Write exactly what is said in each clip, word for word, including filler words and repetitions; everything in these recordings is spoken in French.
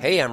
Hey, I'm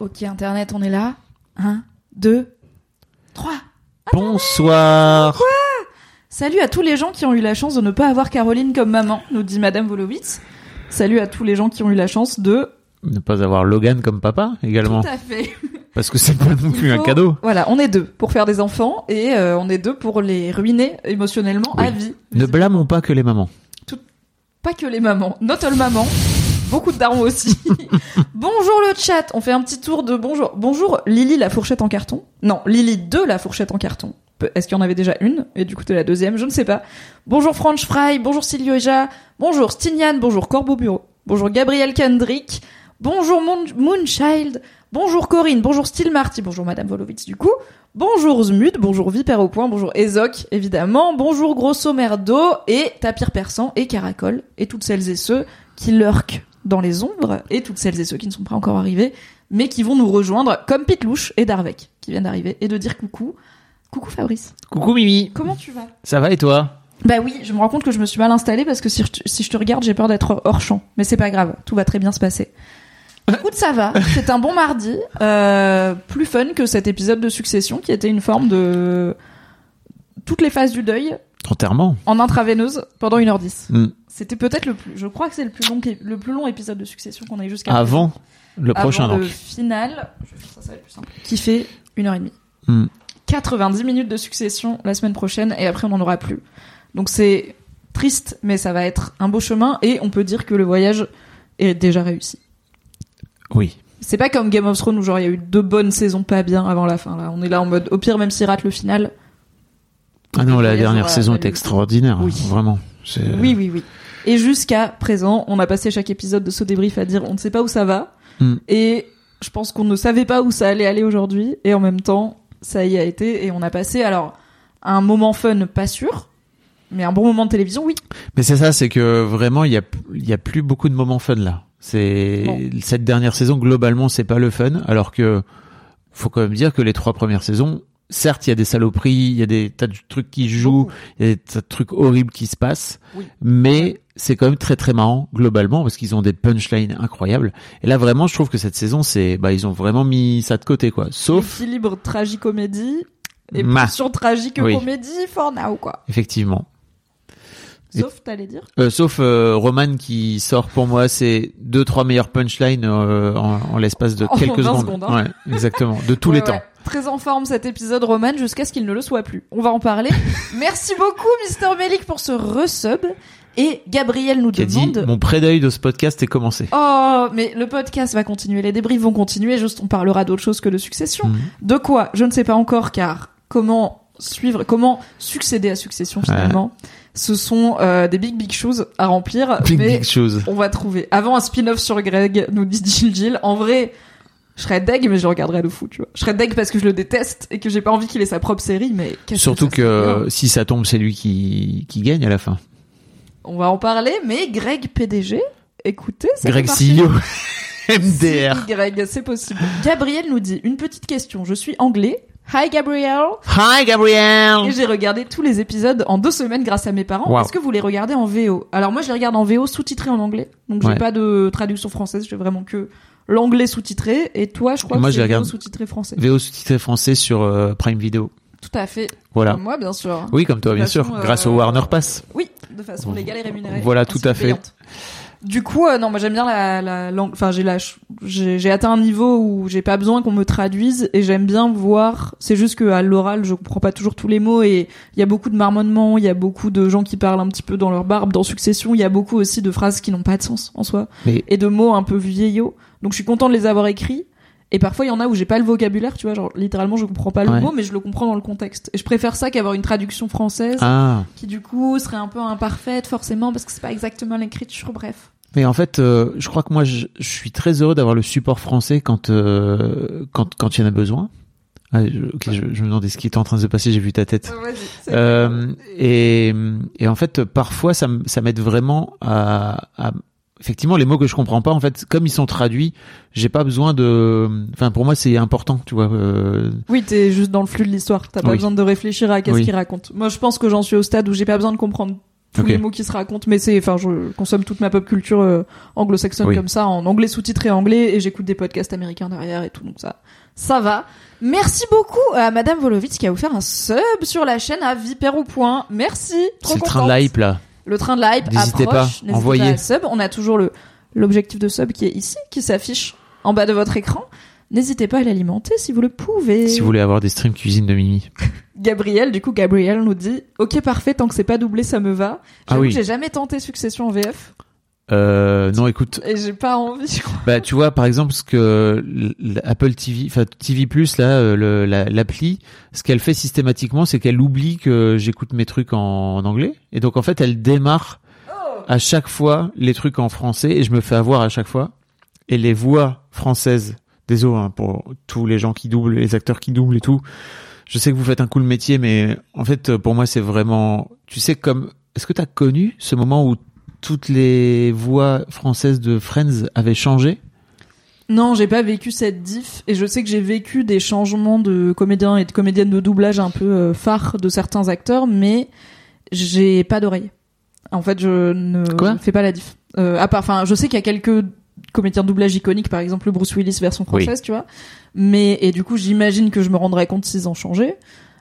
Ok, Internet, on est là. un, deux, trois. Bonsoir. Quoi ? Salut à tous les gens qui ont eu la chance de ne pas avoir Caroline comme maman, nous dit Madame Volowitz. Salut à tous les gens qui ont eu la chance de... Ne pas avoir Logan comme papa, également. Tout à fait. Parce que c'est pas non plus faut... un cadeau. Voilà, on est deux pour faire des enfants et euh, on est deux pour les ruiner émotionnellement oui. à vie. Ne blâmons pas que les mamans. Tout... Pas que les mamans. Not all mamans. Beaucoup de darons aussi. Bonjour le chat, on fait un petit tour de bonjour. Bonjour Lily la fourchette en carton. Non, Lily de la fourchette en carton. Est-ce qu'il y en avait déjà une? Et du coup, t'es la deuxième, je ne sais pas. Bonjour French Fry, bonjour Silioja, bonjour Stinian, bonjour Corbeau Bureau, bonjour Gabriel Kendrick, bonjour Moon- Moonchild, bonjour Corinne, bonjour Steel Marty, bonjour Madame Volowitz du coup, bonjour Zmud, bonjour Vipère au Point, bonjour Ezoc, évidemment, bonjour Grosso Merdo et Tapir Persan et Caracol et toutes celles et ceux qui lurquent dans les ombres, et toutes celles et ceux qui ne sont pas encore arrivés, mais qui vont nous rejoindre, comme Pitlouche et Darvec, qui viennent d'arriver, et de dire coucou. Coucou Fabrice. Coucou Mymy. Comment tu vas ? Ça va et toi ? Bah oui, je me rends compte que je me suis mal installée, parce que si je, si je te regarde, j'ai peur d'être hors champ. Mais c'est pas grave, tout va très bien se passer. Écoute, ça va, c'est un bon mardi, euh, plus fun que cet épisode de Succession, qui était une forme de... Toutes les phases du deuil... Enterrement. En intraveineuse pendant une heure dix. Mm. C'était peut-être le plus... Je crois que c'est le plus long, le plus long épisode de Succession qu'on a eu jusqu'à... Avant le avant prochain, donc. Le final, je vais faire ça, ça va être plus simple, qui fait une heure trente. Mm. quatre-vingt-dix minutes de Succession la semaine prochaine, et après, on n'en aura plus. Donc, c'est triste, mais ça va être un beau chemin, et on peut dire que le voyage est déjà réussi. Oui. C'est pas comme Game of Thrones, où genre, il y a eu deux bonnes saisons pas bien avant la fin. Là, on est là en mode, au pire, même s'il rate le final... Ah non, la dernière saison est extraordinaire, oui. Vraiment. C'est... Oui, oui, oui. Et jusqu'à présent, on a passé chaque épisode de ce débrief à dire on ne sait pas où ça va, mm. et je pense qu'on ne savait pas où ça allait aller aujourd'hui, et en même temps, ça y a été, et on a passé, alors, un moment fun, pas sûr, mais un bon moment de télévision, oui. Mais c'est ça, c'est que vraiment, il y a, y a plus beaucoup de moments fun, là. C'est... Bon. Cette dernière saison, globalement, c'est pas le fun, alors que faut quand même dire que les trois premières saisons... Certes, il y a des saloperies, il y a des tas de trucs qui jouent, il y a des tas de trucs horribles qui se passent, oui. mais c'est quand même très très marrant globalement parce qu'ils ont des punchlines incroyables. Et là, vraiment, je trouve que cette saison, c'est bah ils ont vraiment mis ça de côté quoi. Sauf équilibre tragicomédie et version tragique oui. comédie for now quoi. Effectivement. Sauf, t'allais dire euh, Sauf euh, Roman qui sort pour moi ses deux trois meilleurs punchlines euh, en, en l'espace de en quelques secondes. secondes hein. Ouais, exactement, de tous ouais, les ouais. temps. Très en forme cet épisode, Roman, jusqu'à ce qu'il ne le soit plus. On va en parler. Merci beaucoup, Mister Melik, pour ce resub. Et Gabriel nous qui demande... Dit, mon pré-deuil de ce podcast est commencé. Oh, mais le podcast va continuer, les débriefs vont continuer, juste on parlera d'autre chose que de Succession. Mm-hmm. De quoi ? Je ne sais pas encore, car comment... suivre comment succéder à Succession finalement ouais. ce sont euh, des big big choses à remplir big, mais big choses. On va trouver avant un spin-off sur Greg nous dit Jill Jill en vrai je serais deg mais je regarderais de fou tu vois je serais deg parce que je le déteste et que j'ai pas envie qu'il ait sa propre série mais surtout que, que si ça tombe c'est lui qui qui gagne à la fin on va en parler mais Greg P D G écoutez ça Greg C E O M D R. Y, c'est possible. Gabriel nous dit, une petite question, je suis anglais. Hi Gabriel. Hi Gabriel. Et j'ai regardé tous les épisodes en deux semaines grâce à mes parents. Wow. Est-ce que vous les regardez en V O? Alors moi je les regarde en V O sous-titré en anglais. Donc j'ai ouais. pas de traduction française, j'ai vraiment que l'anglais sous-titré. Et toi, je crois moi, que c'est V O sous-titré français. V O sous-titré français sur euh, Prime Video. Tout à fait. Voilà. Comme moi, bien sûr. Oui, comme toi, de bien façon, sûr. Euh... Grâce au Warner Pass. Oui, de façon légale et rémunérée. Voilà, tout à fait. Payante. Du coup, euh, non, moi j'aime bien la, la langue. Enfin, j'ai la, j'ai, j'ai atteint un niveau où j'ai pas besoin qu'on me traduise et j'aime bien voir. C'est juste que à l'oral, je comprends pas toujours tous les mots et il y a beaucoup de marmonnements, il y a beaucoup de gens qui parlent un petit peu dans leur barbe, dans Succession. Il y a beaucoup aussi de phrases qui n'ont pas de sens en soi mais... et de mots un peu vieillots. Donc, je suis content de les avoir écrits. Et parfois, il y en a où j'ai pas le vocabulaire, tu vois, genre, littéralement, je comprends pas le ouais. mot, mais je le comprends dans le contexte. Et je préfère ça qu'avoir une traduction française, ah. qui du coup serait un peu imparfaite, forcément, parce que c'est pas exactement l'écriture, bref. Mais en fait, euh, je crois que moi, je, je suis très heureux d'avoir le support français quand, euh, quand, quand il y en a besoin. Ah, je, ok, je, je me demandais ce qui était en train de se passer, j'ai vu ta tête. Oh, vas-y, c'est euh, et, et en fait, parfois, ça, ça m'aide vraiment à, à, effectivement, les mots que je comprends pas, en fait, comme ils sont traduits, j'ai pas besoin de. Enfin, pour moi, c'est important, tu vois. Euh... Oui, t'es juste dans le flux de l'histoire. T'as pas oui. besoin de réfléchir à qu'est-ce oui. qu'ils racontent. Moi, je pense que j'en suis au stade où j'ai pas besoin de comprendre tous okay. les mots qui se racontent, mais c'est. Enfin, je consomme toute ma pop culture euh, anglo-saxonne oui. comme ça, en anglais sous-titré anglais, et j'écoute des podcasts américains derrière et tout, donc ça, ça va. Merci beaucoup à Madame Volovitz qui a offert un sub sur la chaîne à Vipère au Point. Merci. Trop c'est contente. Le train de l'hype là. Le train de la hype n'hésitez approche, pas, n'hésitez envoyez. Pas à sub. On a toujours le, l'objectif de sub qui est ici, qui s'affiche en bas de votre écran. N'hésitez pas à l'alimenter si vous le pouvez. Si vous voulez avoir des streams cuisine de Mimi. Gabriel, du coup, Gabriel nous dit « Ok, parfait, tant que c'est pas doublé, ça me va. » J'avoue ah oui. que j'ai jamais tenté Succession en V F. Euh, non, écoute. Et j'ai pas envie, je crois. Bah, tu vois, par exemple, ce que Apple T V, enfin, T V plus, là, le, la, l'appli, ce qu'elle fait systématiquement, c'est qu'elle oublie que j'écoute mes trucs en, en anglais. Et donc, en fait, elle démarre oh. à chaque fois les trucs en français et je me fais avoir à chaque fois. Et les voix françaises, désolé, hein, pour tous les gens qui doublent, les acteurs qui doublent et tout. Je sais que vous faites un cool métier, mais en fait, pour moi, c'est vraiment, tu sais, comme, est-ce que t'as connu ce moment où toutes les voix françaises de Friends avaient changé? Non, j'ai pas vécu cette diff et je sais que j'ai vécu des changements de comédiens et de comédiennes de doublage un peu phares de certains acteurs, mais j'ai pas d'oreille. En fait, je ne Quoi fais pas la diff. Euh, à part, enfin, je sais qu'il y a quelques comédiens de doublage iconiques, par exemple le Bruce Willis version française, oui. tu vois. Mais et du coup, j'imagine que je me rendrais compte s'ils ont changé.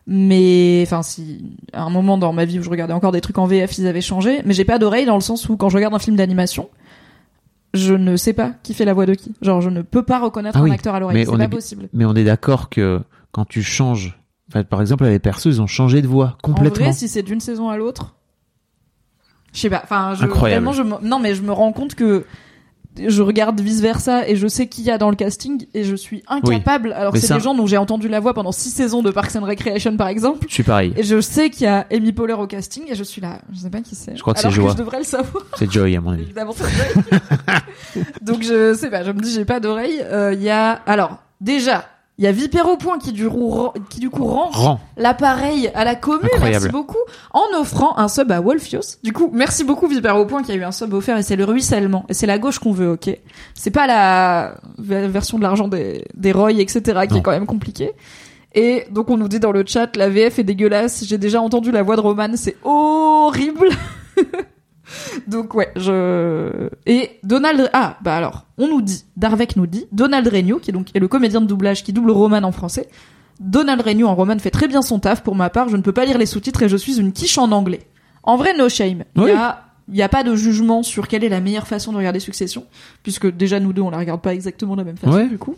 Mais enfin si à un moment dans ma vie où je regardais encore des trucs en V F ils avaient changé, mais j'ai pas d'oreille dans le sens où quand je regarde un film d'animation je ne sais pas qui fait la voix de qui, genre je ne peux pas reconnaître ah un oui, acteur à l'oreille, c'est pas est, possible. Mais on est d'accord que quand tu changes, par exemple les perceuses ont changé de voix complètement en vrai, si c'est d'une saison à l'autre je sais pas, enfin je, vraiment je non mais je me rends compte que je regarde vice versa et je sais qui y a dans le casting et je suis incapable. Oui, alors c'est ça... des gens dont j'ai entendu la voix pendant six saisons de Parks and Recreation par exemple. Je suis pareil. Et je sais qu'il y a Amy Poehler au casting et je suis là, je sais pas qui c'est. Je crois que alors c'est Joy. Je devrais le savoir. C'est Joy à mon avis. Évidemment c'est Joy. Donc je sais pas, je me dis j'ai pas d'oreille. Il euh, y a alors déjà il y a Vipère au Point qui du, rou... qui, du coup rend Rang. L'appareil à la commune, incroyable. Merci beaucoup, en offrant un sub à Wolfios. Du coup, merci beaucoup Vipère au Point qui a eu un sub offert et c'est le ruissellement. Et c'est la gauche qu'on veut, ok. C'est pas la version de l'argent des, des Roy, et cetera qui non. est quand même compliquée. Et donc on nous dit dans le chat, la V F est dégueulasse, j'ai déjà entendu la voix de Roman, c'est horrible. Donc ouais, je... Et Donald... Ah, bah alors, on nous dit, Darvec nous dit, Donald Regnault, qui est donc est le comédien de doublage qui double Roman en français. Donald Regnault en Roman fait très bien son taf, pour ma part, je ne peux pas lire les sous-titres et je suis une quiche en anglais. En vrai, no shame. Oui. Il y a, il y a pas de jugement sur quelle est la meilleure façon de regarder Succession, puisque déjà nous deux, on la regarde pas exactement de la même façon, ouais. du coup.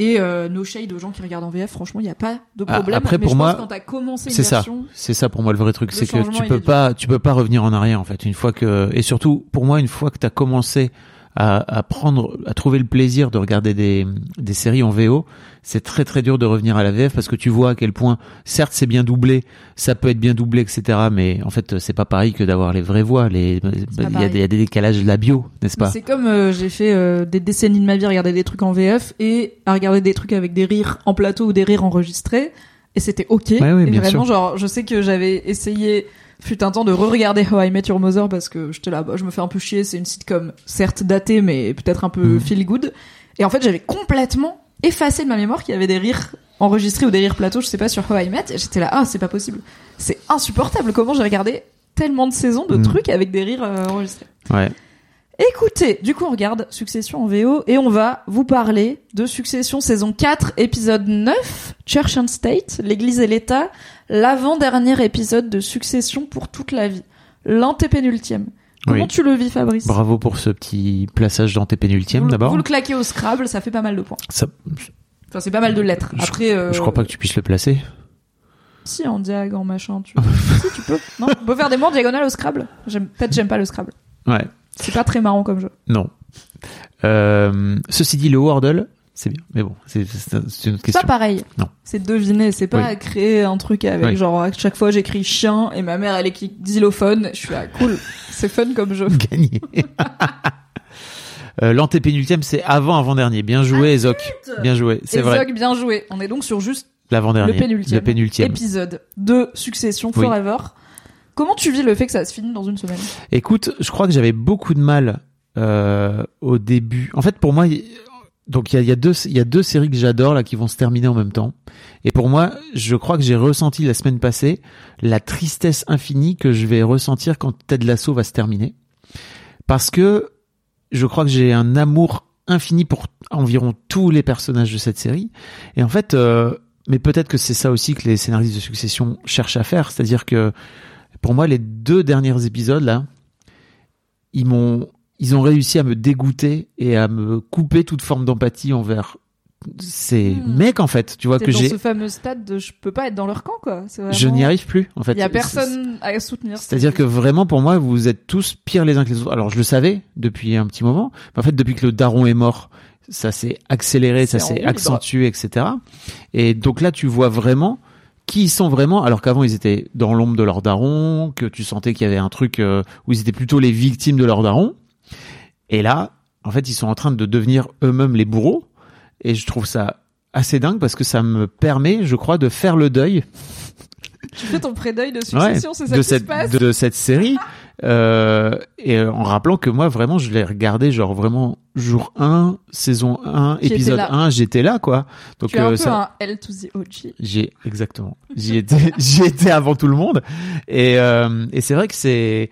Et euh, no shade aux gens qui regardent en V F, franchement, il n'y a pas de problème. Ah, après, mais pour je moi, pense quand t'as commencé une c'est version, ça, c'est ça pour moi le vrai truc, le c'est que tu peux pas, tu peux pas revenir en arrière en fait. Une fois que, et surtout pour moi, une fois que t'as commencé à, à prendre, à trouver le plaisir de regarder des des séries en V O, c'est très très dur de revenir à la V F parce que tu vois à quel point, certes c'est bien doublé, ça peut être bien doublé, et cetera. Mais en fait, c'est pas pareil que d'avoir les vraies voix. Les, il y a des, y a des décalages labiaux, n'est-ce pas ? Mais c'est comme euh, j'ai fait euh, des décennies de ma vie à regarder des trucs en V F et à regarder des trucs avec des rires en plateau ou des rires enregistrés, et c'était ok. Ouais, ouais, et bien vraiment, sûr. Genre, je sais que j'avais essayé. Fut un temps de re-regarder How I Met Your Mother parce que j'étais là, bah, je me fais un peu chier, c'est une sitcom certes datée mais peut-être un peu mmh. feel good. Et en fait, j'avais complètement effacé de ma mémoire qu'il y avait des rires enregistrés ou des rires plateaux, je sais pas, sur How I Met. Et j'étais là, ah, c'est pas possible. C'est insupportable. Comment j'ai regardé tellement de saisons de mmh. trucs avec des rires euh, enregistrés. Ouais. Écoutez, du coup, on regarde Succession en V O et on va vous parler de Succession saison quatre, épisode neuf, Church and State, l'Église et l'État, l'avant-dernier épisode de Succession pour toute la vie, l'antépénultième. Comment oui. tu le vis, Fabrice ? Bravo pour ce petit plaçage d'antépénultième, vous, d'abord. Vous le claquez au Scrabble, ça fait pas mal de points. Ça... Enfin, c'est pas mal de lettres. Après, je, euh... je crois pas que tu puisses le placer. Si, en diag, en machin, tu si, tu peux. Non, on peut faire des mots en diagonale au Scrabble. J'aime... Peut-être j'aime pas le Scrabble. Ouais. C'est pas très marrant comme jeu. Non. Euh, ceci dit, le Wordle, c'est bien. Mais bon, c'est, c'est une autre question. C'est pas pareil. Non. C'est deviner. C'est pas oui. créer un truc avec oui. genre, à chaque fois j'écris chien et ma mère elle écrit xylophone. Je suis là, cool. C'est fun comme jeu. Gagné. euh, l'antépénultième, c'est avant-avant-dernier. Bien joué, Ezoc. Ah, bien joué. C'est Ezoc, vrai. Ezoc, bien joué. On est donc sur juste l'avant-dernier. Le pénultième. Le pénultième. Épisode de Succession oui. Forever. Comment tu vis le fait que ça se finisse dans une semaine ? Écoute, je crois que j'avais beaucoup de mal euh, au début. En fait, pour moi, donc il y, y a deux, il y a deux séries que j'adore là qui vont se terminer en même temps. Et pour moi, je crois que j'ai ressenti la semaine passée la tristesse infinie que je vais ressentir quand Ted Lasso va se terminer, parce que je crois que j'ai un amour infini pour environ tous les personnages de cette série. Et en fait, euh, mais peut-être que c'est ça aussi que les scénaristes de Succession cherchent à faire, c'est-à-dire que pour moi, les deux derniers épisodes, là, ils m'ont, ils ont réussi à me dégoûter et à me couper toute forme d'empathie envers ces mmh. mecs, en fait. Tu vois, t'es que dans j'ai. Ce fameux stade de je peux pas être dans leur camp, quoi. C'est vraiment... Je n'y arrive plus, en fait. Il n'y a personne c'est... à soutenir. C'est-à-dire que vraiment, pour moi, vous êtes tous pires les uns que les autres. Alors, je le savais depuis un petit moment. Mais en fait, depuis que le daron est mort, ça s'est accéléré, c'est ça s'est accentué, et cetera. Et donc là, tu vois vraiment qui ils sont vraiment, alors qu'avant ils étaient dans l'ombre de leur daron, que tu sentais qu'il y avait un truc euh, où ils étaient plutôt les victimes de leur daron. Et là, en fait, ils sont en train de devenir eux-mêmes les bourreaux. Et je trouve ça assez dingue parce que ça me permet, je crois, de faire le deuil. Tu fais ton pré-deuil de Succession, ouais, c'est ça qui cette, se passe de, de cette série. euh, et en rappelant que moi, vraiment, je l'ai regardé genre vraiment jour un, saison un, j'étais épisode là. un, j'étais là, quoi. Donc, tu euh, es un peu ça... un L to the O G. J'ai, exactement. J'y étais, j'y étais avant tout le monde. Et, euh, et c'est vrai que c'est,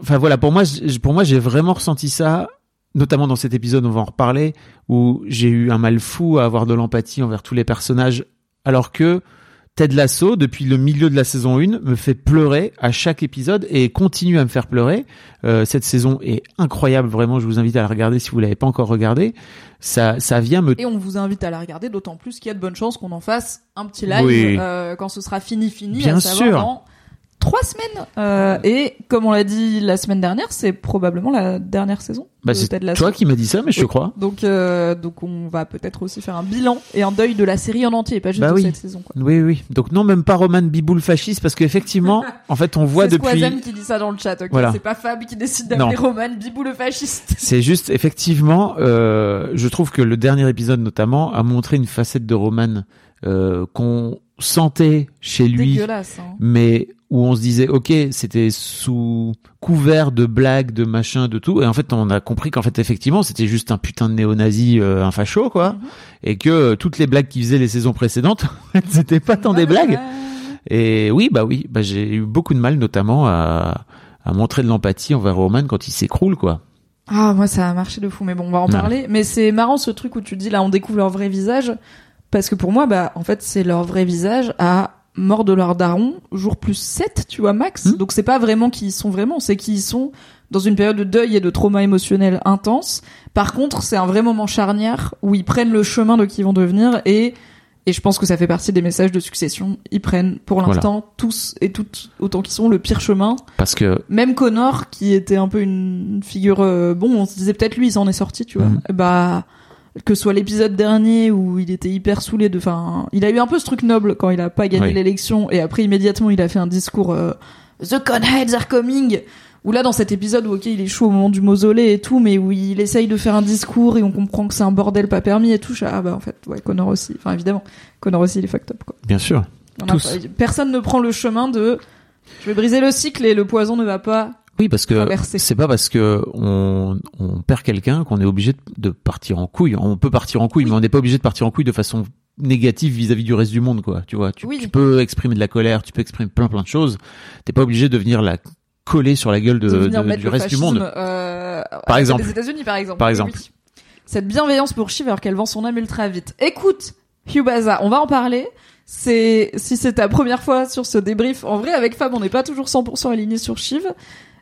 enfin, voilà, pour moi, pour moi, j'ai vraiment ressenti ça, notamment dans cet épisode, on va en reparler, où j'ai eu un mal fou à avoir de l'empathie envers tous les personnages, alors que Ted Lasso, depuis le milieu de la saison un, me fait pleurer à chaque épisode et continue à me faire pleurer. Euh, cette saison est incroyable, vraiment, je vous invite à la regarder si vous ne l'avez pas encore regardée. Ça, ça vient me... Et on vous invite à la regarder, d'autant plus qu'il y a de bonnes chances qu'on en fasse un petit live oui. euh, quand ce sera fini, fini, bien à savoir sûr. Dans trois semaines. Euh, et comme on l'a dit la semaine dernière, c'est probablement la dernière saison. Bah, de c'est Ted Lasso. Toi qui m'as dit ça, mais je oui. te crois. Donc, euh, donc on va peut-être aussi faire un bilan et un deuil de la série en entier, pas juste bah de oui. cette saison. Quoi. Oui, oui. Donc non, même pas Roman Biboul fasciste, parce qu'effectivement, en fait, on voit c'est depuis... C'est Squazem qui dit ça dans le chat, ok voilà. C'est pas Fab qui décide d'appeler non. Roman Biboul le fasciste. C'est juste, effectivement, euh, je trouve que le dernier épisode, notamment, a montré une facette de Roman euh, qu'on sentait chez lui, hein. mais où on se disait ok, c'était sous couvert de blagues, de machin, de tout, et en fait on a compris qu'en fait effectivement c'était juste un putain de néo-nazi, euh, un facho quoi, mm-hmm. et que euh, toutes les blagues qu'il faisait les saisons précédentes, c'était pas tant des blagues. Et oui bah oui, bah j'ai eu beaucoup de mal notamment à, à montrer de l'empathie envers Roman quand il s'écroule quoi. Ah moi ça a marché de fou, mais bon on va en ouais. parler. Mais c'est marrant ce truc où tu dis là on découvre leur vrai visage. Parce que pour moi, bah, en fait, c'est leur vrai visage à mort de leur daron, jour plus sept, tu vois, max. Mmh. Donc c'est pas vraiment qui ils sont vraiment, c'est qu'ils sont dans une période de deuil et de trauma émotionnel intense. Par contre, c'est un vrai moment charnière où ils prennent le chemin de qui ils vont devenir et, et je pense que ça fait partie des messages de Succession. Ils prennent, pour l'instant, voilà. tous et toutes, autant qu'ils sont, le pire chemin. Parce que... Même Connor, qui était un peu une figure, euh, bon, on se disait peut-être lui, il s'en est sorti, tu vois. Mmh. Bah... que soit l'épisode dernier où il était hyper saoulé de, enfin, il a eu un peu ce truc noble quand il a pas gagné oui. l'élection et après immédiatement il a fait un discours euh, The Conheads are coming, où là dans cet épisode où ok il est chaud au moment du mausolée et tout, mais où il essaye de faire un discours et on comprend que c'est un bordel pas permis et tout. Ah bah en fait ouais, Connor aussi, enfin évidemment Connor aussi il est fucked up quoi. Bien sûr. Tous. Pas, personne ne prend le chemin de je vais briser le cycle et le poison ne va pas Oui, parce que c'est pas parce que on, on perd quelqu'un qu'on est obligé de partir en couille. On peut partir en couille, oui. mais on n'est pas obligé de partir en couille de façon négative vis-à-vis du reste du monde, quoi. Tu vois, tu, oui. tu peux exprimer de la colère, tu peux exprimer plein plein de choses. T'es pas obligé de venir la coller sur la gueule de, de, de du reste fascisme, du monde. Euh, par exemple, des États-Unis, par exemple. Par exemple. Oui. Cette bienveillance pour Shiv alors qu'elle vend son âme ultra vite. Écoute, Hubaza, on va en parler. C'est, si c'est ta première fois sur ce débrief, en vrai, avec Fab, on n'est pas toujours cent pour cent aligné sur Shiv.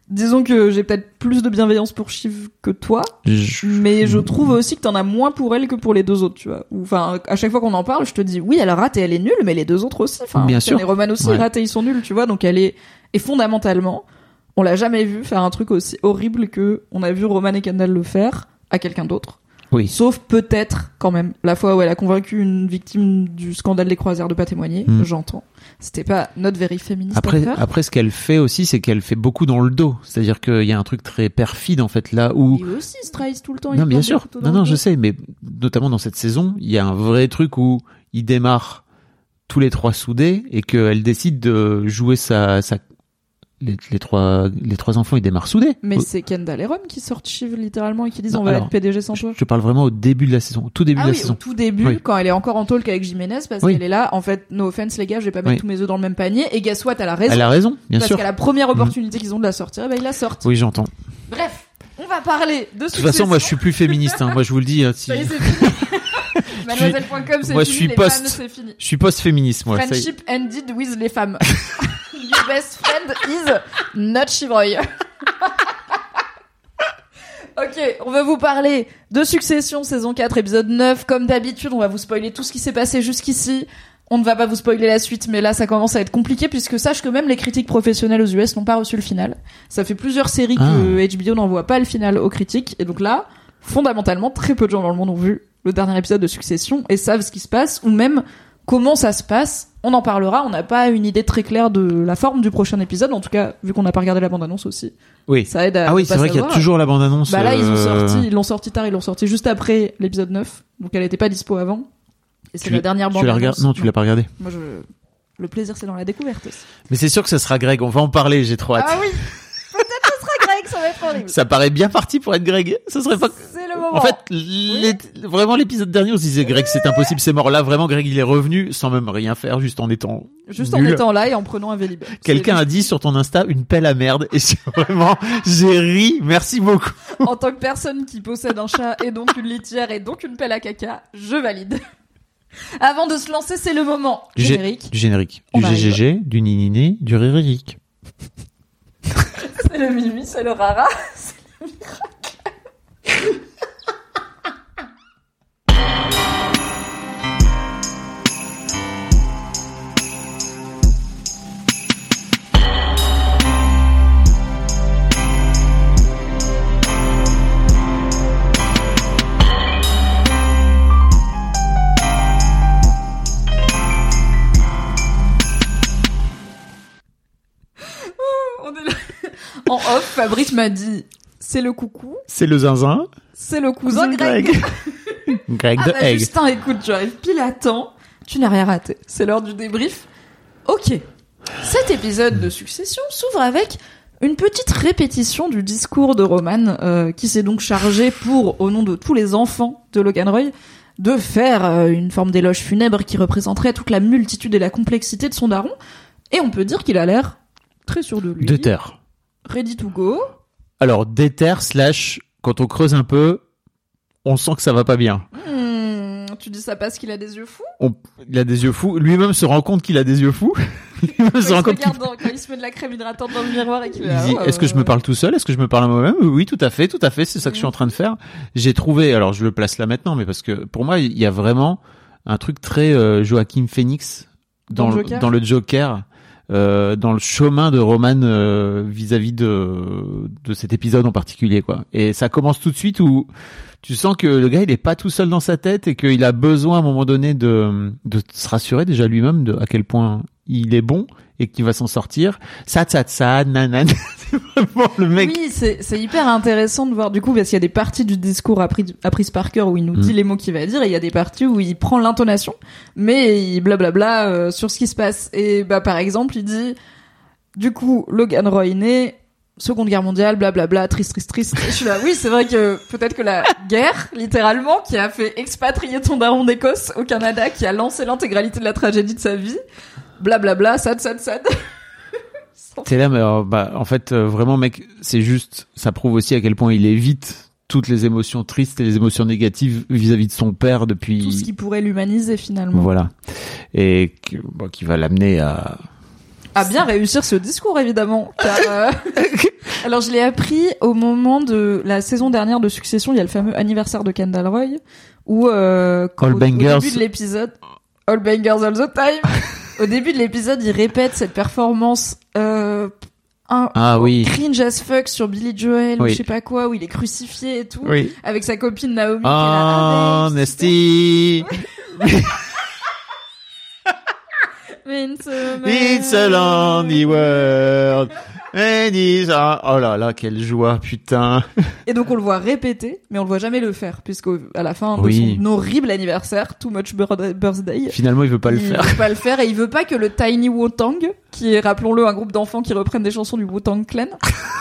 Disons que j'ai peut-être plus de bienveillance pour Shiv que toi, je... mais je trouve aussi que t'en as moins pour elle que pour les deux autres, tu vois. Enfin, à chaque fois qu'on en parle, je te dis, oui, elle a raté, elle est nulle, mais les deux autres aussi. Enfin, bien sûr. Les Roman aussi, ouais. raté, ils sont nuls, tu vois. Donc elle est, et fondamentalement, on l'a jamais vu faire un truc aussi horrible que on a vu Roman et Kendall le faire à quelqu'un d'autre. Oui. Sauf peut-être, quand même, la fois où elle a convaincu une victime du scandale des croisières de pas témoigner, mmh. j'entends. C'était pas notre very féministe. Après, après, ce qu'elle fait aussi, c'est qu'elle fait beaucoup dans le dos. C'est-à-dire qu'il y a un truc très perfide, en fait, là où... Et eux aussi, ils se trahissent tout le temps. Non, bien sûr. Non, non, je sais, mais notamment dans cette saison, il y a un vrai truc où ils démarrent tous les trois soudés et qu'elle décide de jouer sa... sa... Les, les trois, les trois enfants, ils démarrent soudés. Mais c'est Kendall et Rom qui sortent Shiv littéralement et qui disent non, on va alors, être P D G sans toi. Je, je parle vraiment au début de la saison, au tout début ah de la oui, saison. Au tout début, oui. quand elle est encore en talk avec Jiménez parce oui. qu'elle est là. En fait, no offense les gars, je vais pas mettre oui. tous mes œufs dans le même panier. Et guess what, elle a raison. Elle a raison, bien parce sûr. Parce qu'à la première opportunité mmh. qu'ils ont de la sortir, eh ben ils la sortent. Oui, j'entends. Bref, on va parler de. De toute façon, moi je suis plus féministe. Hein. Moi je vous le dis. Si... mademoiselle point com, c'est moi, fini. Je suis les post... femmes, c'est fini. Je suis post-féministe, moi. Friendship ended with les femmes. Your best friend is not Shiv Roy. Ok, on va vous parler de Succession, saison quatre, épisode neuf. Comme d'habitude, on va vous spoiler tout ce qui s'est passé jusqu'ici. On ne va pas vous spoiler la suite, mais là, ça commence à être compliqué, puisque sache que même les critiques professionnelles aux U S n'ont pas reçu le final. Ça fait plusieurs séries ah. que H B O n'envoie pas le final aux critiques. Et donc là, fondamentalement, très peu de gens dans le monde ont vu le dernier épisode de Succession et savent ce qui se passe, ou même comment ça se passe. On en parlera, on n'a pas une idée très claire de la forme du prochain épisode, en tout cas, vu qu'on n'a pas regardé la bande-annonce aussi. Oui. Ça aide à. Ah oui, c'est vrai savoir. Qu'il y a toujours la bande-annonce. Bah là, euh... ils ont sorti, ils l'ont sorti tard, ils l'ont sorti juste après l'épisode neuf, donc elle n'était pas dispo avant. Et c'est tu, la dernière bande-annonce. Rega... Non, tu non. l'as pas regardée. Moi, je... le plaisir, c'est dans la découverte aussi. Mais c'est sûr que ça sera Greg, on va en parler, j'ai trop hâte. Ah oui! Peut-être que ce sera Greg, ça va être horrible. Ça paraît bien parti pour être Greg. Ça serait pas. C'est le moment. En fait, oui. vraiment l'épisode dernier, on se disait Greg, c'est impossible, c'est mort. Là, vraiment, Greg, il est revenu sans même rien faire, juste en étant. Juste nul. En étant là et en prenant un Vélib. Quelqu'un a dit sur ton Insta une pelle à merde et c'est vraiment, j'ai ri. Merci beaucoup. En tant que personne qui possède un chat et donc une litière et donc une pelle à caca, je valide. Avant de se lancer, c'est le moment. Du générique. Du générique. Du G G G, du Ninini, du Riririk. C'est le Mimi, c'est le Rara, c'est le miracle. En off, Fabrice m'a dit, c'est le coucou. C'est le zinzin. C'est le cousin Greg. Greg, Greg ah de bah Egg. Justin, écoute, j'arrive pile à temps. Tu n'as rien raté. C'est l'heure du débrief. Ok. Cet épisode de Succession s'ouvre avec une petite répétition du discours de Roman, euh, qui s'est donc chargé pour, au nom de tous les enfants de Logan Roy, de faire euh, une forme d'éloge funèbre qui représenterait toute la multitude et la complexité de son daron. Et on peut dire qu'il a l'air très sûr de lui. De terre. Ready to go. Alors, déter slash, quand on creuse un peu, on sent que ça va pas bien. Mmh, tu dis ça parce qu'il a des yeux fous on, Il a des yeux fous. Lui-même se rend compte qu'il a des yeux fous. Lui-même quand, se il rend se compte regarde qu'il... Dans, quand il se met de la crème hydratante dans le miroir et qu'il il dit, est-ce euh... que je me parle tout seul? Est-ce que je me parle à moi-même? Oui, tout à fait, tout à fait. C'est ça que mmh. je suis en train de faire. J'ai trouvé, alors je le place là maintenant, mais parce que pour moi, il y a vraiment un truc très euh, Joaquin Phoenix dans, dans, le, Joker. dans le Joker. Euh, dans le chemin de Roman euh, vis-à-vis de de cet épisode en particulier, quoi. Et ça commence tout de suite où tu sens que le gars il est pas tout seul dans sa tête et qu'il a besoin à un moment donné de de se rassurer déjà lui-même de à quel point il est bon et qu'il va s'en sortir. Ça, ça, ça, nanan. C'est vraiment le mec. Oui, c'est c'est hyper intéressant de voir du coup parce qu'il y a des parties du discours à prise, à prise par cœur où il nous dit mmh. les mots qu'il va dire et il y a des parties où il prend l'intonation mais il blablabla euh, sur ce qui se passe. Et bah par exemple, il dit du coup Logan Roy né Seconde Guerre mondiale, blablabla, bla bla, triste, triste, triste. Je suis là, oui, c'est vrai que peut-être que la guerre, littéralement, qui a fait expatrier ton daron d'Écosse au Canada, qui a lancé l'intégralité de la tragédie de sa vie, blablabla, bla bla, sad, sad, sad. T'es là, mais alors, bah, en fait, euh, vraiment, mec, c'est juste, ça prouve aussi à quel point il évite toutes les émotions tristes et les émotions négatives vis-à-vis de son père depuis... Tout ce qui pourrait l'humaniser, finalement. Voilà. Et que, bon, qui va l'amener à... à bien réussir ce discours, évidemment. Car, euh... Alors, je l'ai appris au moment de la saison dernière de Succession, il y a le fameux anniversaire de Kendall Roy, où euh, quand, au, au début de l'épisode... All bangers all the time. Au début de l'épisode, il répète cette performance euh, un, ah, oui. cringe as fuck sur Billy Joel, oui. ou je sais pas quoi, où il est crucifié et tout, oui. avec sa copine Naomi. Oh, Nesty. It's a, it's a lonely world. A... Oh là là, quelle joie, putain. Et donc on le voit répéter, mais on le voit jamais le faire, puisque à la fin oui. de son horrible anniversaire, Too Much Birthday. Finalement, il veut pas le il faire. Il veut pas le faire et il veut pas que le Tiny Wu-Tang, qui est, rappelons-le, un groupe d'enfants qui reprennent des chansons du Wu-Tang Clan,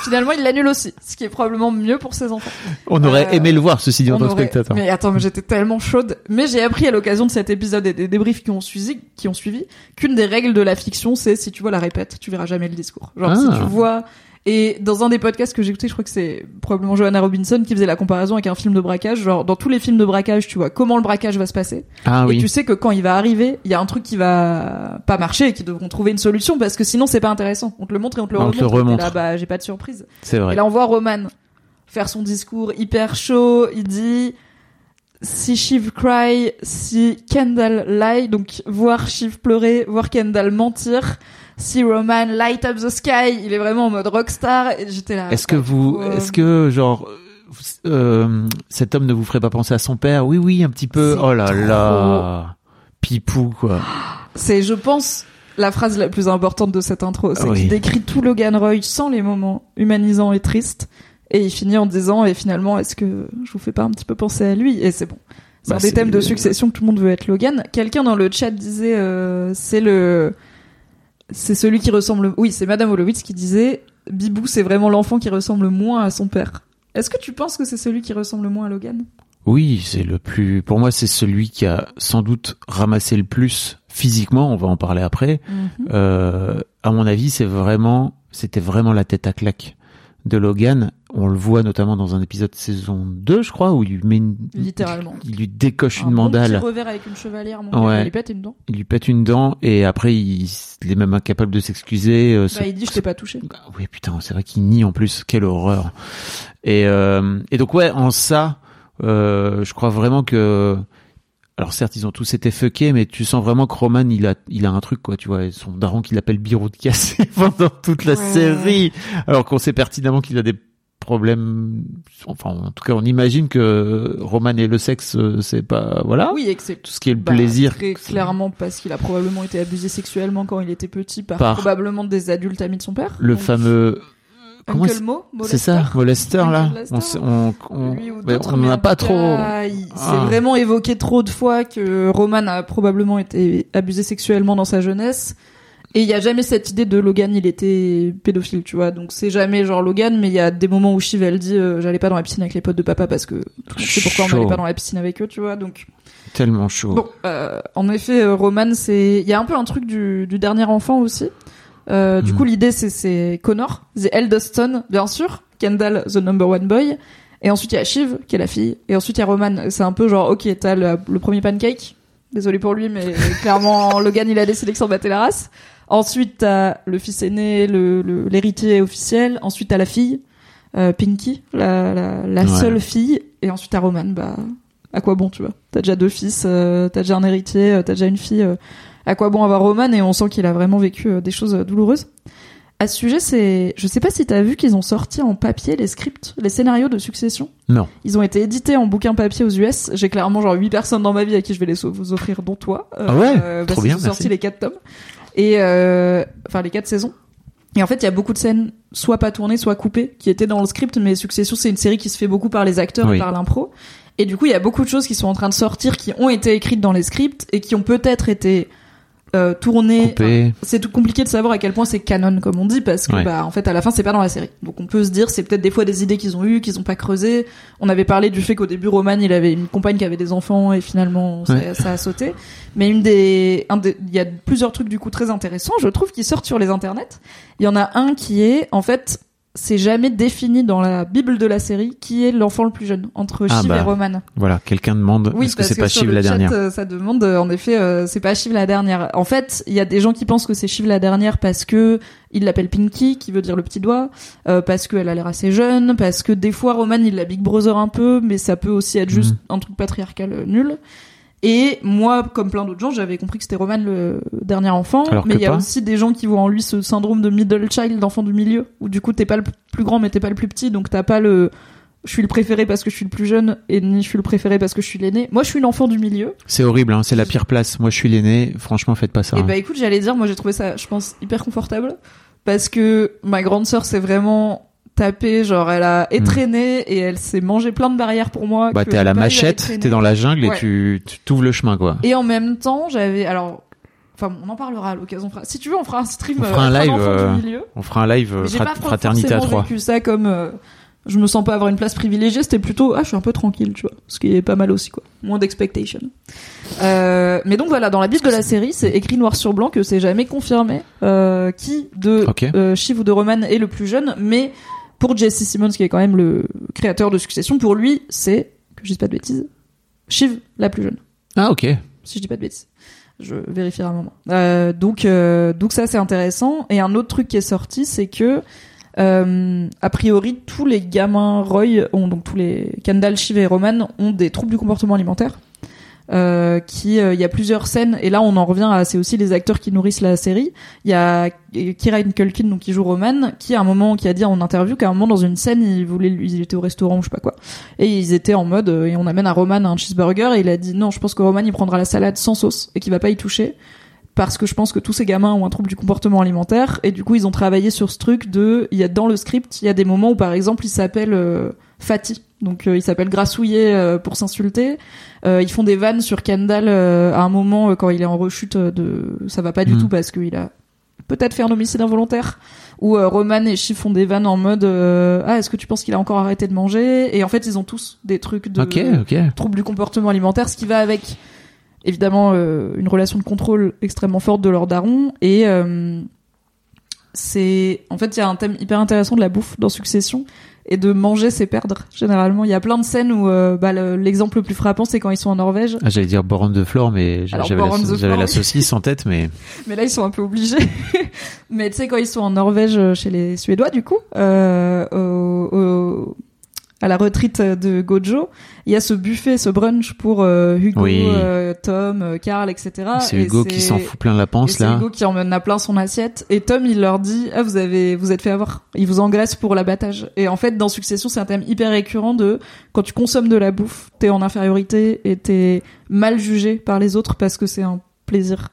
finalement il l'annule aussi, ce qui est probablement mieux pour ses enfants. On euh, aurait aimé le voir, ceci dit, en tant que spectateur. Mais attends, mais j'étais tellement chaude. Mais j'ai appris à l'occasion de cet épisode et des débriefs qui ont suivi, qui ont suivi, qu'une des règles de la fiction, c'est si tu vois la répète, tu verras jamais le discours. Genre ah. si tu vois. Et dans un des podcasts que j'ai écouté, je crois que c'est probablement Johanna Robinson qui faisait la comparaison avec un film de braquage. Genre, dans tous les films de braquage, tu vois comment le braquage va se passer. Ah, et oui. tu sais que quand il va arriver, il y a un truc qui va pas marcher et qu'ils devront trouver une solution parce que sinon c'est pas intéressant. On te le montre et on te le on remontre. Te remontre. Et là, bah, j'ai pas de surprise. C'est vrai. Et là, on voit Roman faire son discours hyper chaud. Il dit, si Shiv cry, si Kendall lie, donc voir Shiv pleurer, voir Kendall mentir. Si Roman light up the sky, il est vraiment en mode rockstar et j'étais là. Est-ce que vous, euh... est-ce que genre euh, cet homme ne vous ferait pas penser à son père ? Oui, oui, un petit peu. C'est oh là trop... là, pipou quoi. C'est, je pense, la phrase la plus importante de cette intro, c'est oui. qu'il décrit tout Logan Roy sans les moments humanisants et tristes et il finit en disant et finalement, est-ce que je vous fais pas un petit peu penser à lui ? Et c'est bon. C'est bah, un des c'est... thèmes de Succession que tout le monde veut être Logan. Quelqu'un dans le chat disait, euh, c'est le C'est celui qui ressemble... Oui, c'est Madame Wolowitz qui disait « Bibou, c'est vraiment l'enfant qui ressemble moins à son père. » Est-ce que tu penses que c'est celui qui ressemble moins à Logan ? Oui, c'est le plus... Pour moi, c'est celui qui a sans doute ramassé le plus physiquement, on va en parler après. Mm-hmm. Euh, à mon avis, c'est vraiment... c'était vraiment la tête à claque de Logan. On le voit notamment dans un épisode saison deux, je crois, où il lui met une... Littéralement. Il lui décoche un une bon mandale. Un petit revers avec une chevalière, mon ouais. gars, il lui pète une dent. Il lui pète une dent, et après, il, il est même incapable de s'excuser. Euh, bah, se... il dit, je t'ai pas touché. Ah, oui, putain, c'est vrai qu'il nie en plus. Quelle horreur. Et, euh, et donc, ouais, en ça, euh, je crois vraiment que... Alors certes, ils ont tous été fuckés, mais tu sens vraiment que Roman, il a, il a un truc, quoi, tu vois, son daron qu'il appelle Birou de cassé pendant toute la ouais. série, alors qu'on sait pertinemment qu'il a des problèmes, enfin, en tout cas, on imagine que Roman et le sexe, c'est pas, voilà. Oui, et que c'est tout ce qui est le bah, plaisir. Très clairement, parce qu'il a probablement été abusé sexuellement quand il était petit par, par probablement des adultes amis de son père. Le donc... fameux... Comment Uncle Mo, molester. C'est ça, molester là. Molester. On on on n'en a pas trop. Cas, il, ah. C'est vraiment évoqué trop de fois que Roman a probablement été abusé sexuellement dans sa jeunesse. Et il y a jamais cette idée de Logan, il était pédophile, tu vois. Donc c'est jamais genre Logan, mais il y a des moments où Shiv elle dit euh, j'allais pas dans la piscine avec les potes de papa parce que c'est pourquoi on n'allait pas dans la piscine avec eux, tu vois. Donc tellement chaud. Bon, euh, en effet, Roman, c'est il y a un peu un truc du, du dernier enfant aussi. Euh, mmh. Du coup, l'idée, c'est, c'est Connor, the eldest son, bien sûr, Kendall, the number one boy, et ensuite il y a Shiv, qui est la fille, et ensuite il y a Roman. C'est un peu genre, ok, t'as le, le premier pancake, désolé pour lui, mais clairement, Logan, il a décidé que s'en battait la race. Ensuite, t'as le fils aîné, le, le, l'héritier officiel, ensuite t'as la fille, euh, Pinky, la, la, la ouais. seule fille, et ensuite t'as Roman, bah, à quoi bon, tu vois. T'as déjà deux fils, euh, t'as déjà un héritier, euh, t'as déjà une fille... Euh, à quoi bon avoir Roman, et on sent qu'il a vraiment vécu des choses douloureuses. À ce sujet, c'est, je sais pas si t'as vu qu'ils ont sorti en papier les scripts, les scénarios de Succession. Non. Ils ont été édités en bouquin papier aux U S. J'ai clairement genre huit personnes dans ma vie à qui je vais les so- vous offrir, dont toi. Euh, ah ouais. Euh, parce trop bien. Ils ont sorti merci. Les quatre tomes et euh, enfin les quatre saisons. Et en fait, il y a beaucoup de scènes, soit pas tournées, soit coupées, qui étaient dans le script. Mais Succession, c'est une série qui se fait beaucoup par les acteurs oui. et par l'impro. Et du coup, il y a beaucoup de choses qui sont en train de sortir, qui ont été écrites dans les scripts et qui ont peut-être été euh, tourné. Enfin, c'est tout compliqué de savoir à quel point c'est canon, comme on dit, parce que ouais. bah en fait à la fin c'est pas dans la série. Donc on peut se dire c'est peut-être des fois des idées qu'ils ont eues, qu'ils ont pas creusées. On avait parlé du fait qu'au début Roman il avait une compagne qui avait des enfants et finalement ça, ouais. ça a sauté. Mais une des, un des, il y a plusieurs trucs du coup très intéressants, je trouve, qui sortent sur les internets. Il y en a un qui est en fait c'est jamais défini dans la bible de la série qui est l'enfant le plus jeune entre ah Shiv bah, et Roman. Voilà, quelqu'un demande oui, est-ce que c'est que pas Shiv la chat, dernière. Ça demande en effet euh, c'est pas Shiv la dernière. En fait, il y a des gens qui pensent que c'est Shiv la dernière parce que il l'appelle Pinky, qui veut dire le petit doigt, euh, parce qu'elle a l'air assez jeune, parce que des fois Roman il la Big Brother un peu, mais ça peut aussi être juste mmh. un truc patriarcal euh, nul. Et moi, comme plein d'autres gens, j'avais compris que c'était Roman le dernier enfant. Alors mais il y a pas. Aussi des gens qui voient en lui ce syndrome de middle child, d'enfant du milieu, où du coup t'es pas le plus grand mais t'es pas le plus petit, donc t'as pas le je suis le préféré parce que je suis le plus jeune et ni je suis le préféré parce que je suis l'aîné. Moi je suis l'enfant du milieu. C'est horrible, hein, c'est la pire place. Moi je suis l'aîné, franchement faites pas ça. Et hein. bah écoute, j'allais dire, moi j'ai trouvé ça, je pense, hyper confortable, parce que ma grande sœur c'est vraiment... tapée, genre elle a étrenné mmh. et elle s'est mangé plein de barrières pour moi. Bah t'es à la machette, t'es dans la jungle ouais. et tu, tu t'ouvres le chemin quoi. Et en même temps j'avais, alors, enfin on en parlera à l'occasion, si tu veux on fera un stream, on fera un live, euh, du milieu. On fera un live euh, frat- fraternité à trois. J'ai pas vécu ça comme euh, je me sens pas avoir une place privilégiée, c'était plutôt ah je suis un peu tranquille tu vois, ce qui est pas mal aussi quoi, moins d'expectation. Euh, mais donc voilà, dans la bible de la série c'est écrit noir sur blanc que c'est jamais confirmé euh, qui de okay. euh, Shiv ou de Roman est le plus jeune, mais pour Jesse Simmons, qui est quand même le créateur de Succession, pour lui, c'est, que je dise pas de bêtises, Shiv, la plus jeune. Ah, ok. Si je dis pas de bêtises. Je vérifierai un moment. Euh, donc, euh, donc ça, c'est intéressant. Et un autre truc qui est sorti, c'est que, euh, a priori, tous les gamins Roy ont, donc tous les Kendall, Shiv et Roman ont des troubles du comportement alimentaire. Euh, qui il euh, y a plusieurs scènes et là on en revient à c'est aussi les acteurs qui nourrissent la série. Il y a Kieran Culkin donc qui joue Roman, qui à un moment qui a dit en interview qu'à un moment dans une scène il voulait ils étaient au restaurant ou je sais pas quoi et ils étaient en mode euh, et on amène à Roman un cheeseburger et il a dit non je pense que Roman il prendra la salade sans sauce et qu'il va pas y toucher parce que je pense que tous ces gamins ont un trouble du comportement alimentaire et du coup ils ont travaillé sur ce truc de il y a dans le script il y a des moments où par exemple il s'appelle euh, Fatty. Donc euh, ils s'appellent Grassouillet euh, pour s'insulter. Euh, ils font des vannes sur Kendall euh, à un moment euh, quand il est en rechute euh, de ça va pas du mmh. tout parce qu'il a peut-être fait un homicide involontaire. Où euh, Roman et Shiv font des vannes en mode euh, ah est-ce que tu penses qu'il a encore arrêté de manger ? Et en fait ils ont tous des trucs de okay, okay. Euh, troubles du comportement alimentaire, ce qui va avec évidemment euh, une relation de contrôle extrêmement forte de leur daron et euh, c'est en fait il y a un thème hyper intéressant de la bouffe dans Succession. Et de manger, c'est perdre, généralement. Il y a plein de scènes où euh, bah, le, l'exemple le plus frappant, c'est quand ils sont en Norvège. Ah, j'allais dire Born de Flore, mais j'avais, Alors, la, so- j'avais la saucisse en tête. Mais mais là, ils sont un peu obligés. Mais tu sais, quand ils sont en Norvège, chez les Suédois, du coup, euh, au, au, à la retraite de Gojo, il y a ce buffet, ce brunch pour euh, Hugo, oui. euh, Tom, euh, Karl, et cetera. C'est Hugo et qui c'est... s'en fout plein la panse, et là. C'est Hugo qui en mène à plein son assiette. Et Tom, il leur dit, ah, vous avez, vous êtes fait avoir. Il vous engraisse pour l'abattage. Et en fait, dans Succession, c'est un thème hyper récurrent de, quand tu consommes de la bouffe, t'es en infériorité et t'es mal jugé par les autres parce que c'est un plaisir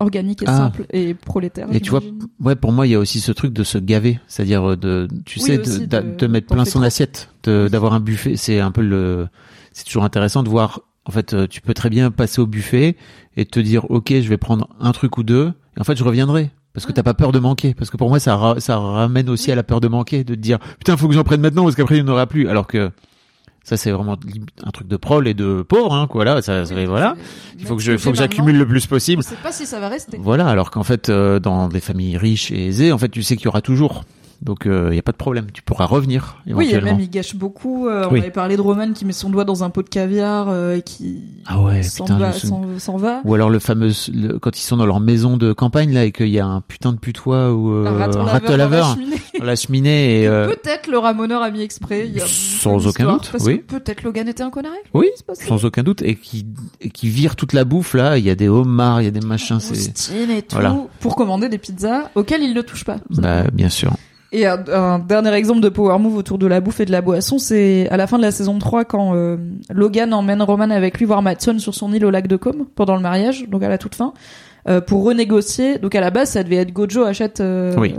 organique et ah. simple et prolétaire. Et j'imagine. Tu vois, ouais, pour moi, il y a aussi ce truc de se gaver. C'est-à-dire de, tu oui, sais, de, de, de mettre plein son trop. assiette, de, d'avoir un buffet. C'est un peu le, c'est toujours intéressant de voir, en fait, tu peux très bien passer au buffet et te dire, OK, je vais prendre un truc ou deux. Et en fait, je reviendrai. Parce que t'as pas peur de manquer. Parce que pour moi, ça, ra, ça ramène aussi à la peur de manquer, de te dire, putain, faut que j'en prenne maintenant parce qu'après, il n'y en aura plus. Alors que, ça c'est vraiment un truc de prol et de pauvre, hein, quoi, là, ça, oui, voilà. Il faut que je, faut que j'accumule le plus possible. Je sais pas si ça va rester. Voilà, alors qu'en fait, euh, dans des familles riches et aisées, en fait, tu sais qu'il y aura toujours. Donc, il euh, y a pas de problème. Tu pourras revenir. Oui, et même il gâche beaucoup. Euh, oui. On avait parlé de Roman qui met son doigt dans un pot de caviar euh, et qui ah ouais, s'en, putain, va, s'en, s'en va. Ou alors le fameux le, quand ils sont dans leur maison de campagne là et qu'il y a un putain de putois ou euh, un raton laveur dans la cheminée. Et, et euh... peut-être le ramoneur a mis exprès. Il y a sans aucun doute. Parce oui. que peut-être Logan était un connard. Oui. Sans aucun doute et qui et qui vire toute la bouffe là. Il y a des homards, il y a des machins. C'est et tout voilà. Pour commander des pizzas auxquelles il ne touche pas. Bah bien sûr. Et un, un dernier exemple de power move autour de la bouffe et de la boisson, c'est à la fin de la saison trois quand euh, Logan emmène Roman avec lui voir Mattson sur son île au lac de Côme pendant le mariage, donc à la toute fin, euh, pour renégocier. Donc à la base, ça devait être Gojo achète... Enfin, euh, oui.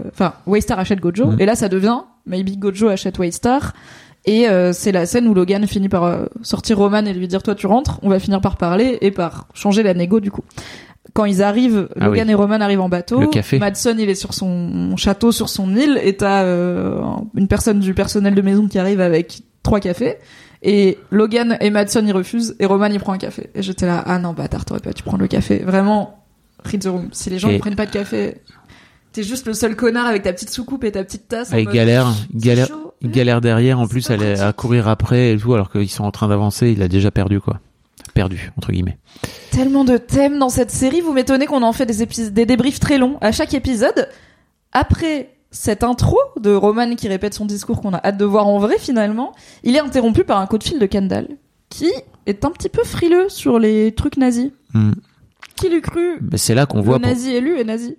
Waystar achète Gojo. Mmh. Et là, ça devient Maybe Gojo achète Waystar. Et euh, c'est la scène où Logan finit par euh, sortir Roman et lui dire « Toi, tu rentres ». On va finir par parler et par changer la négo, du coup. quand ils arrivent, ah Logan oui. et Roman arrivent en bateau. Le café. Mattson, il est sur son château, sur son île, et t'as euh, une personne du personnel de maison qui arrive avec trois cafés. Et Logan et Mattson, ils refusent, et Roman, il prend un café. Et j'étais là, ah non, bâtard, t'aurais pas dû prendre le café. Vraiment, read the room. Si les gens et... ne prennent pas de café, t'es juste le seul connard avec ta petite soucoupe et ta petite tasse. Et galère, galère, chaud, galère derrière, en plus, elle est à courir après et tout, alors qu'ils sont en train d'avancer, il a déjà perdu, quoi. Perdu, entre guillemets. Tellement de thèmes dans cette série, vous m'étonnez qu'on en fait des épis- des débriefs très longs. À chaque épisode, après cette intro de Roman qui répète son discours qu'on a hâte de voir en vrai finalement, il est interrompu par un coup de fil de Kendall qui est un petit peu frileux sur les trucs nazis. Mmh. Qui l'eût cru? Mais c'est là qu'on voit le nazi pour... élu et nazi.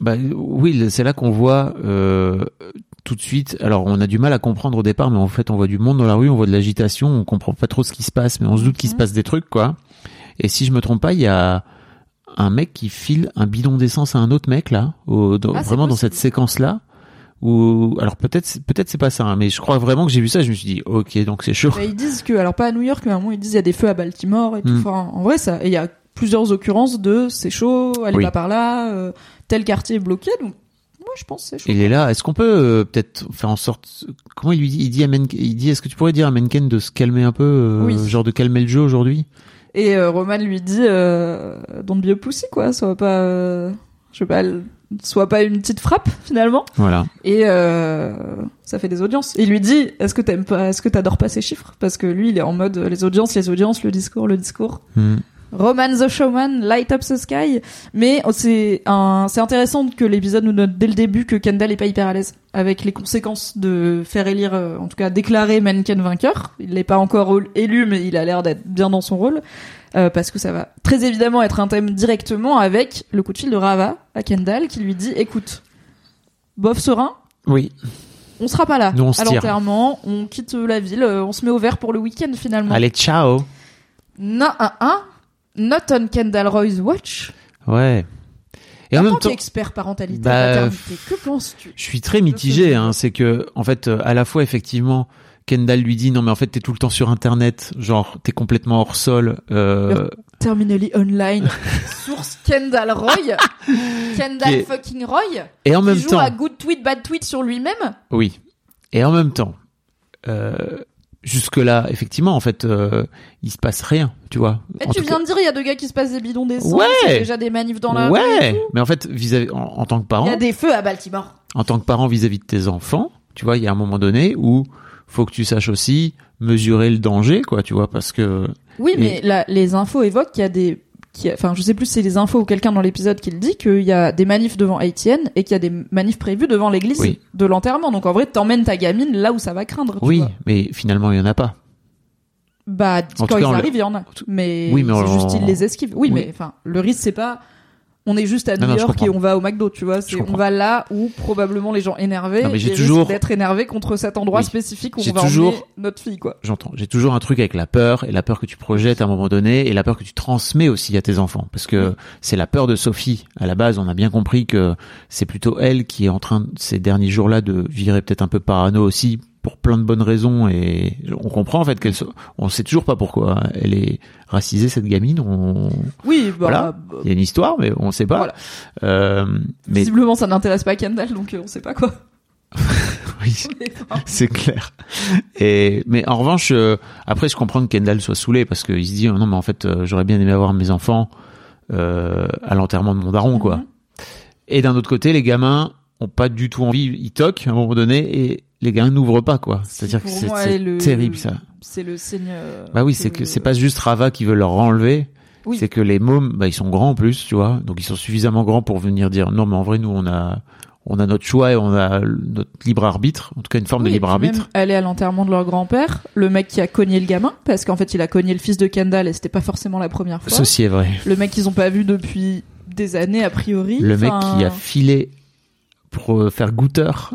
Bah oui, c'est là qu'on voit euh, tout de suite. Alors on a du mal à comprendre au départ, mais en fait on voit du monde dans la rue, on voit de l'agitation, on comprend pas trop ce qui se passe, mais on se doute qu'il mmh. se passe des trucs, quoi. Et si je me trompe pas, il y a un mec qui file un bidon d'essence à un autre mec là, au, dans, ah, vraiment dans cette séquence là. Ou alors peut-être peut-être c'est pas ça, hein, mais je crois vraiment que j'ai vu ça, je me suis dit ok, donc c'est chaud. Et ils disent que, alors pas à New York, mais à un moment ils disent il y a des feux à Baltimore et tout. Mmh. Enfin, en vrai ça, et il y a plusieurs occurrences de c'est chaud, allez oui. pas par là, euh, tel quartier est bloqué, donc moi je pense que c'est chaud. Il est là, est-ce qu'on peut euh, peut-être faire en sorte, comment il lui dit, il dit à Mencken, il dit est-ce que tu pourrais dire à Mencken de se calmer un peu, euh, oui. genre de calmer le jeu aujourd'hui. Et euh, Roman lui dit euh, don't be a pussy, quoi, sois pas, euh, je sais pas. Soit pas une petite frappe finalement. Voilà. Et euh, ça fait des audiences. Il lui dit est-ce que t'aimes pas, est-ce que t'adores pas ces chiffres, parce que lui il est en mode les audiences, les audiences, le discours, le discours. Mm. Roman the Showman, light up the sky. Mais c'est un, c'est intéressant que l'épisode nous note dès le début que Kendall est pas hyper à l'aise avec les conséquences de faire élire, en tout cas déclarer Mencken vainqueur. Il n'est pas encore élu, mais il a l'air d'être bien dans son rôle. Euh, parce que ça va très évidemment être un thème directement avec le coup de fil de Rava à Kendall qui lui dit écoute, bof serein, oui. on sera pas là. Nous, on à l'enterrement, on quitte la ville, on se met au vert pour le week-end finalement. Allez, ciao. Non, un, un, not on Kendall Roy's watch. Ouais. Et en même temps, expert parentalité, bah, maternité, que penses-tu? Je suis très mitigé, hein, c'est que, en fait, à la fois, effectivement, Kendall lui dit non mais en fait t'es tout le temps sur internet, genre t'es complètement hors sol, euh... terminally online, source Kendall Roy, Kendall et... fucking Roy, et en même joue temps à good tweet bad tweet sur lui-même. Oui, et en même temps euh, jusque là effectivement en fait euh, il se passe rien, tu vois. Et tu viens cas... de dire il y a deux gars qui se passent des bidons d'essence, ouais, il y a déjà des manifs dans la rue, ouais, mais en fait vis-à-vis en, en tant que parent, il y a des feux à Baltimore. En tant que parent vis-à-vis de tes enfants, tu vois, il y a un moment donné où faut que tu saches aussi mesurer le danger, quoi, tu vois, parce que... Oui, mais et... là, les infos évoquent qu'il y a des... Qu'il y a... Enfin, je sais plus si c'est les infos ou quelqu'un dans l'épisode qui le dit, qu'il y a des manifs devant A T N et qu'il y a des manifs prévus devant l'église oui. de l'enterrement. Donc, en vrai, t'emmènes ta gamine là où ça va craindre, tu oui, vois. Mais finalement, il y en a pas. Bah, quand cas, ils arrivent, il y en a. Mais, oui, mais c'est on... juste ils les esquivent. Oui, oui. mais enfin, le risque, c'est pas... On est juste à New non, non, York et on va au McDo, tu vois. C'est, on va là où probablement les gens énervés non, mais j'ai toujours... d'être énervés contre cet endroit oui. spécifique où j'ai on va toujours... emmener notre fille, quoi. J'entends. J'ai toujours un truc avec la peur et la peur que tu projettes à un moment donné et la peur que tu transmets aussi à tes enfants. Parce que oui. c'est la peur de Sophie. À la base, on a bien compris que c'est plutôt elle qui est en train, ces derniers jours-là, de virer peut-être un peu parano aussi pour plein de bonnes raisons, et on comprend en fait qu'elle se... on sait toujours pas pourquoi elle est racisée, cette gamine, on oui bah, voilà bah... il y a une histoire mais on sait pas voilà. euh, mais visiblement ça n'intéresse pas Kendall, donc on sait pas quoi. Oui, c'est clair. Et mais en revanche euh, après je comprends que Kendall soit saoulé parce qu'il se dit oh, non mais en fait euh, j'aurais bien aimé avoir mes enfants euh, à l'enterrement de mon daron, quoi. Mm-hmm. Et d'un autre côté les gamins ont pas du tout envie, ils toquent à un moment donné et les gars n'ouvrent pas, quoi. C'est-à-dire si que c'est, c'est le, terrible, ça. C'est le signe. Bah oui, c'est que le... c'est pas juste Rava qui veut leur enlever. Oui. C'est que les mômes, bah ils sont grands en plus, tu vois. Donc ils sont suffisamment grands pour venir dire non, mais en vrai nous on a on a notre choix et on a notre libre arbitre, en tout cas une forme oui, de libre arbitre. Aller à l'enterrement de leur grand-père, le mec qui a cogné le gamin, parce qu'en fait il a cogné le fils de Kendall et c'était pas forcément la première fois. Ceci est vrai. Le mec qu'ils ont pas vu depuis des années a priori. Le fin... mec qui a filé pour faire goûteur.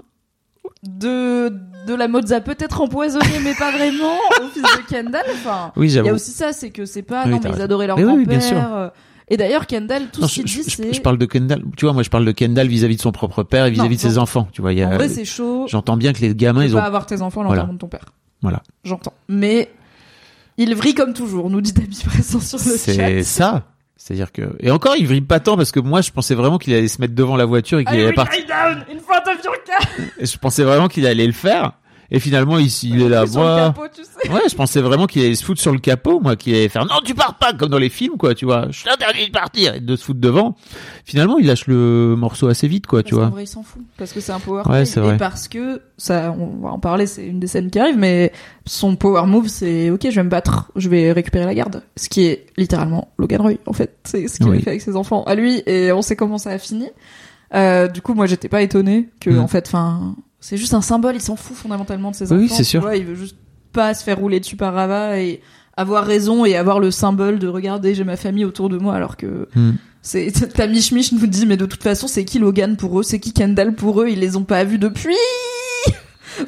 de de la mozza peut-être empoisonnée mais pas vraiment au fils de Kendall, enfin il oui, y a aussi ça, c'est que c'est pas oui, non mais ils adoraient leur mais grand-père oui, bien sûr. Et d'ailleurs Kendall tout non, ce qu'il je, dit je, c'est je parle de Kendall, tu vois, moi je parle de Kendall vis-à-vis de son propre père et vis-à-vis non, de ses non. enfants, tu vois, il y a en vrai c'est chaud, j'entends bien que les gamins tu ils ont pas avoir tes enfants l'enterrement voilà. de ton père, voilà j'entends, mais il vrille comme toujours, nous dit Dabi Presson sur le c'est chat, c'est ça. C'est-à-dire que, et encore, il vrille pas tant parce que moi, je pensais vraiment qu'il allait se mettre devant la voiture et qu'il I allait partir. Je pensais vraiment qu'il allait le faire. Et finalement, il, il est là, moi. Capot, tu sais. Ouais, je pensais vraiment qu'il allait se foutre sur le capot, moi, qu'il allait faire, non, tu pars pas, comme dans les films, quoi, tu vois. Je t'interdis de partir et de se foutre devant. Finalement, il lâche le morceau assez vite, quoi, parce tu vois. En vrai, il s'en fout. Parce que c'est un power ouais, move. Et parce que, ça, on va en parler, c'est une des scènes qui arrive, mais son power move, c'est, ok, je vais me battre, je vais récupérer la garde. Ce qui est littéralement Logan Roy, en fait. C'est ce qu'il oui. fait avec ses enfants à lui, et on sait comment ça a fini. Euh, du coup, moi, j'étais pas étonnée que, mmh. en fait, enfin, c'est juste un symbole, il s'en fout fondamentalement de ses oui, enfants. C'est sûr. Ouais, il veut juste pas se faire rouler dessus par Rava et avoir raison et avoir le symbole de regarder, j'ai ma famille autour de moi, alors que mm. c'est, ta miche-miche nous dit, mais de toute façon, c'est qui Logan pour eux, c'est qui Kendall pour eux, ils les ont pas vus depuis.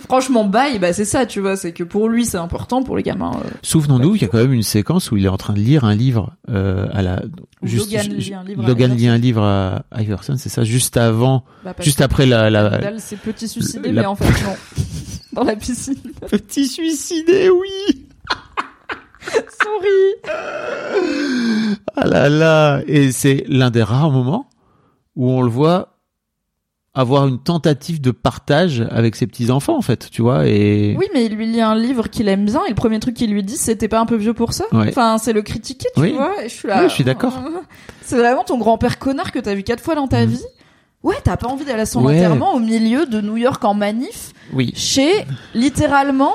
Franchement, bye, bah, c'est ça, tu vois, c'est que pour lui, c'est important, pour les gamins. Euh, Souvenons-nous qu'il y a quand même une séquence où il est en train de lire un livre, euh, à la, juste, Logan lit un livre, Logan à, lit un livre à Iverson, c'est ça, juste avant, bah, juste après la, la, Kendall s'est petit suicidé, la... mais en fait, non. Dans la piscine. Petit suicidé, oui! Souris! Ah là là! Et c'est l'un des rares moments où on le voit avoir une tentative de partage avec ses petits-enfants, en fait, tu vois, et... Oui, mais il lui lit un livre qu'il aime bien, et le premier truc qu'il lui dit, c'était pas un peu vieux pour ça? Ouais. Enfin, c'est le critiquer, tu oui. vois, et je suis là... Oui, je suis d'accord. C'est vraiment ton grand-père connard que t'as vu quatre fois dans ta mmh. vie. Ouais, t'as pas envie d'aller à son ouais. enterrement au milieu de New York en manif. Oui. Chez, littéralement...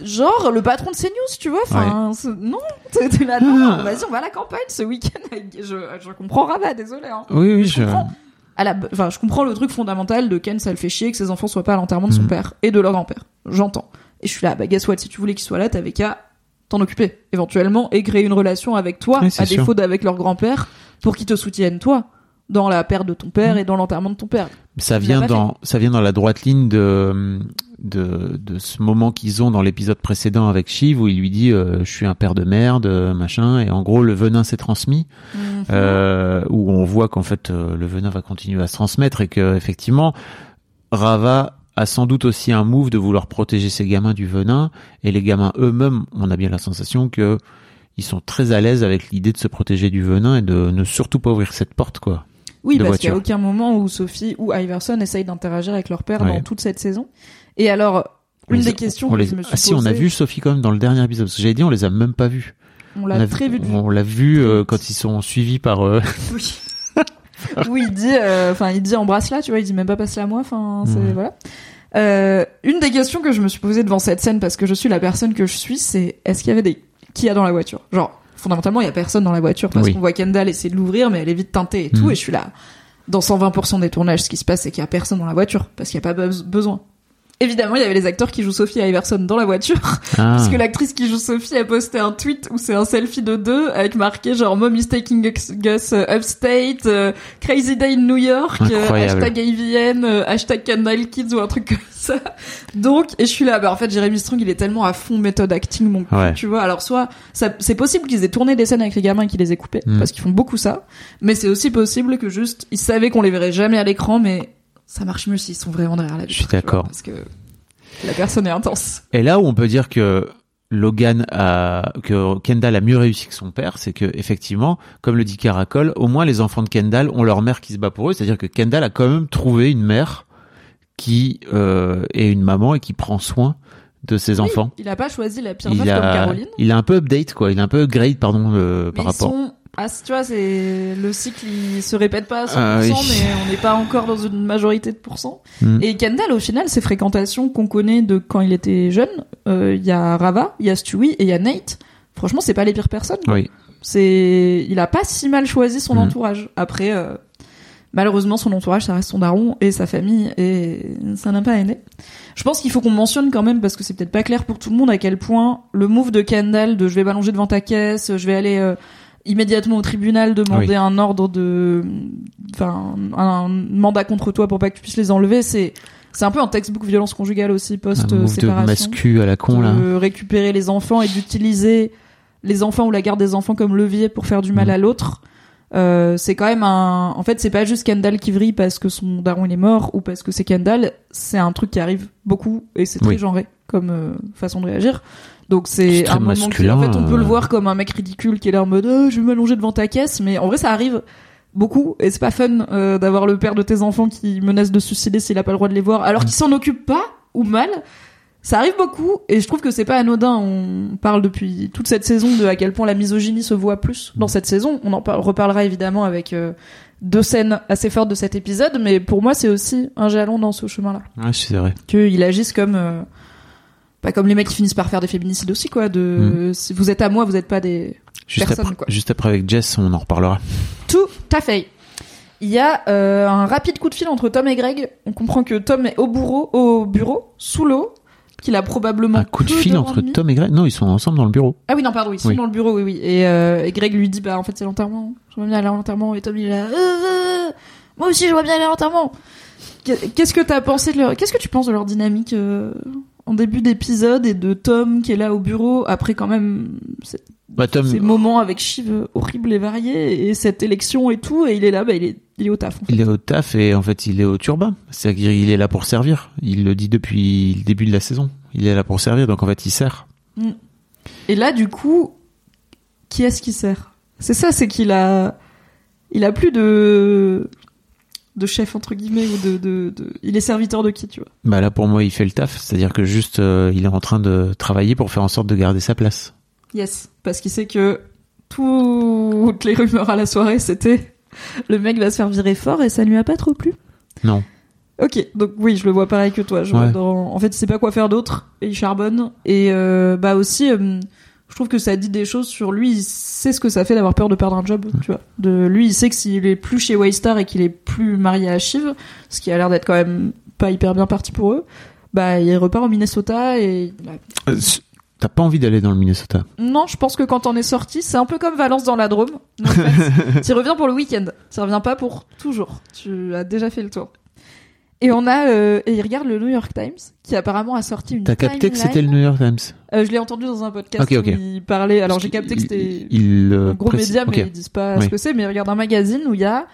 Genre le patron de CNews, tu vois. Enfin, ouais. non, t'es, t'es là, non. Ah. Vas-y, on va à la campagne ce week-end. Je, je comprends Rava, désolé. Hein. Oui, oui, je. je... Comprends. À la, enfin, je comprends le truc fondamental de Ken, ça le fait chier que ses enfants soient pas à l'enterrement de son mmh. père et de leur grand-père. J'entends. Et je suis là, bah guess what, si tu voulais qu'ils soient là, t'avais qu'à t'en occuper éventuellement et créer une relation avec toi, oui, à sûr. défaut d'avec leur grand-père, pour qu'ils te soutiennent toi dans la perte de ton père mmh. et dans l'enterrement de ton père. Ça vient dans, fait. ça vient dans la droite ligne de. de de ce moment qu'ils ont dans l'épisode précédent avec Shiv où il lui dit euh, je suis un père de merde machin, et en gros le venin s'est transmis, mmh. euh, où on voit qu'en fait euh, le venin va continuer à se transmettre et que effectivement Rava a sans doute aussi un move de vouloir protéger ses gamins du venin, et les gamins eux-mêmes, on a bien la sensation que ils sont très à l'aise avec l'idée de se protéger du venin et de ne surtout pas ouvrir cette porte, quoi. Oui, parce voiture. qu'il n'y a aucun moment où Sophie ou Iverson essayent d'interagir avec leur père ouais. dans toute cette saison. Et alors, une les, des questions que les... je me suis ah, posée... Si, on a vu Sophie quand même dans le dernier épisode. Parce que j'avais dit, on les a même pas vus. On l'a on très vu. On l'a vu euh, quand ils sont suivis par... Euh... Oui. oui, il dit, euh, il dit embrasse-la, tu vois, il dit même pas passe-la à moi. Enfin, c'est... Mmh. Voilà. Euh, une des questions que je me suis posée devant cette scène, parce que je suis la personne que je suis, c'est est-ce qu'il y avait des... Qui y a dans la voiture? Genre... Fondamentalement, il y a personne dans la voiture parce oui. qu'on voit Kendall essayer de l'ouvrir, mais elle est vite teintée et tout. Mmh. Et je suis là, dans cent vingt pour cent des tournages, ce qui se passe, c'est qu'il y a personne dans la voiture parce qu'il n'y a pas besoin. Évidemment, il y avait les acteurs qui jouent Sophie et Iverson dans la voiture, ah. puisque l'actrice qui joue Sophie a posté un tweet où c'est un selfie de deux avec marqué genre "Mom is taking us upstate", euh, "Crazy day in New York", euh, hashtag A V N, euh, hashtag Kendall Kids ou un truc comme ça. Donc, et je suis là, bah en fait, Jeremy Strong, il est tellement à fond méthode acting, mon cul, ouais. tu vois. Alors soit, ça, c'est possible qu'ils aient tourné des scènes avec les gamins et qu'ils les aient coupées, mm. parce qu'ils font beaucoup ça. Mais c'est aussi possible que juste, ils savaient qu'on les verrait jamais à l'écran, mais ça marche mieux s'ils sont vraiment derrière la vitre. Je suis d'accord. Vois, parce que la personne est intense. Et là où on peut dire que Logan a, que Kendall a mieux réussi que son père, c'est que, effectivement, comme le dit Caracol, au moins les enfants de Kendall ont leur mère qui se bat pour eux. C'est-à-dire que Kendall a quand même trouvé une mère qui, euh, est une maman et qui prend soin de ses oui, enfants. Il a pas choisi la pire meuf comme Caroline. Il a un peu update, quoi. Il a un peu upgrade, pardon, euh, par rapport. Sont... Ah, tu vois, c'est le cycle, il se répète pas à cent pour cent, euh, oui. mais on n'est pas encore dans une majorité de pourcents. Mm. Et Kendall, au final, ses fréquentations qu'on connaît de quand il était jeune, il euh, y a Rava, il y a Stewie et il y a Nate. Franchement, c'est pas les pires personnes. Oui. C'est, il a pas si mal choisi son mm. entourage. Après, euh, malheureusement, son entourage, ça reste son daron et sa famille, et ça n'a pas aidé. Je pense qu'il faut qu'on mentionne quand même, parce que c'est peut-être pas clair pour tout le monde, à quel point le move de Kendall de je vais m'allonger devant ta caisse, je vais aller euh, immédiatement au tribunal demander oui. un ordre de, enfin, un mandat contre toi pour pas que tu puisses les enlever, c'est, c'est un peu un textbook violence conjugale aussi, post-séparation. De mascu à la con, là. De récupérer les enfants et d'utiliser les enfants ou la garde des enfants comme levier pour faire du mal mmh. à l'autre. Euh, c'est quand même un... En fait, c'est pas juste Kendall qui vrille parce que son daron il est mort ou parce que c'est Kendall. C'est un truc qui arrive beaucoup et c'est très oui. genré comme euh, façon de réagir. Donc c'est, c'est un moment que, en fait, on peut le voir comme un mec ridicule qui est là en mode oh, je vais m'allonger devant ta caisse, mais en vrai ça arrive beaucoup et c'est pas fun euh, d'avoir le père de tes enfants qui menace de se suicider s'il a pas le droit de les voir alors qu'il s'en occupe pas ou mal. Ça arrive beaucoup et je trouve que c'est pas anodin. On parle depuis toute cette saison de à quel point la misogynie se voit plus dans cette saison. On en reparlera évidemment avec euh, deux scènes assez fortes de cet épisode, mais pour moi c'est aussi un jalon dans ce chemin-là. Ouais, c'est vrai. Qu'il agisse comme euh, pas comme les mecs qui finissent par faire des féminicides aussi, quoi. De mm. si vous êtes à moi, vous n'êtes pas des juste personnes. Après, quoi. Juste après avec Jess, on en reparlera. Tout à fait. Il y a euh, un rapide coup de fil entre Tom et Greg. On comprend que Tom est au bureau, au bureau, sous l'eau. Qu'il a probablement un coup de fil entre demi. Tom et Greg. Non, ils sont ensemble dans le bureau. Ah oui, non, pardon, ils sont oui. dans le bureau, oui, oui. Et, euh, et Greg lui dit, bah en fait c'est l'enterrement. Je vois bien aller à l'enterrement. Et Tom il est là, euh, moi aussi je vois bien aller à l'enterrement. Qu'est-ce que t'as pensé de leur... Qu'est-ce que tu penses de leur dynamique euh, en début d'épisode et de Tom qui est là au bureau après quand même ces, bah, Tom... ces moments avec Shiv horribles et variés et cette élection et tout et il est là, bah il est Il est au taf. En fait. Il est au taf et en fait il est au turbin. C'est-à-dire qu'il est là pour servir. Il le dit depuis le début de la saison. Il est là pour servir, donc en fait il sert. Et là du coup, qui est-ce qui sert ? C'est ça, c'est qu'il a, il a plus de, de chef entre guillemets ou de, de, de, il est serviteur de qui, tu vois ? Bah là pour moi il fait le taf. C'est-à-dire que juste euh, il est en train de travailler pour faire en sorte de garder sa place. Yes, parce qu'il sait que toutes les rumeurs à la soirée c'était. Le mec va se faire virer fort et ça lui a pas trop plu. Non. Ok, donc oui, je le vois pareil que toi. Je ouais. vois dans... En fait, il sait pas quoi faire d'autre et il charbonne. Et euh, bah aussi, euh, je trouve que ça dit des choses sur lui. Il sait ce que ça fait d'avoir peur de perdre un job, ouais. tu vois. De lui, il sait que s'il est plus chez Waystar et qu'il est plus marié à Shiv, ce qui a l'air d'être quand même pas hyper bien parti pour eux, bah il repart au Minnesota et. Euh, T'as pas envie d'aller dans le Minnesota ? Non, je pense que quand on est sorti, c'est un peu comme Valence dans la Drôme. En fait, tu reviens pour le week-end, tu reviens pas pour toujours. Tu as déjà fait le tour. Et on a euh, et il regarde le New York Times qui apparemment a sorti une. T'as capté timeline. Que c'était le New York Times ? euh, Je l'ai entendu dans un podcast. Okay, okay. Où il parlait. Alors j'ai capté que c'était il, il, un gros précise... média, mais okay. ils disent pas oui. ce que c'est. Mais il regarde un magazine où il y a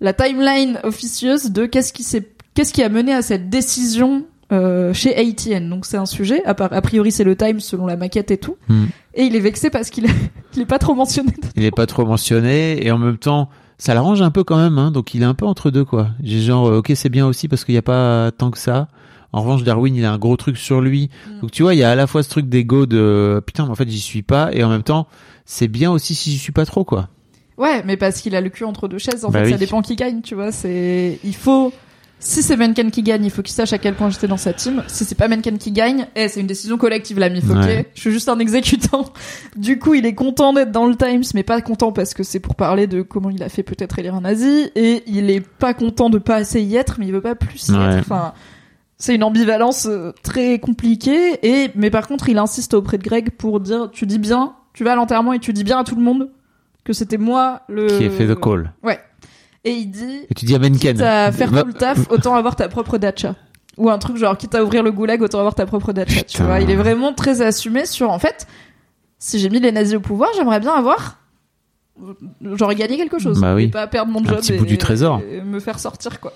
la timeline officieuse de qu'est-ce qui s'est, qu'est-ce qui a mené à cette décision. Euh, chez A T N, donc c'est un sujet a, par, a priori c'est le Times selon la maquette et tout mm. et il est vexé parce qu'il a, il est pas trop mentionné dedans. Il est pas trop mentionné et en même temps ça l'arrange un peu quand même hein, donc il est un peu entre deux quoi. J'ai genre ok c'est bien aussi parce qu'il y a pas tant que ça. En revanche Darwin il a un gros truc sur lui mm. donc tu vois il y a à la fois ce truc d'ego de putain mais en fait j'y suis pas et en même temps c'est bien aussi si j'y suis pas trop quoi. Ouais mais parce qu'il a le cul entre deux chaises en bah fait oui. ça dépend qui gagne tu vois c'est il faut. Si c'est Mencken qui gagne, il faut qu'il sache à quel point j'étais dans sa team. Si c'est pas Mencken qui gagne, eh, c'est une décision collective, l'ami, ok. Ouais. Je suis juste un exécutant. Du coup, il est content d'être dans le Times, mais pas content parce que c'est pour parler de comment il a fait peut-être élire un nazi. Et il est pas content de pas assez y être, mais il veut pas plus y ouais. être. Enfin, c'est une ambivalence très compliquée. Et, mais par contre, il insiste auprès de Greg pour dire, tu dis bien, tu vas à l'enterrement et tu dis bien à tout le monde que c'était moi le... Qui a fait the call. Ouais. Et il dit, et tu dis à Mencken, quitte à faire tout le taf, autant avoir ta propre datcha. Ou un truc genre, quitte à ouvrir le goulag, autant avoir ta propre datcha. Tu vois, il est vraiment très assumé sur, en fait, si j'ai mis les nazis au pouvoir, j'aimerais bien avoir, genre, gagner quelque chose. Bah oui. Et pas perdre mon job. Un petit bout et, du trésor. Et me faire sortir, quoi.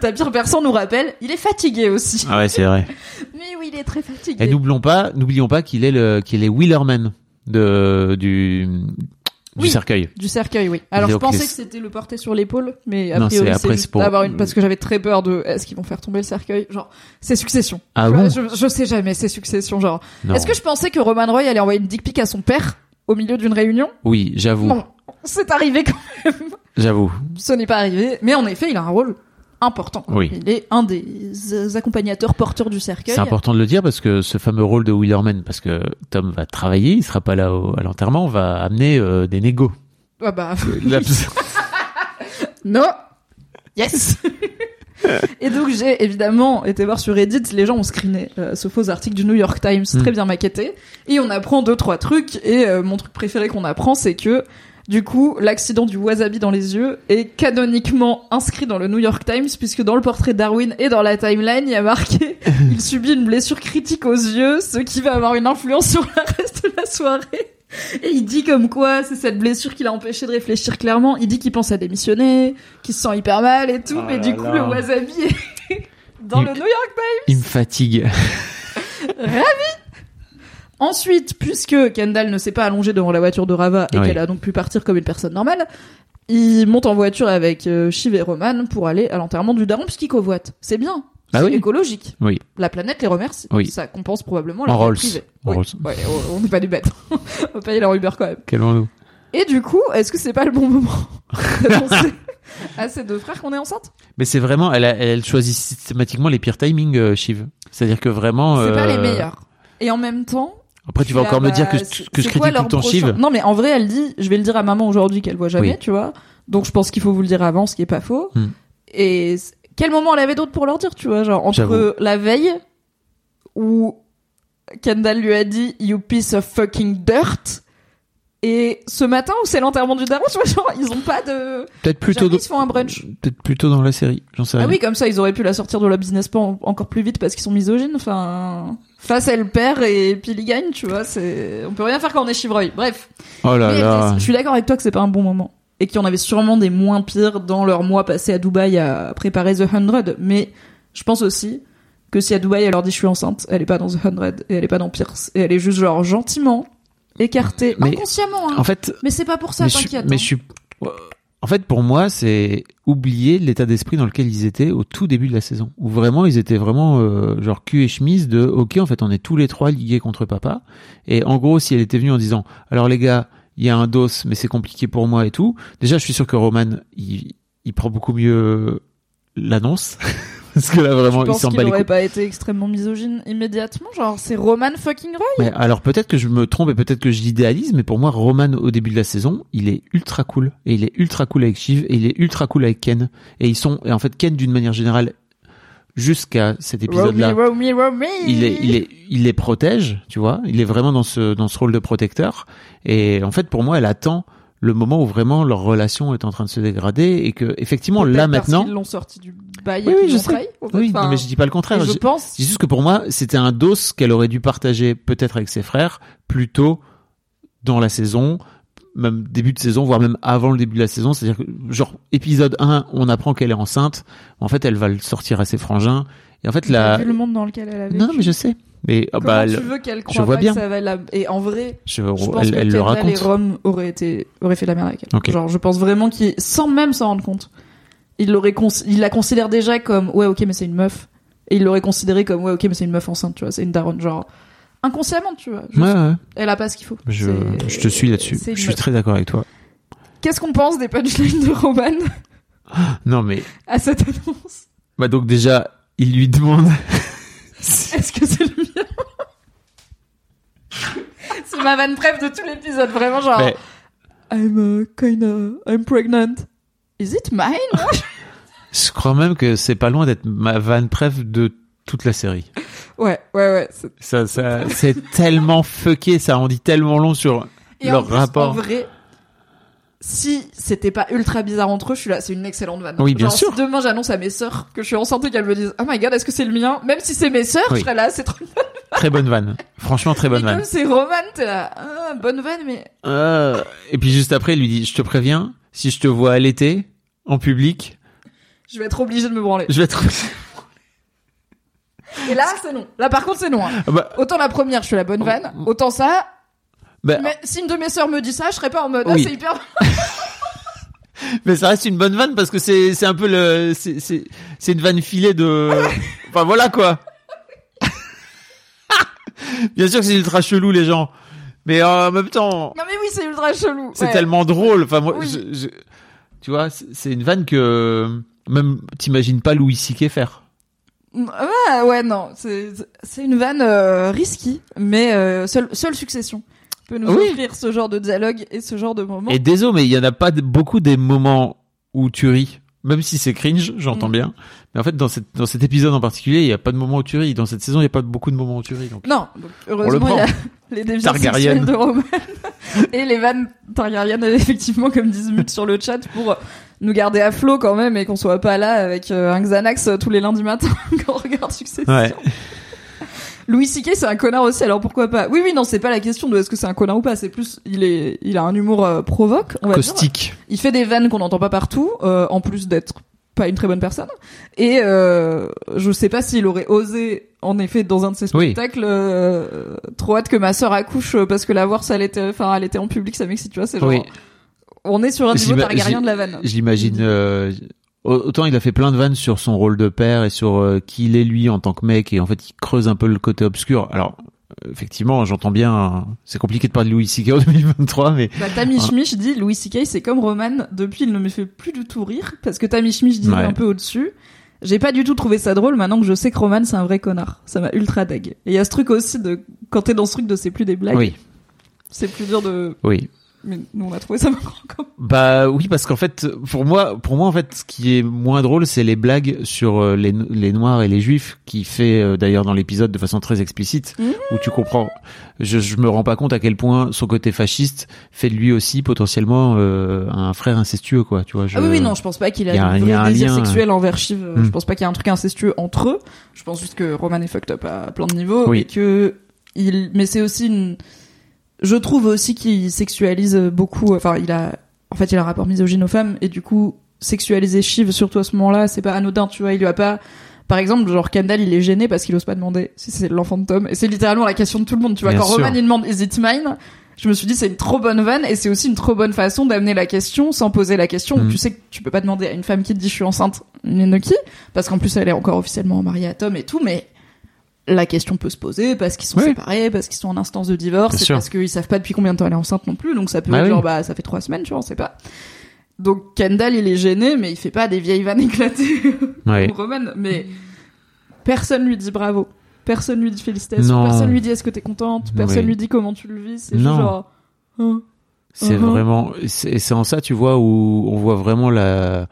Tapir Persson nous rappelle, il est fatigué aussi. Ah ouais, c'est vrai. Mais oui, il est très fatigué. Et n'oublions pas, n'oublions pas qu'il est le, qu'il est Wheelerman de, du, Du oui, cercueil. Du cercueil, oui. Alors les je pensais les... que c'était le porter sur l'épaule, mais a non, priori c'est, après, c'est juste c'est pour... avoir une parce que j'avais très peur de est-ce qu'ils vont faire tomber le cercueil, genre c'est Succession. Ah je, bon je, je sais jamais, c'est Succession, genre. Non. Est-ce que je pensais que Roman Roy allait envoyer une dick pic à son père au milieu d'une réunion ? Oui, j'avoue. Non, c'est arrivé quand même. J'avoue. Ce n'est pas arrivé, mais en effet, il a un rôle important. Oui. Il est un des accompagnateurs porteurs du cercueil. C'est important de le dire parce que ce fameux rôle de Wheelerman, parce que Tom va travailler, il sera pas là au, à l'enterrement, va amener euh, des négos. Ah bah. La... non. Yes. Et donc j'ai évidemment été voir sur Reddit, les gens ont screené euh, ce faux article du New York Times, mmh. très bien maquetté, et on apprend deux trois trucs. Et euh, mon truc préféré qu'on apprend, c'est que du coup, l'accident du wasabi dans les yeux est canoniquement inscrit dans le New York Times, puisque dans le portrait de Darwin et dans la timeline, il y a marqué « Il subit une blessure critique aux yeux, ce qui va avoir une influence sur le reste de la soirée. » Et il dit comme quoi c'est cette blessure qui l'a empêché de réfléchir clairement. Il dit qu'il pense à démissionner, qu'il se sent hyper mal et tout, oh mais du coup là. Le wasabi est dans il, le New York Times. Il me fatigue. Ravi. Ensuite, puisque Kendall ne s'est pas allongée devant la voiture de Rava et oui. qu'elle a donc pu partir comme une personne normale, il monte en voiture avec euh, Shiv et Roman pour aller à l'enterrement du daron puisqu'il covoite. C'est bien. Bah c'est oui. écologique. Oui. La planète les remercie. Oui. Ça compense probablement la vie privée. Oui. Ouais, on n'est pas des bêtes. On va payer leur Uber quand même. Calmons-nous. Et du coup, est-ce que c'est pas le bon moment d'annoncer à ces deux frères qu'on est enceinte ? Mais c'est vraiment, elle, a, elle choisit systématiquement les pires timings, euh, Shiv. C'est-à-dire que vraiment. C'est euh... pas les meilleurs. Et en même temps. Après, tu vas encore bah, me dire que, c'est, que c'est je critique tout le temps Shiv. Non, mais en vrai, elle dit, je vais le dire à maman aujourd'hui qu'elle voit jamais, oui. tu vois. Donc, je pense qu'il faut vous le dire avant, ce qui est pas faux. Hmm. Et. Quel moment elle avait d'autre pour leur dire, tu vois, genre entre J'avoue. La veille où Kendall lui a dit you piece of fucking dirt et ce matin où c'est l'enterrement du daron, tu vois, genre ils ont pas de peut-être plutôt dans... ils se font un brunch peut-être plutôt dans la série, j'en sais rien. Ah oui, comme ça ils auraient pu la sortir de la business plan encore plus vite parce qu'ils sont misogynes, enfin face elle perd et puis il gagne, tu vois, c'est on peut rien faire quand on est Shiv Roy. Bref. Oh là Mais, là. Je suis d'accord avec toi que c'est pas un bon moment. Et qu'il y en avait sûrement des moins pires dans leurs mois passés à Dubaï à préparer The Hundred. Mais je pense aussi que si à Dubaï elle leur dit je suis enceinte, elle est pas dans The Hundred et elle est pas dans Pierce. Et elle est juste genre gentiment écartée, mais inconsciemment. Hein. En fait, mais c'est pas pour ça, mais t'inquiète. Je, mais hein. je suis... En fait, pour moi, c'est oublier l'état d'esprit dans lequel ils étaient au tout début de la saison. Où vraiment, ils étaient vraiment euh, genre cul et chemise de ok, en fait, on est tous les trois ligués contre papa. Et en gros, si elle était venue en disant alors les gars, il y a un dos, mais c'est compliqué pour moi et tout. Déjà, je suis sûr que Roman, il, il prend beaucoup mieux l'annonce. Parce que là, vraiment, il s'en bat les couilles. Je pense qu'il n'aurait pas été extrêmement misogyne immédiatement. Genre, c'est Roman fucking Roy. Mais alors, peut-être que je me trompe et peut-être que je l'idéalise, mais pour moi, Roman, au début de la saison, il est ultra cool. Et il est ultra cool avec Shiv, et il est ultra cool avec Ken. Et ils sont, et en fait, Ken, d'une manière générale, jusqu'à cet épisode-là, Romy, Romy, Romy. il est, il est, il les protège, tu vois. Il est vraiment dans ce, dans ce rôle de protecteur. Et en fait, pour moi, elle attend le moment où vraiment leur relation est en train de se dégrader et que, effectivement, peut-être là maintenant, ils l'ont sorti du bail. Oui, et oui, je sais. En fait. Oui, enfin, mais je dis pas le contraire. Je, je pense. C'est juste que pour moi, c'était un dos qu'elle aurait dû partager peut-être avec ses frères plutôt dans la saison. Même début de saison, voire même avant le début de la saison, c'est-à-dire que, genre, épisode un, on apprend qu'elle est enceinte, en fait, elle va le sortir à ses frangins, et en fait, elle la... Vu le monde dans lequel elle a vécu. Non, mais je sais. Mais, Comment bah, tu elle... veux qu'elle croit pas bien. Que ça va la... Et en vrai, je, je pense elle, que elle le raconte. Et Rome aurait été, aurait fait la merde avec elle. Okay. Genre, je pense vraiment qu'il, sans même s'en rendre compte, il l'aurait con... il la considère déjà comme, ouais, ok, mais c'est une meuf. Et il l'aurait considéré comme, ouais, ok, mais c'est une meuf enceinte, tu vois, c'est une daronne, genre. Inconsciemment, tu vois. Ouais, ouais. Elle a pas ce qu'il faut. Je, je te suis là-dessus. Je suis très d'accord avec toi. Qu'est-ce qu'on pense des punchlines de Roman ? Non, mais. À cette annonce. Bah, donc, déjà, il lui demande. Est-ce que c'est le mien ? C'est ma vanne prep de tout l'épisode. Vraiment, genre. Mais... I'm uh, kinda. I'm pregnant. Is it mine ? Je crois même que c'est pas loin d'être ma vanne prep de toute la série. Ouais, ouais, ouais. C'est... Ça, ça, c'est tellement fucké, ça en dit tellement long sur et leur en plus, rapport. En vrai, si c'était pas ultra bizarre entre eux, je suis là, c'est une excellente vanne. Oui, bien Genre, sûr. Si demain j'annonce à mes sœurs que je suis enceinte et qu'elles me disent, oh my god, est-ce que c'est le mien ? Même si c'est mes sœurs, oui. je serais là, c'est trop une bonne vanne. Très bonne vanne. Franchement, très bonne et vanne. Comme c'est Roman, t'es là, ah, bonne vanne, mais. Euh... Et puis juste après, il lui dit, je te préviens, si je te vois allaiter en public, je vais être obligé de me branler. Je vais être Et là, c'est non. Là, par contre, c'est non. Hein. Bah, autant la première, je suis la bonne vanne. Autant ça. Bah, mais si une de mes sœurs me dit ça, je serais pas en mode. Oui. Ah, c'est hyper. Mais ça reste une bonne vanne parce que c'est c'est un peu le c'est c'est c'est une vanne filée de. Enfin voilà quoi. Bien sûr que c'est ultra chelou les gens, mais euh, en même temps. Non mais oui, c'est ultra chelou. C'est ouais. tellement drôle. Enfin moi, oui. je, je... tu vois, c'est une vanne que même t'imagines pas Louis C K faire. Ouais, ouais, non, c'est c'est une vanne euh, risquée, mais euh, seule seule Succession peut nous oui. offrir ce genre de dialogue et ce genre de moment. Et désolé, mais il y en a pas de, beaucoup des moments où tu ris, même si c'est cringe, j'entends mmh. bien. Mais en fait, dans cette dans cet épisode en particulier, il y a pas de moment où tu ris. Dans cette saison, il y a pas beaucoup de moments où tu ris. Donc non, donc, heureusement, il le y a les déviations sexuelles de Roman et les vannes Targaryen effectivement, comme disent Mute sur le chat pour. Nous garder à flot quand même et qu'on soit pas là avec euh, un Xanax euh, tous les lundis matins quand on regarde Succession. Ouais. Louis C K c'est un connard aussi, alors pourquoi pas. Oui oui non, c'est pas la question de est-ce que c'est un connard ou pas, c'est plus il est il a un humour euh, provoque, on va caustique. Dire. Il fait des vannes qu'on n'entend pas partout euh, en plus d'être pas une très bonne personne et euh, je sais pas s'il aurait osé en effet dans un de ses spectacles oui. euh, trop hâte que ma sœur accouche parce que la voir ça allait enfin elle était en public ça m'excite, tu vois, c'est genre oui. On est sur un niveau targaryen de la vanne. Je l'imagine euh, autant il a fait plein de vannes sur son rôle de père et sur euh, qui il est lui en tant que mec et en fait il creuse un peu le côté obscur. Alors effectivement, j'entends bien, hein, c'est compliqué de parler de Louis C K en deux mille vingt-trois, mais... Bah, Tammy Schmisch dit, Louis C K, c'est comme Roman, depuis, il ne me fait plus du tout rire, parce que Tammy Schmisch dit ouais. Un peu au-dessus. J'ai pas du tout trouvé ça drôle, maintenant que je sais que Roman, c'est un vrai connard. Ça m'a ultra dague. Et il y a ce truc aussi de, quand t'es dans ce truc de c'est plus des blagues. Oui. C'est plus dur de... Oui. Mais nous, on a trouvé ça marrant quand même. Bah oui, parce qu'en fait, pour moi, pour moi, en fait, ce qui est moins drôle, c'est les blagues sur les, les Noirs et les Juifs, qui fait d'ailleurs dans l'épisode de façon très explicite, mmh. Où tu comprends. Je, je me rends pas compte à quel point son côté fasciste fait de lui aussi potentiellement euh, un frère incestueux, quoi. Tu vois. Je... Ah oui, oui, non, je pense pas qu'il a, a un vrai désir sexuel envers Shiv. Mmh. Je pense pas qu'il y a un truc incestueux entre eux. Je pense juste que Roman est fucked up à plein de niveaux, oui. Et que il. Mais c'est aussi une. Je trouve aussi qu'il sexualise beaucoup, enfin, il a, en fait, il a un rapport misogyne aux femmes, et du coup, sexualiser Shiv, surtout à ce moment-là, c'est pas anodin, tu vois, il lui a pas, par exemple, genre, Kendall, il est gêné parce qu'il ose pas demander si c'est l'enfant de Tom, et c'est littéralement la question de tout le monde, tu vois, bien quand sûr. Roman, il demande, is it mine? Je me suis dit, c'est une trop bonne vanne, et c'est aussi une trop bonne façon d'amener la question, sans poser la question, mmh. Tu sais que tu peux pas demander à une femme qui te dit, je suis enceinte, une qui, parce qu'en plus, elle est encore officiellement mariée à Tom et tout, mais, la question peut se poser parce qu'ils sont oui. séparés, parce qu'ils sont en instance de divorce, bien et sûr. Parce qu'ils savent pas depuis combien de temps elle est enceinte non plus, donc ça peut bah être oui. genre bah ça fait trois semaines, tu vois, on sait pas. Donc Kendall il est gêné, mais il fait pas des vieilles vannes éclatées oui. comme Roman, mais personne lui dit bravo, personne lui dit félicitations, non. Personne lui dit est-ce que t'es contente, personne oui. lui dit comment tu le vis, c'est non. genre. Hein, c'est uh-huh. vraiment, c'est, c'est en ça tu vois où on voit vraiment la.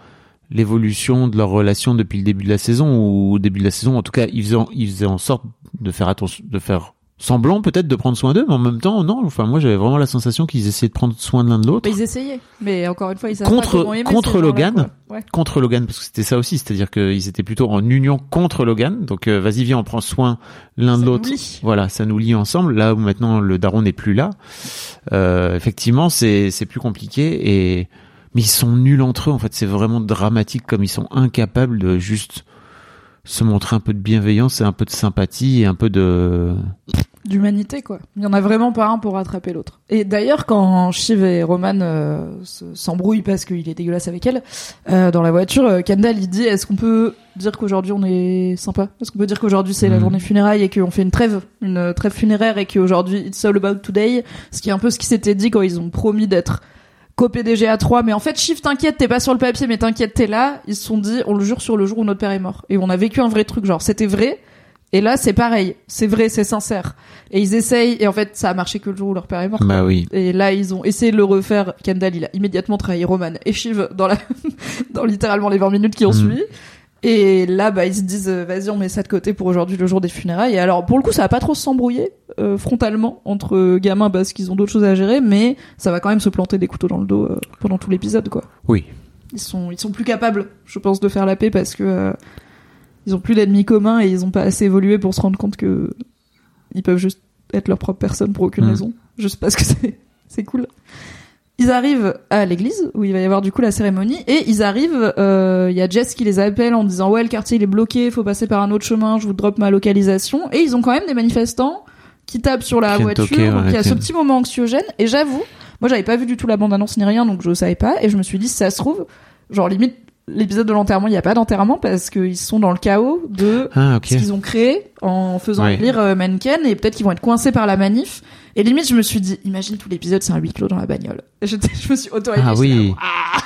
L'évolution de leur relation depuis le début de la saison ou au début de la saison en tout cas ils faisaient en, ils faisaient en sorte de faire attention de faire semblant peut-être de prendre soin d'eux mais en même temps non enfin moi j'avais vraiment la sensation qu'ils essayaient de prendre soin de l'un de l'autre ils essayaient mais encore une fois ils savent contre pas aimer, contre Logan ouais. contre Logan parce que c'était ça aussi c'est-à-dire qu'ils étaient plutôt en union contre Logan donc euh, vas-y viens on prend soin l'un ça de l'autre voilà ça nous lie ensemble là où maintenant le daron n'est plus là euh, effectivement c'est c'est plus compliqué et mais ils sont nuls entre eux, en fait, c'est vraiment dramatique comme ils sont incapables de juste se montrer un peu de bienveillance et un peu de sympathie et un peu de... D'humanité, quoi. Il n'y en a vraiment pas un pour rattraper l'autre. Et d'ailleurs, quand Shiv et Roman euh, s'embrouillent parce qu'il est dégueulasse avec elle, euh, dans la voiture, Kendall, il dit, est-ce qu'on peut dire qu'aujourd'hui on est sympa? Est-ce qu'on peut dire qu'aujourd'hui c'est mmh. la journée funéraille et qu'on fait une trêve, une trêve funéraire et qu'aujourd'hui it's all about today? Ce qui est un peu ce qui s'était dit quand ils ont promis d'être co-P D G à trois, mais en fait, Shiv, t'inquiète, t'es pas sur le papier, mais t'inquiète, t'es là. Ils se sont dit, on le jure sur le jour où notre père est mort. Et on a vécu un vrai truc, genre, c'était vrai. Et là, c'est pareil. C'est vrai, c'est sincère. Et ils essayent, et en fait, ça a marché que le jour où leur père est mort. Bah oui. Et là, ils ont essayé de le refaire. Kendall, il a immédiatement trahi Roman et Shiv dans la, dans littéralement les vingt minutes qui ont mmh. suivi. Et là, bah, ils se disent, vas-y, on met ça de côté pour aujourd'hui, le jour des funérailles. Et alors, pour le coup, ça va pas trop s'embrouiller, euh, frontalement, entre gamins, parce qu'ils ont d'autres choses à gérer, mais ça va quand même se planter des couteaux dans le dos, euh, pendant tout l'épisode, quoi. Oui. Ils sont, ils sont plus capables, je pense, de faire la paix parce que, euh, ils ont plus d'ennemis communs et ils ont pas assez évolué pour se rendre compte que ils peuvent juste être leur propre personne pour aucune mmh. raison. Je sais pas ce que c'est, c'est cool. Ils arrivent à l'église où il va y avoir du coup la cérémonie et ils arrivent. Il euh, y a Jess qui les appelle en disant ouais le quartier il est bloqué, faut passer par un autre chemin, je vous drop ma localisation. Et ils ont quand même des manifestants qui tapent sur la voiture. Okay, donc il y a ce petit moment anxiogène. Et j'avoue, moi j'avais pas vu du tout la bande annonce ni rien, donc je savais pas. Et je me suis dit si ça se trouve, genre limite l'épisode de l'enterrement il y a pas d'enterrement parce qu'ils sont dans le chaos de ah, okay. ce qu'ils ont créé en faisant ouais. lire euh, Mencken et peut-être qu'ils vont être coincés par la manif. Et limite, je me suis dit, imagine tout l'épisode, c'est un huis clos dans la bagnole. Et je, je me suis auto-émée. Ah oui. Ah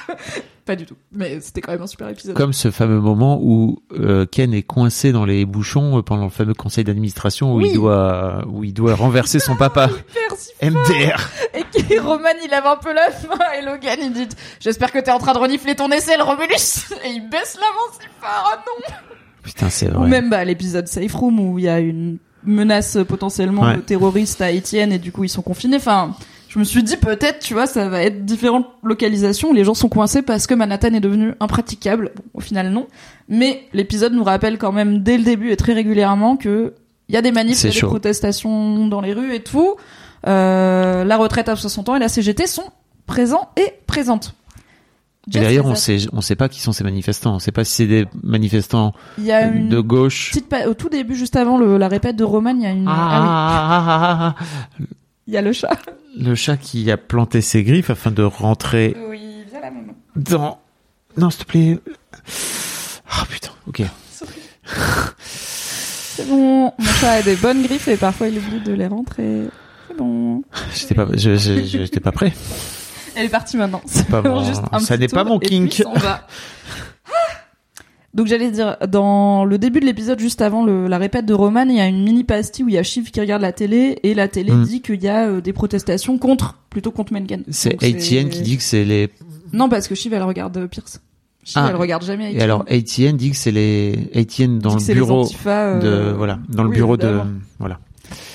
pas du tout. Mais c'était quand même un super épisode. Comme ce fameux moment où euh, Ken est coincé dans les bouchons pendant le fameux conseil d'administration où oui. il doit où il doit renverser son papa. Super, super. M D R. Et Roman, il lave un peu la main et Logan, il dit, j'espère que t'es en train de renifler ton aisselle, Romulus. Et il baisse la main si fort, oh non. Putain, c'est vrai. Ou même bah l'épisode Safe Room où il y a une menace potentiellement ouais. de terroristes à A T N et du coup ils sont confinés. Enfin, je me suis dit peut-être, tu vois, ça va être différentes localisations. Les gens sont coincés parce que Manhattan est devenu impraticable. Bon, au final non. Mais l'épisode nous rappelle quand même dès le début et très régulièrement que il y a des manifs, il y a des chaud. protestations dans les rues et tout. Euh, la retraite à soixante ans et la C G T sont présents et présentes. Jess, mais derrière, on sait, on sait pas qui sont ces manifestants. On sait pas si c'est des manifestants il y a une de gauche. Petite pa- au tout début, juste avant le, la répète de Roman, il y a une. Ah, ah oui. Il y a le chat. Le chat qui a planté ses griffes afin de rentrer. Oui, viens la maman. Dans. Non, s'il te plaît. Ah oh, putain, ok. C'est bon. Mon chat a des bonnes griffes et parfois il oublie de les rentrer. C'est bon. J'étais pas, je, je, j'étais pas prêt. Elle est partie maintenant. C'est pas bon. Juste un ça n'est pas mon kink. Donc j'allais dire, dans le début de l'épisode, juste avant le, la répète de Roman, il y a une mini pastille où il y a Shiv qui regarde la télé et la télé mm. dit qu'il y a euh, des protestations contre, plutôt contre Mencken. C'est donc A T N c'est... qui dit que c'est les... Non, parce que Shiv, elle regarde Pierce. Shiv, ah, elle regarde jamais A T N. Et alors A T N dit que c'est les... A T N dans le bureau Antifa, euh... de... Voilà, dans le oui, bureau de... Voilà.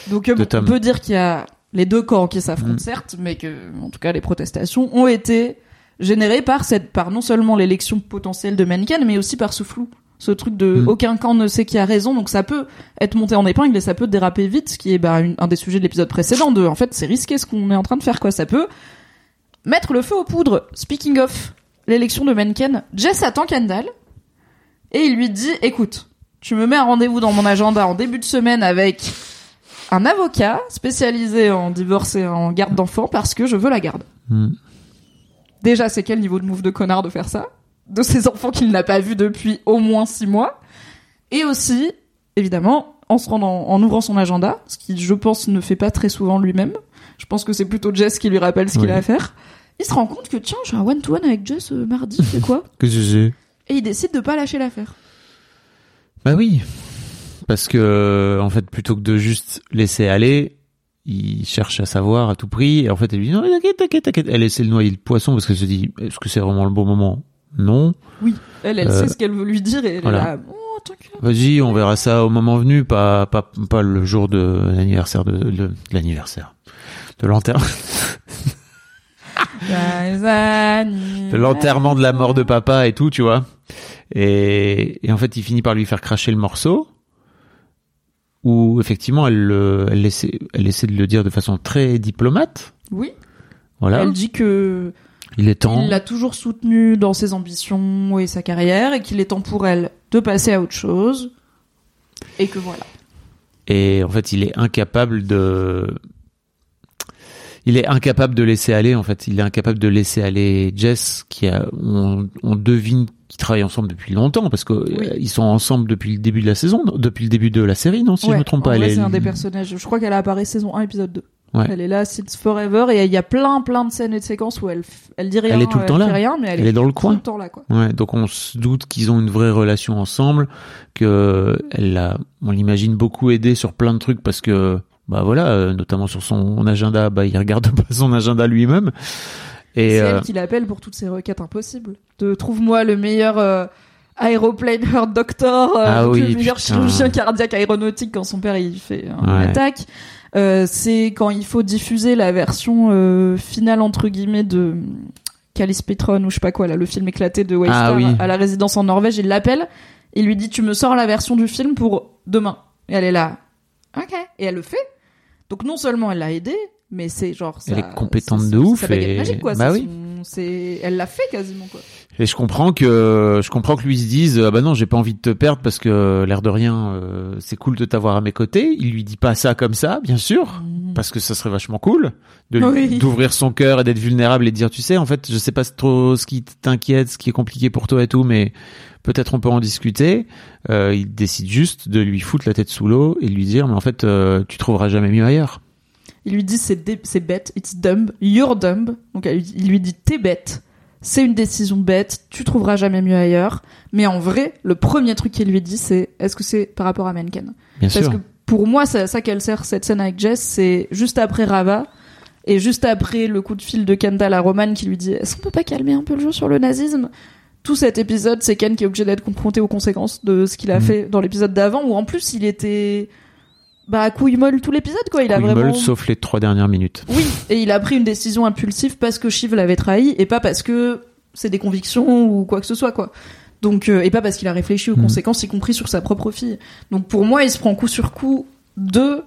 Donc euh, de Tom. On peut dire qu'il y a les deux camps qui s'affrontent, mm. certes, mais que, en tout cas, les protestations ont été... généré par cette, par non seulement l'élection potentielle de Mencken, mais aussi par ce flou. Ce truc de mmh. aucun camp ne sait qui a raison, donc ça peut être monté en épingle et ça peut déraper vite, ce qui est, bah, une, un des sujets de l'épisode précédent de, en fait, c'est risqué ce qu'on est en train de faire, quoi. Ça peut mettre le feu aux poudres. Speaking of l'élection de Mencken, Jess attend Kendall et il lui dit, écoute, tu me mets un rendez-vous dans mon agenda en début de semaine avec un avocat spécialisé en divorce et en garde d'enfants parce que je veux la garde. Mmh. Déjà, c'est quel niveau de move de connard de faire ça? De ses enfants qu'il n'a pas vus depuis au moins six mois. Et aussi, évidemment, en se rendant, en ouvrant son agenda, ce qui, je pense, ne fait pas très souvent lui-même. Je pense que c'est plutôt Jess qui lui rappelle ce oui. qu'il a à faire. Il se rend compte que, tiens, j'ai un one-to-one avec Jess euh, mardi, c'est quoi? Que j'ai. Et il décide de pas lâcher l'affaire. Bah oui. Parce que, en fait, plutôt que de juste laisser aller, il cherche à savoir à tout prix, et en fait, elle lui dit, non, t'inquiète, t'inquiète, t'inquiète. Elle essaie de noyer le poisson, parce qu'elle se dit, est-ce que c'est vraiment le bon moment? Non. Oui. Elle, elle euh, sait ce qu'elle veut lui dire, et elle voilà. est là, oh, t'inquiète. Vas-y, on verra ça au moment venu, pas, pas, pas le jour de l'anniversaire de, de, de l'anniversaire. De l'enterrement. de l'enterrement de la mort de papa et tout, tu vois. Et, et en fait, il finit par lui faire cracher le morceau. Où effectivement elle, elle, essaie, elle essaie de le dire de façon très diplomate. Oui. Voilà. Elle dit que il est temps. Il l'a toujours soutenu dans ses ambitions et sa carrière et qu'il est temps pour elle de passer à autre chose et que voilà. Et en fait, il est incapable de il est incapable de laisser aller en fait, il est incapable de laisser aller Jess qui a on, on devine qui travaillent ensemble depuis longtemps parce que oui. ils sont ensemble depuis le début de la saison, depuis le début de la série, non si ouais, je me trompe pas. En elle vrai, est... c'est un des personnages. Je crois qu'elle apparaît saison un épisode deux. Ouais. Elle est là since forever et il y a plein plein de scènes et de séquences où elle elle dit rien, elle est tout le temps là. Rien, mais elle, elle est, est dans le coin. Tout le temps là, quoi. Ouais, donc on se doute qu'ils ont une vraie relation ensemble, que elle l'a, on l'imagine beaucoup aidée sur plein de trucs parce que bah voilà, notamment sur son agenda, bah il regarde pas son agenda lui-même. Et c'est euh... elle qui l'appelle pour toutes ses requêtes impossibles. De trouve-moi le meilleur euh, aéroplane heart doctor, euh, ah oui, le meilleur putain. chirurgien cardiaque aéronautique quand son père il fait une ouais. attaque. Euh, c'est quand il faut diffuser la version euh, finale entre guillemets de Calice Petron ou je sais pas quoi là, le film éclaté de Waystar ah, oui. à la résidence en Norvège. Il l'appelle, il lui dit tu me sors la version du film pour demain. Et elle est là, ok, et elle le fait. Donc non seulement elle l'a aidé. Mais c'est genre ça. Elle est compétente c'est, de c'est, ouf. C'est baguette et... magique quoi. Bah c'est oui. Son, c'est, elle l'a fait quasiment quoi. Et je comprends que je comprends que lui se dise ah bah non j'ai pas envie de te perdre parce que l'air de rien euh, c'est cool de t'avoir à mes côtés. Il lui dit pas ça comme ça bien sûr mmh. parce que ça serait vachement cool de oui. d'ouvrir son cœur et d'être vulnérable et de dire tu sais en fait je sais pas trop ce qui t'inquiète ce qui est compliqué pour toi et tout mais peut-être on peut en discuter. Euh, il décide juste de lui foutre la tête sous l'eau et de lui dire mais en fait euh, tu trouveras jamais mieux ailleurs. Il lui dit, c'est, dé- c'est bête, it's dumb, you're dumb. Donc, il lui dit, t'es bête, c'est une décision bête, tu trouveras jamais mieux ailleurs. Mais en vrai, le premier truc qu'il lui dit, c'est, est-ce que c'est par rapport à Mencken ? Bien sûr. Parce que pour moi, c'est à ça qu'elle sert cette scène avec Jess, c'est juste après Rava, et juste après le coup de fil de Kendall à Roman qui lui dit, est-ce qu'on peut pas calmer un peu le jeu sur le nazisme ? Tout cet épisode, c'est Ken qui est obligé d'être confronté aux conséquences de ce qu'il a mmh. fait dans l'épisode d'avant, où en plus, il était... Bah, couille molle tout l'épisode, quoi. Il couille a vraiment. Molle, sauf les trois dernières minutes. Oui. Et il a pris une décision impulsive parce que Shiv l'avait trahi et pas parce que c'est des convictions ou quoi que ce soit, quoi. Donc, euh, et pas parce qu'il a réfléchi aux mmh. conséquences, y compris sur sa propre fille. Donc, pour moi, il se prend coup sur coup deux,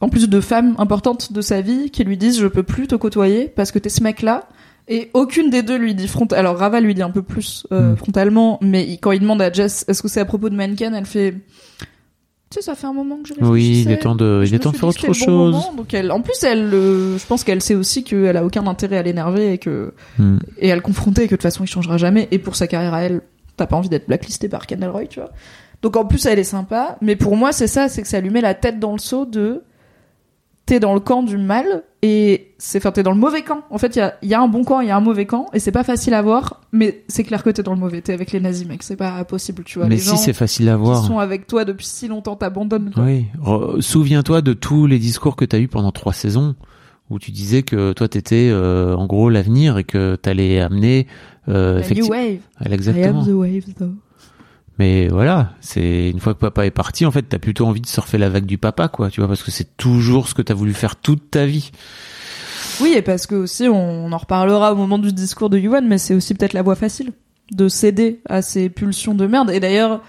en plus, de femmes importantes de sa vie qui lui disent « Je peux plus te côtoyer parce que t'es ce mec-là ». Et aucune des deux lui dit front. Alors Rava lui dit un peu plus euh, mmh. frontalement, mais il, quand il demande à Jess est-ce que c'est à propos de Mencken, elle fait tu sais ça fait un moment que je réfléchissais. Oui, il est temps de, il est temps de faire autre chose. Bon moment, donc elle, en plus elle, euh, je pense qu'elle sait aussi qu'elle a aucun intérêt à l'énerver et que mmh. et à le confronter et que de toute façon il changera jamais. Et pour sa carrière à elle, t'as pas envie d'être blacklistée par Kendall Roy, tu vois. Donc en plus elle est sympa, mais pour moi c'est ça, c'est que ça lui met la tête dans le seau de t'es dans le camp du mal et c'est, enfin, t'es dans le mauvais camp. En fait, il y a, y a un bon camp, il y a un mauvais camp et c'est pas facile à voir, mais c'est clair que t'es dans le mauvais. T'es avec les nazis, mec, c'est pas possible, tu vois. Mais les si gens c'est facile à voir. Qui sont avec toi depuis si longtemps, t'abandonnes, quoi. Oui. Re- Souviens-toi de tous les discours que t'as eu pendant trois saisons où tu disais que toi t'étais, euh, en gros, l'avenir et que t'allais amener, euh, effectivement. New wave. Exactement. I am the wave, though. Mais voilà, c'est une fois que papa est parti, en fait, t'as plutôt envie de surfer la vague du papa, quoi, tu vois, parce que c'est toujours ce que t'as voulu faire toute ta vie. Oui, et parce que aussi, on en reparlera au moment du discours de Ewan, mais c'est aussi peut-être la voie facile de céder à ces pulsions de merde. Et d'ailleurs,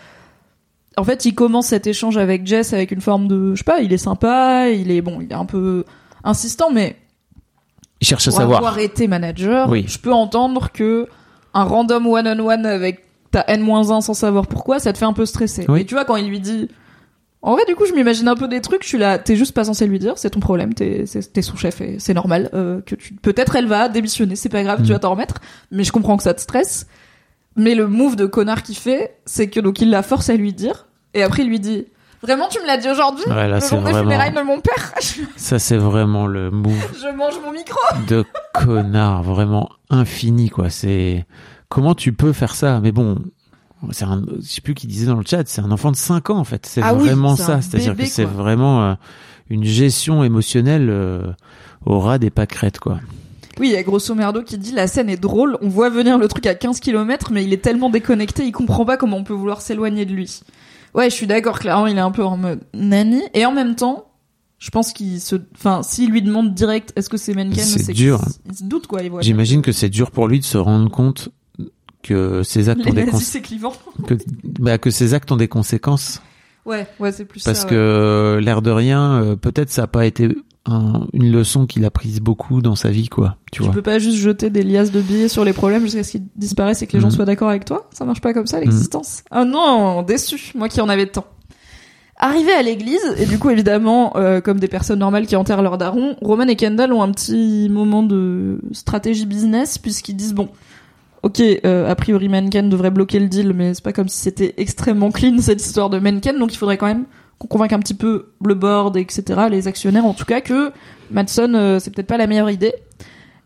en fait, il commence cet échange avec Jess avec une forme de, je sais pas, il est sympa, il est bon, il est un peu insistant, mais il cherche à savoir. Pour avoir été manager, oui. Je peux entendre que un random one-on-one avec t'as N moins un sans savoir pourquoi, ça te fait un peu stresser. Oui. Et tu vois, quand il lui dit... En vrai, du coup, je m'imagine un peu des trucs, je suis là, t'es juste pas censé lui dire, c'est ton problème, t'es, c'est, t'es son chef, et c'est normal. Euh, que tu... Peut-être elle va démissionner, c'est pas grave, mmh. tu vas t'en remettre, mais je comprends que ça te stresse. Mais le move de connard qu'il fait, c'est que donc il la force à lui dire, et après il lui dit... Vraiment, tu me l'as dit aujourd'hui, ouais, là, le jour des funérailles de mon père. Ça, c'est vraiment le move... Je mange mon micro. De connard, vraiment infini, quoi, c'est... Comment tu peux faire ça ? Mais bon, c'est un, je sais plus qui disait dans le chat, c'est un enfant de cinq ans en fait. C'est ah vraiment oui, c'est ça, c'est-à-dire bébé, que c'est quoi. Vraiment euh, une gestion émotionnelle euh, au ras des pâquerettes quoi. Oui, il y a Grosso Merdo qui dit la scène est drôle, on voit venir le truc à quinze kilomètres mais il est tellement déconnecté, il comprend pas comment on peut vouloir s'éloigner de lui. Ouais, je suis d'accord, clairement, il est un peu en mode nani et en même temps, je pense qu'il se, enfin, s'il lui demande direct est-ce que c'est Mencken, c'est, c'est dur. Il se doute quoi, il voit. J'imagine que c'est dur pour lui de se rendre compte que ces actes les ont des conséquences. Que, bah, que ces actes ont des conséquences. Ouais, ouais, c'est plus parce ça. Parce que ouais. L'air de rien, euh, peut-être ça a pas été un, une leçon qu'il a prise beaucoup dans sa vie, quoi. Tu, tu vois. Tu peux pas juste jeter des liasses de billets sur les problèmes jusqu'à ce qu'ils disparaissent et que les mmh. gens soient d'accord avec toi. Ça marche pas comme ça, l'existence. Mmh. Ah non, déçu. Moi qui en avais tant. Arrivé à l'église, et du coup, évidemment, euh, comme des personnes normales qui enterrent leur daron, Roman et Kendall ont un petit moment de stratégie business puisqu'ils disent bon. Ok, euh, a priori Mencken devrait bloquer le deal, mais c'est pas comme si c'était extrêmement clean cette histoire de Mencken, donc il faudrait quand même qu'on convainque un petit peu le board, et cetera, les actionnaires en tout cas, que Mattson, euh, c'est peut-être pas la meilleure idée.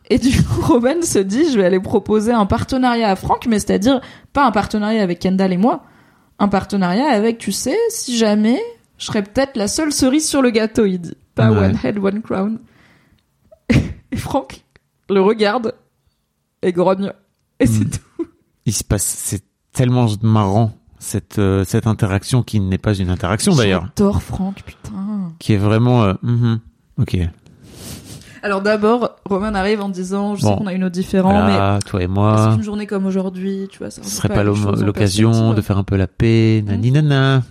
Et du coup, Roman se dit, je vais aller proposer un partenariat à Franck, mais c'est-à-dire pas un partenariat avec Kendall et moi, un partenariat avec, tu sais, si jamais, je serais peut-être la seule cerise sur le gâteau, il dit. Pas ouais. One head, one crown. Et Franck le regarde et grogne. Et c'est mmh. tout. Il se passe, c'est tellement marrant, cette, euh, cette interaction qui n'est pas une interaction d'ailleurs. J'adore Franck, putain. Qui est vraiment, euh, mm-hmm. ok. Alors d'abord, Roman arrive en disant, je bon. sais qu'on a une eau différente, voilà, mais. toi et moi. C'est une journée comme aujourd'hui, tu vois, ça Ce serait pas, pas l'occasion de faire un peu la paix, nani nana. Mmh.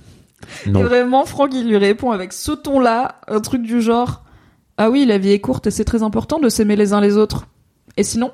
Non. Et vraiment, Franck, il lui répond avec ce ton-là, un truc du genre, ah oui, la vie est courte et c'est très important de s'aimer les uns les autres. Et sinon?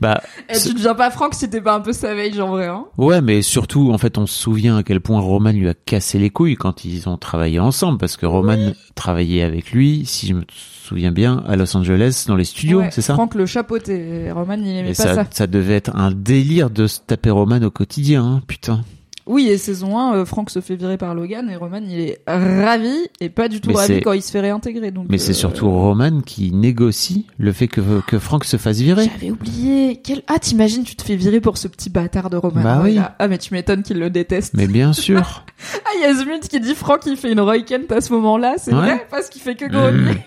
Bah, et tu deviens pas Franck si t'es pas un peu savage en vrai hein. Ouais mais surtout en fait on se souvient à quel point Roman lui a cassé les couilles quand ils ont travaillé ensemble parce que Roman oui. travaillait avec lui si je me souviens bien à Los Angeles dans les studios ouais, c'est ça Franck le chapeautait Roman il aimait et pas ça, ça ça devait être un délire de se taper Roman au quotidien hein, putain. Oui et saison un euh, Franck se fait virer par Logan et Roman il est ravi et pas du tout mais ravi c'est... quand il se fait réintégrer donc mais euh... c'est surtout Roman qui négocie le fait que que Franck se fasse virer. J'avais oublié quel ah t'imagines tu te fais virer pour ce petit bâtard de Roman bah Roy, oui. Ah mais tu m'étonnes qu'il le déteste mais bien sûr. Ah il y a Zmut qui dit Franck il fait une Roy Kent à ce moment là c'est ouais. vrai parce qu'il fait que grogner.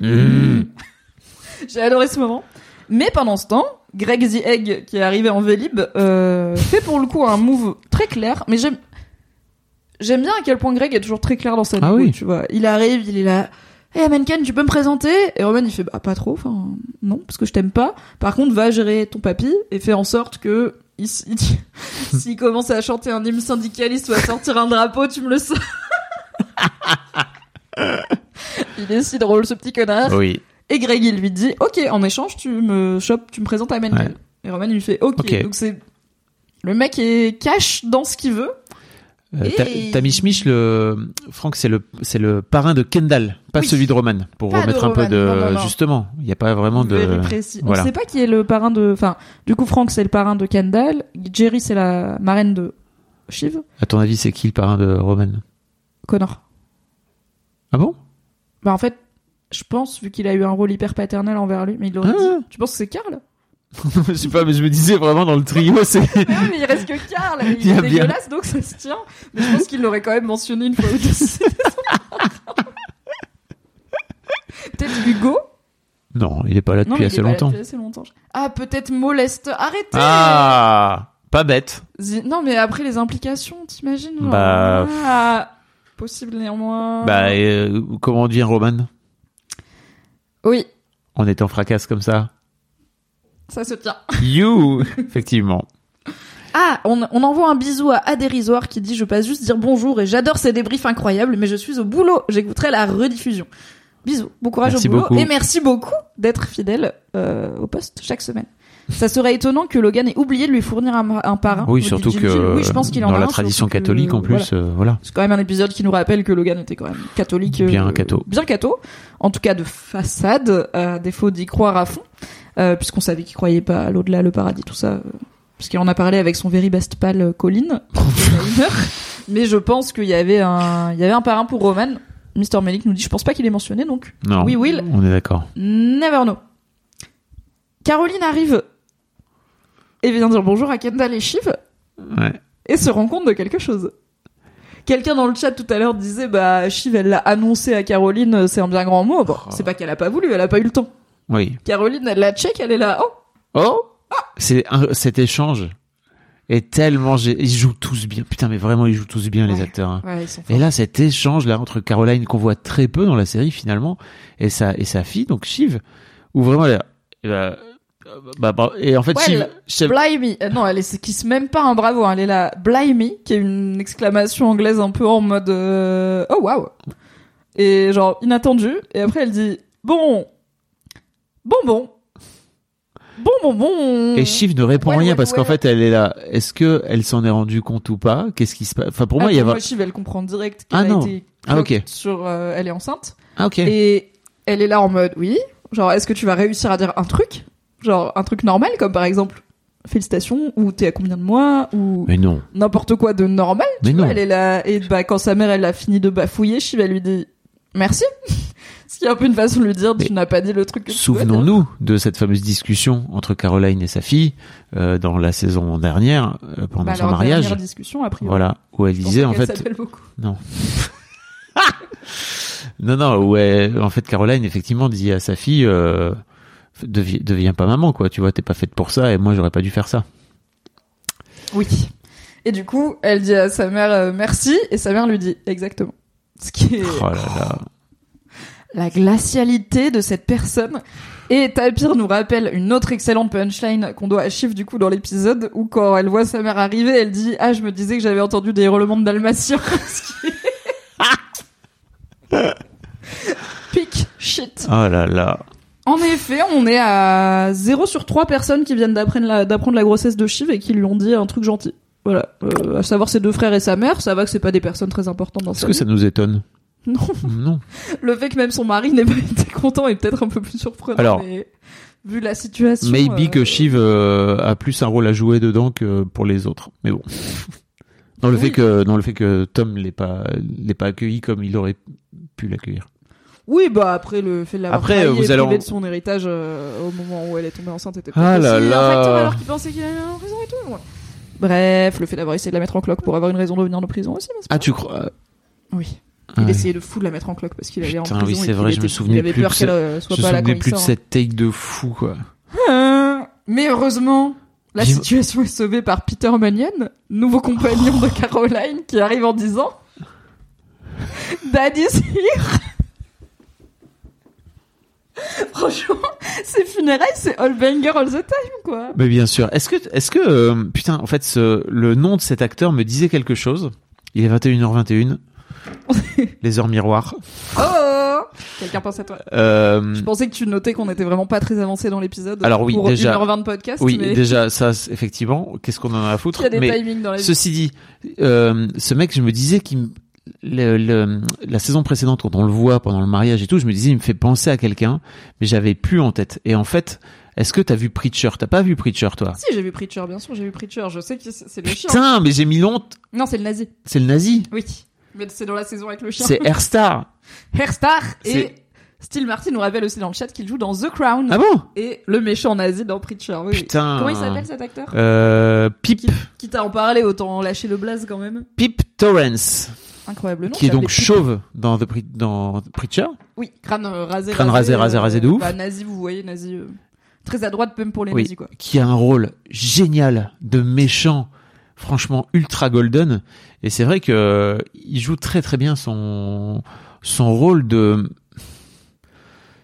Mmh. Mmh. J'ai adoré ce moment mais pendant ce temps Greg the Egg, qui est arrivé en Vélib, euh, fait pour le coup un move très clair, mais j'aime, j'aime bien à quel point Greg est toujours très clair dans sa ah oui. tu vois. Il arrive, il est là, hey Mencken, tu peux me présenter? Et Roman, il fait, bah, pas trop, enfin, non, parce que je t'aime pas. Par contre, va gérer ton papy, et fais en sorte que, il, il, s'il commence à chanter un hymne syndicaliste ou à sortir un drapeau, tu me le sors. il est si drôle, ce petit connard. Oui. Et Greg, il lui dit, ok, en échange, tu me chopes, tu me présentes à Mencken. Ouais. Et Roman, il lui fait, ok. okay. Donc c'est, le mec est cash dans ce qu'il veut. Euh, et... Tamish le Franck, c'est le c'est le parrain de Kendall, pas oui. celui de Roman, pour pas remettre un Roman, peu de non, non, non. justement. Il y a pas vraiment de. Précis. Voilà. On ne sait pas qui est le parrain de. Enfin, du coup, Franck, c'est le parrain de Kendall. Jerry, c'est la marraine de Shiv. À ton avis, c'est qui le parrain de Roman? Connor. Ah bon? Bah en fait, je pense vu qu'il a eu un rôle hyper paternel envers lui, mais il l'aurait ah. dit. Tu penses que c'est Karl? Je sais pas, mais je me disais vraiment dans le trio, c'est. Mais, ouais, mais il reste que Karl, il est dégueulasse, donc ça se tient. Mais je pense qu'il l'aurait quand même mentionné une fois ou deux. Peut-être Hugo? Non, il est pas là depuis non, assez, longtemps. Là assez longtemps. Ah, peut-être Moleste. Arrêtez! Ah! Pas bête. Z... Non, mais après les implications, t'imagines? Genre... Bah. Ah, possible néanmoins. Bah, euh, comment on devient Roman? Oui. On est en fracasse comme ça. Ça se tient. You, effectivement. Ah, on, on envoie un bisou à Adérisoire qui dit « Je passe juste dire bonjour et j'adore ces débriefs incroyables, mais je suis au boulot. J'écouterai la rediffusion. » Bisous, bon courage merci au boulot. Beaucoup. Et merci beaucoup d'être fidèle euh, au poste chaque semaine. Ça serait étonnant que Logan ait oublié de lui fournir un, un parrain. Oui, surtout Jim que Jim. Oui, je pense qu'il en dans a la un, tradition catholique que, en plus, voilà. Euh, voilà. C'est quand même un épisode qui nous rappelle que Logan était quand même catholique. Bien euh, catho. Bien catho. En tout cas, de façade, à défaut d'y croire à fond. Euh, puisqu'on savait qu'il croyait pas à l'au-delà, le paradis, tout ça. Euh, puisqu'il en a parlé avec son very best pal euh, Colin. Mais je pense qu'il y avait un, il y avait un parrain pour Roman. Mister Malik nous dit, je pense pas qu'il est mentionné, donc. Non. We will. On est d'accord. Never know. Caroline arrive et vient dire bonjour à Kendall et Shiv. Ouais. Et se rend compte de quelque chose. Quelqu'un dans le chat tout à l'heure disait, bah, Shiv, elle l'a annoncé à Caroline, c'est un bien grand mot. Bon, oh. C'est pas qu'elle a pas voulu, elle a pas eu le temps. Oui. Caroline, elle la check, elle est là. Oh, oh, ah. C'est un, cet échange est tellement. Gé... Ils jouent tous bien. Putain, mais vraiment, ils jouent tous bien ouais. les acteurs. Hein. Ouais, ils sont forts. Et là, cet échange là entre Caroline qu'on voit très peu dans la série finalement et sa et sa fille, donc Shiv, où vraiment elle, elle, bah, bah, et en fait, well, Shiv, blimey, euh, non, elle est, qui se même pas un bravo, hein, elle est là, blimey, qui est une exclamation anglaise un peu en mode euh, oh waouh et genre inattendue. Et après, elle dit bon. Bon, bon. Bon, bon, bon. Et Shiv ne répond ouais, rien ouais, parce ouais, qu'en ouais. fait, elle est là. Est-ce qu'elle s'en est rendue compte ou pas? Qu'est-ce qui se passe? Enfin, pour moi, ah, il y a. Moi, Shiv, elle comprend direct qu'elle ah, a non. été. Ah, ok. Sur, euh, elle est enceinte. Ah, ok. Et elle est là en mode, oui. Genre, est-ce que tu vas réussir à dire un truc? Genre, un truc normal, comme par exemple, félicitations, ou t'es à combien de mois, ou. Mais non. N'importe quoi de normal. Mais tu non. Vois, elle est là. Et bah, quand sa mère, elle a fini de bafouiller, Shiv, elle lui dit, merci. Ce qui est un peu une façon de lui dire, tu mais n'as pas dit le truc que tu souvenons-nous de cette fameuse discussion entre Caroline et sa fille euh, dans la saison dernière, euh, pendant bah, son mariage. Dernière discussion, a priori. Voilà, où elle je disait en fait... s'appelle beaucoup. Non. non, non, où elle, en fait Caroline effectivement dit à sa fille, euh, deviens, deviens pas maman, quoi, tu vois, t'es pas faite pour ça et moi j'aurais pas dû faire ça. Oui. Et du coup, elle dit à sa mère euh, merci et sa mère lui dit exactement. Ce qui est... Oh là là... La glacialité de cette personne. Et Tapir nous rappelle une autre excellente punchline qu'on doit à Shiv du coup dans l'épisode où quand elle voit sa mère arriver, elle dit « Ah, je me disais que j'avais entendu des hurlements de dalmatiens. » Pick shit. Oh là là. En effet, on est à zéro sur trois personnes qui viennent d'apprendre la, d'apprendre la grossesse de Shiv et qui lui ont dit un truc gentil. Voilà. Euh, à savoir ses deux frères et sa mère, ça va que c'est pas des personnes très importantes dans Est-ce sa vie. Est-ce que ça nous étonne ? Non. non. Le fait que même son mari n'ait pas été content est peut-être un peu plus surprenant. Alors, mais vu la situation. Maybe euh... que Shiv euh, a plus un rôle à jouer dedans que pour les autres. Mais bon. Dans le oui. fait que, dans le fait que Tom l'ait pas, l'ait pas accueilli comme il aurait pu l'accueillir. Oui, bah après le fait de l'avoir après, vous allez en... de son héritage euh, au moment où elle est tombée enceinte était ah là aussi là. Un facteur alors qu'il pensait qu'il avait une raison et tout. Ouais. Bref, le fait d'avoir essayé de la mettre en cloque pour avoir une raison de venir de prison aussi. Ah, tu crois? Oui. Il ah essayait ouais. de fou de la mettre en cloque parce qu'il allait en prison. Putain, oui, c'est vrai, je me souvenais plus de cette take de fou, quoi. Ah, mais heureusement, la J'ai... situation est sauvée par Peter Mannion, nouveau compagnon oh. de Caroline, qui arrive en disant « Daddy's here !» Franchement, ses funérailles, c'est all banger all the time, quoi. Mais bien sûr. Est-ce que, est-ce que euh, putain, en fait, ce, le nom de cet acteur me disait quelque chose. Il est vingt et une heures vingt et une. Les heures miroirs. Oh toi. Quelqu'un pense à toi. Euh... Je pensais que tu notais qu'on n'était vraiment pas très avancé dans l'épisode. Alors oui, pour déjà. une heure vingt de podcast. Oui, mais... déjà, ça, effectivement, qu'est-ce qu'on en a à foutre? Il y a des mais timings dans la vie. Ceci dit, euh, ce mec, je me disais qu'il Le, le, la saison précédente, quand on le voit pendant le mariage et tout, je me disais, il me fait penser à quelqu'un, mais j'avais plus en tête. Et en fait, est-ce que t'as vu Preacher? T'as pas vu Preacher, toi? Si, j'ai vu Preacher, bien sûr, j'ai vu Preacher. Je sais que c'est, c'est le chien. Putain, mais j'ai mis longtemps. Non, c'est le nazi. C'est le nazi? Oui. Mais c'est dans la saison avec le chien. C'est Airstar. Airstar et c'est... Steel Martin nous rappelle aussi dans le chat qu'il joue dans The Crown. Ah bon? Et le méchant nazi dans Preacher. Oui. Putain. Comment il s'appelle cet acteur? Euh, Pip. Quitte à en parler, autant lâcher le blaze quand même. Pip Torrance. Incroyable, non, qui est donc chauve dans, The Pre- dans Preacher. Oui, crâne euh, rasé, crâne rasé, rasé, euh, rasé de ouf. Bah, nazi, vous voyez, nazi euh, très à droite, même pour les oui, nazis, quoi. Qui a un rôle génial de méchant, franchement ultra golden. Et c'est vrai que euh, il joue très très bien son son rôle de.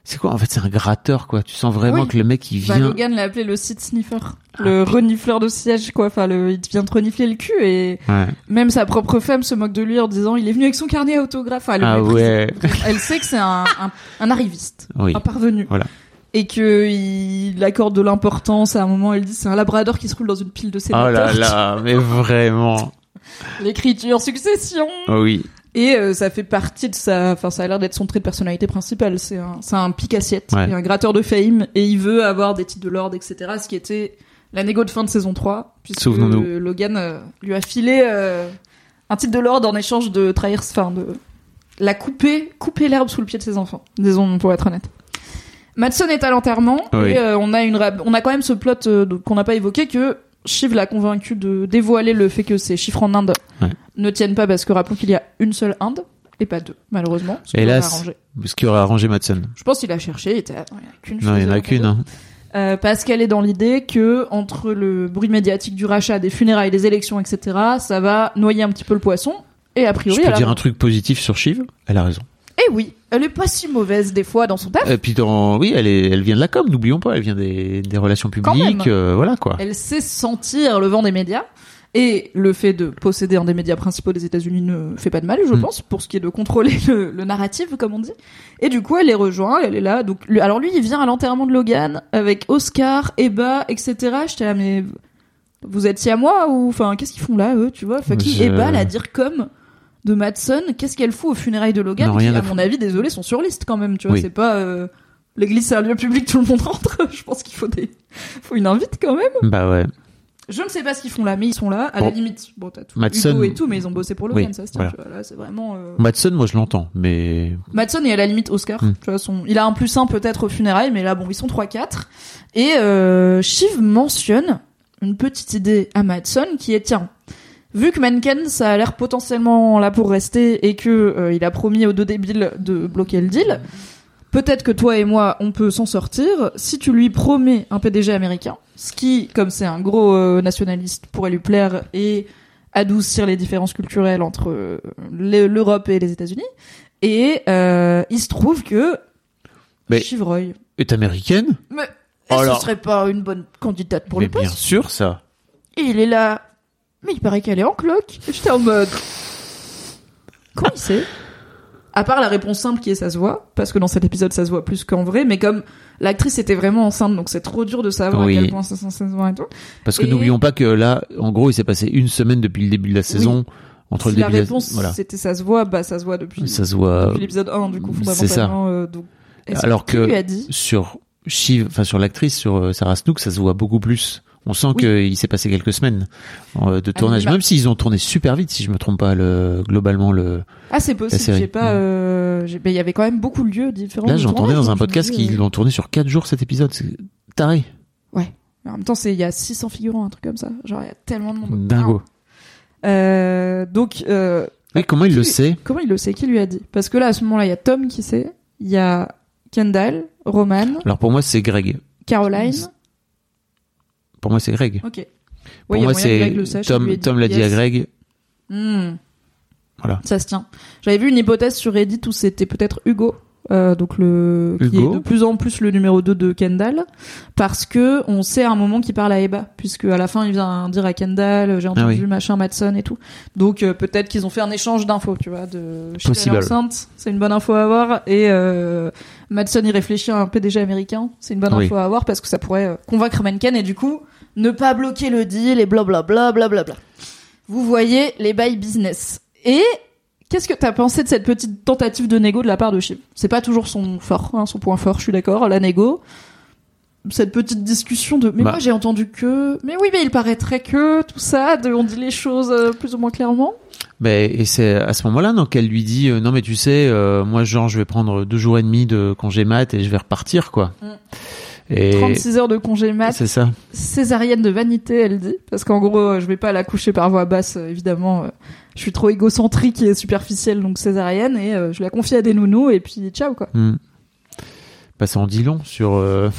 C'est quoi en fait? C'est un gratteur, quoi. Tu sens vraiment oui. que le mec il vient. Bah, Logan l'a appelé le seat sniffer, ah, le p... renifleur de siège, quoi. Enfin, le... il vient te renifler le cul et ouais. même sa propre femme se moque de lui en disant il est venu avec son carnet à autographe. Enfin, elle, ah, ouais. elle sait que c'est un, un, un arriviste, oui. un parvenu, voilà. et que il accorde de l'importance. À un moment, elle dit c'est un labrador qui se roule dans une pile de sénateurs. Oh là là, mais vraiment. L'écriture, Succession. Oui. Et euh, ça fait partie de sa... Enfin, ça a l'air d'être son trait de personnalité principal. C'est un, c'est un pique-assiette. Ouais. Il est un gratteur de fame et il veut avoir des titres de l'ordre, et cetera. Ce qui était la négo de fin de saison trois, puisque Souvenons-nous. Logan euh, lui a filé euh, un titre de l'ordre en échange de trahir... Enfin, de la couper, couper l'herbe sous le pied de ses enfants. Disons, pour être honnête. Mattson est à l'enterrement. Oui. Et euh, on a une... On a quand même ce plot euh, qu'on n'a pas évoqué que... Shiv l'a convaincu de dévoiler le fait que ces chiffres en Inde ouais. ne tiennent pas parce que rappelons qu'il y a une seule Inde et pas deux, malheureusement. Hélas, ce qui aurait arrangé Mattson. Je pense qu'il a cherché, il était à... il n'y en a qu'une. Non, il n'y en a qu'une. Hein. Euh, parce qu'elle est dans l'idée que entre le bruit médiatique du rachat, des funérailles, des élections, et cetera, ça va noyer un petit peu le poisson. Et a priori, je peux elle dire a... un truc positif sur Shiv. Elle a raison. Eh oui, elle est pas si mauvaise des fois dans son taf. Et puis dans, oui, elle est, elle vient de la com, n'oublions pas, elle vient des, des relations publiques, euh, voilà quoi. Elle sait sentir le vent des médias et le fait de posséder un des médias principaux des États-Unis ne fait pas de mal, je mmh. pense, pour ce qui est de contrôler le, le narratif, comme on dit. Et du coup, elle est rejointe, elle est là. Donc, lui, alors lui, il vient à l'enterrement de Logan avec Oscar, Eba, et cetera. J'étais là, mais vous êtes si à moi ou enfin, qu'est-ce qu'ils font là, eux, tu vois? Enfin, qui je... Eba la dire comme. De Mattson, qu'est-ce qu'elle fout aux funérailles de Logan non, qui, à, à mon avis, désolé, sont sur liste quand même. Tu vois, oui. c'est pas euh, l'église, c'est un lieu public, tout le monde rentre. Je pense qu'il faut des, faut une invite quand même. Bah ouais. Je ne sais pas ce qu'ils font là, mais ils sont là. À bon. la limite, bon, t'as tout Mattson... Hugo et tout, mais ils ont bossé pour Logan, oui, ça se tient. Voilà. Tu vois, là, c'est vraiment. Euh... Mattson, moi, je l'entends, mais. Mattson et à la limite Oscar. Mm. Tu vois, son... il a un plus un peut-être aux funérailles, mais là, bon, ils sont trois quatre. Et euh, Shiv mentionne une petite idée à Mattson qui est tiens. Vu que Mencken, ça a l'air potentiellement là pour rester et que euh, il a promis aux deux débiles de bloquer le deal, peut-être que toi et moi, on peut s'en sortir si tu lui promets un P D G américain, ce qui, comme c'est un gros euh, nationaliste, pourrait lui plaire et adoucir les différences culturelles entre euh, l'Europe et les États-Unis. Et euh, il se trouve que Shiv Roy est américaine. Mais alors... ce serait pas une bonne candidate pour mais le poste. Bien sûr, ça. Et il est là. Mais il paraît qu'elle est en cloque. Et j'étais en mode... Comment il sait? À part la réponse simple qui est ça se voit, parce que dans cet épisode ça se voit plus qu'en vrai, mais comme l'actrice était vraiment enceinte, donc c'est trop dur de savoir oui. à quel point ça se voit et tout. Parce que et... n'oublions pas que là, en gros, il s'est passé une semaine depuis le début de la saison. Oui. Entre si le début la réponse la... Voilà. c'était ça se voit, bah ça se voit depuis, ça se voit... depuis l'épisode un, du coup, fondamentalement. Euh, donc... Alors que, que dit sur Shiv, enfin sur l'actrice, sur Sarah Snook, ça se voit beaucoup plus. On sent oui. qu'il s'est passé quelques semaines de tournage, même s'ils ont tourné super vite, si je me trompe pas, le, globalement le. Ah, c'est possible. J'ai pas. Euh, j'ai, mais il y avait quand même beaucoup de lieux différents. Là, j'entendais dans un podcast qu'ils euh... l'ont tourné sur quatre jours cet épisode. C'est taré. Ouais. Mais en même temps, c'est il y a six cents figurants, un truc comme ça. Genre il y a tellement de monde. Dingo. Euh, donc. Euh, oui, comment il le sait? Comment il le sait? Qui lui a dit? Parce que là, à ce moment-là, il y a Tom qui sait. Il y a Kendall, Roman. Alors pour moi, c'est Greg. Caroline. C'est... Pour moi, c'est Greg. Ok. Pour ouais, moi, c'est sèche, Tom. Tom l'a yes. dit à Greg. Mmh. Voilà. Ça se tient. J'avais vu une hypothèse sur Reddit où c'était peut-être Hugo euh, donc le Hugo. Qui est de plus en plus le numéro deux de Kendall, parce que on sait à un moment qu'il parle à Eba, puisque à la fin il vient dire à Kendall j'ai entendu ah oui. machin Mattson et tout, donc euh, peut-être qu'ils ont fait un échange d'infos, tu vois, de je suis enceinte, c'est une bonne info à avoir, et euh, Mattson y réfléchit à un P D G américain, c'est une bonne oui. info à avoir parce que ça pourrait euh, convaincre Mencken et du coup ne pas bloquer le deal et blablabla blablabla. Vous voyez les bails business. Et qu'est-ce que t'as pensé de cette petite tentative de négo de la part de Shiv ? C'est pas toujours son fort, hein, son point fort, je suis d'accord, la négo. Cette petite discussion de « mais bah. moi j'ai entendu que... »« Mais oui, mais il paraîtrait que... » Tout ça, de, on dit les choses euh, plus ou moins clairement. Mais, et c'est à ce moment-là donc, qu'elle lui dit euh, « Non mais tu sais, euh, moi genre je vais prendre deux jours et demi de congé mat et je vais repartir quoi. Mm. » Et... trente-six heures de congé mat, c'est ça. Césarienne de vanité, elle dit, parce qu'en gros je vais pas la coucher par voix basse, évidemment je suis trop égocentrique et superficielle, donc césarienne, et euh, je la confie à des nounous et puis ciao quoi. Mmh. Bah ça en dit long sur, euh...